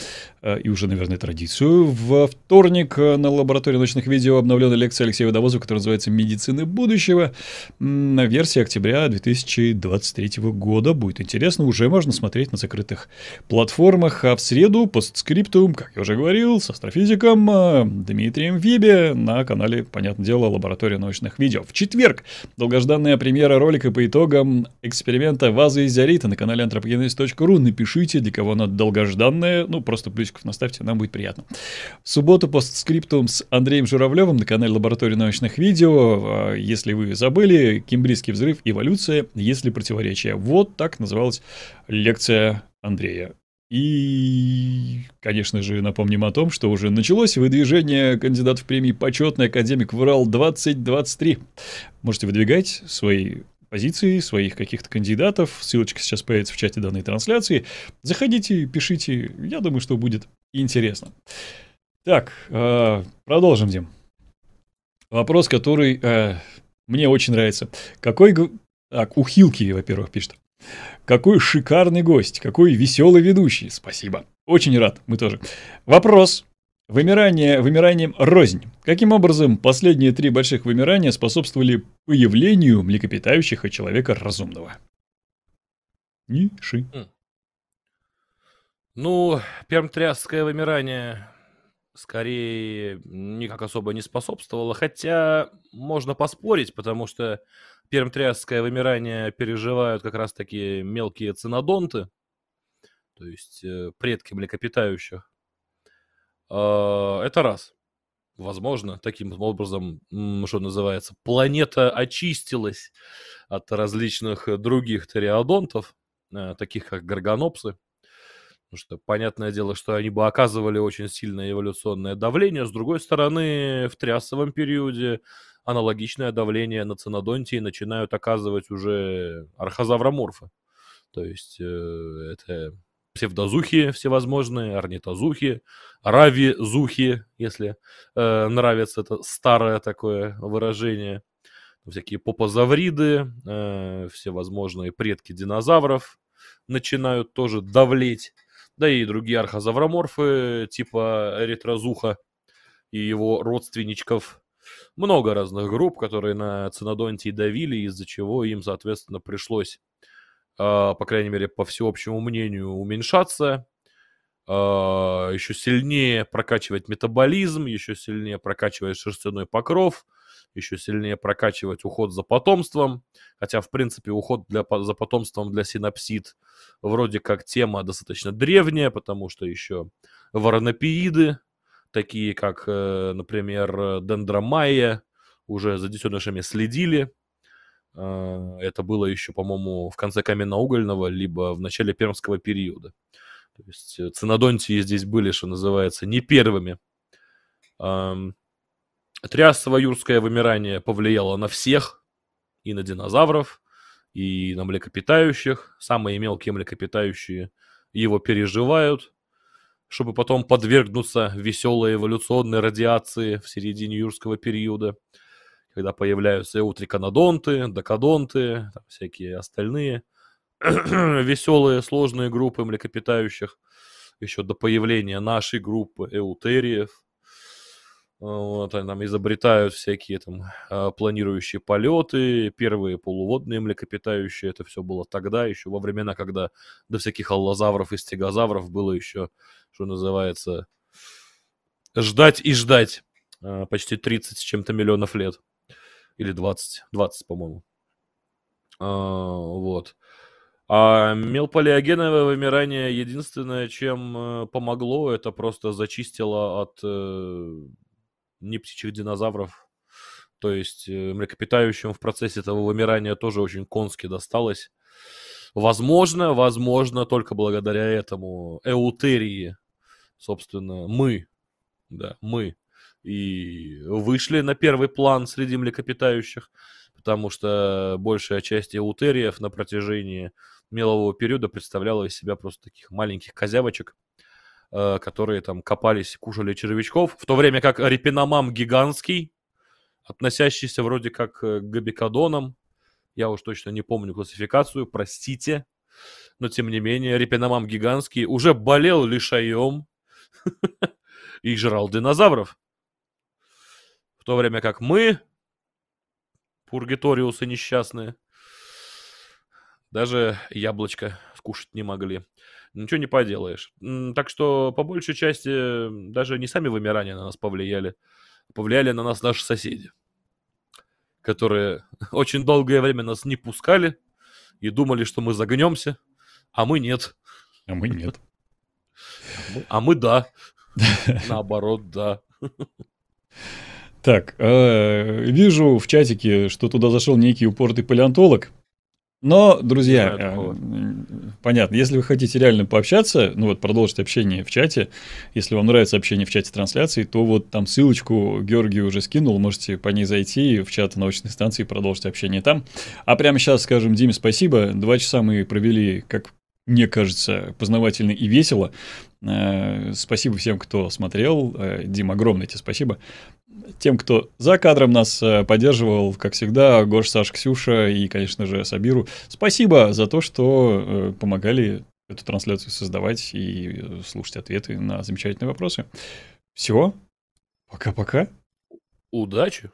и уже, наверное, традицию. Во вторник на лаборатории ночных видео обновленная лекция Алексея Водовозова, которая называется «Медицина будущего». На версии октября две тысячи двадцать третьего года. Будет интересно, уже можно смотреть на закрытых платформах. А в среду постскриптум, как я уже говорил, с астрофизиком Дмитрием Вибе на канале, понятное дело, лаборатория научных видео. В четверг долгожданная премьера ролика по итогам эксперимента «Ваза из зерита» на канале антропогенез точка ру. Напишите, для кого она долгожданная. Ну, просто плюсиков наставьте, нам будет приятно. В субботу постскриптум с Андреем Журавлевым на канале «Лаборатория научных видео». Если вы забыли, Кембрийский взрыв, эволюция, есть ли противоречия? Вот так называлась лекция Андрея. И, конечно же, напомним о том, что уже началось выдвижение кандидатов в премии «Почетный академик Урал-двадцать двадцать три». Можете выдвигать свои позиции, своих каких-то кандидатов. Ссылочка сейчас появится в чате данной трансляции. Заходите, пишите. Я думаю, что будет интересно. Так, э, продолжим, Дим. Вопрос, который э, мне очень нравится. Какой... Так, у Хилки, во-первых, пишет. Какой шикарный гость, какой веселый ведущий. Спасибо. Очень рад, мы тоже. Вопрос. Вымирание, вымиранием рознь. Каким образом последние три больших вымирания способствовали появлению млекопитающих и человека разумного? Ниши. Ну, пермтрясское вымирание скорее никак особо не способствовало, хотя можно поспорить, потому что пермтрясское вымирание переживают как раз таки мелкие цинодонты, то есть предки млекопитающих. Это раз. Возможно, таким образом, что называется, планета очистилась от различных других птериодонтов, таких как горгонопсы. Потому что, понятное дело, что они бы оказывали очень сильное эволюционное давление. С другой стороны, в триасовом периоде аналогичное давление на ценодонтии начинают оказывать уже архозавроморфы. То есть э, это псевдозухи всевозможные, орнитозухи, равизухи, если э, нравится это старое такое выражение. Всякие попозавриды, э, всевозможные предки динозавров начинают тоже давлеть. Да и другие архозавроморфы, типа ретрозуха и его родственничков. Много разных групп, которые на ценодонтии давили, из-за чего им, соответственно, пришлось, по крайней мере, по всеобщему мнению, уменьшаться, еще сильнее прокачивать метаболизм, еще сильнее прокачивать шерстяной покров, еще сильнее прокачивать уход за потомством, хотя, в принципе, уход для, за потомством для синапсид вроде как тема достаточно древняя, потому что еще воронопииды, такие как, например, дендромайя, уже за детенышами следили. Это было еще, по-моему, в конце каменноугольного, либо в начале пермского периода. То есть ценодонтии здесь были, что называется, не первыми. Триасово-юрское вымирание повлияло на всех, и на динозавров, и на млекопитающих. Самые мелкие млекопитающие его переживают, чтобы потом подвергнуться веселой эволюционной радиации в середине юрского периода, когда появляются эутриконодонты, докодонты, там всякие остальные веселые сложные группы млекопитающих, еще до появления нашей группы эутериев. Вот, они там изобретают всякие там планирующие полеты, первые полуводные млекопитающие. Это все было тогда, еще во времена, когда до всяких аллозавров и стегозавров было еще, что называется, ждать и ждать почти тридцать с чем-то миллионов лет. Или двадцать, двадцать, по-моему. А, вот. А мелпалеогеновое вымирание единственное, чем помогло, это просто зачистило от... не птичьих динозавров. То есть млекопитающим в процессе этого вымирания тоже очень конски досталось. Возможно, возможно, только благодаря этому эутерии, собственно, мы, да, мы и вышли на первый план среди млекопитающих, потому что большая часть эутериев на протяжении мелового периода представляла из себя просто таких маленьких козявочек, которые там копались, кушали червячков, в то время как репиномам гигантский, относящийся вроде как к габикодонам, я уж точно не помню классификацию, простите, но тем не менее репиномам гигантский уже болел лишаем и жрал динозавров. В то время как мы, пургаториусы несчастные, даже яблочко скушать не могли. Ничего не поделаешь. Так что, по большей части, даже не сами вымирания на нас повлияли. Повлияли на нас наши соседи, которые очень долгое время нас не пускали и думали, что мы загнемся, а мы нет. А мы нет. А мы да. Наоборот, да. Так, вижу в чатике, что туда зашел некий упоротый палеонтолог. Но, друзья, знаю, понятно, если вы хотите реально пообщаться, ну вот продолжить общение в чате, если вам нравится общение в чате трансляции, то вот там ссылочку Георгий уже скинул, можете по ней зайти в чат научной станции и продолжить общение там. А прямо сейчас скажем Диме спасибо, два часа мы провели, как мне кажется, познавательно и весело. Спасибо всем, кто смотрел. Дим, огромное тебе спасибо. Тем, кто за кадром нас поддерживал, как всегда, Гош, Саш, Ксюша и, конечно же, Сабиру. Спасибо за то, что помогали эту трансляцию создавать и слушать ответы на замечательные вопросы. Все. Пока-пока. Удачи.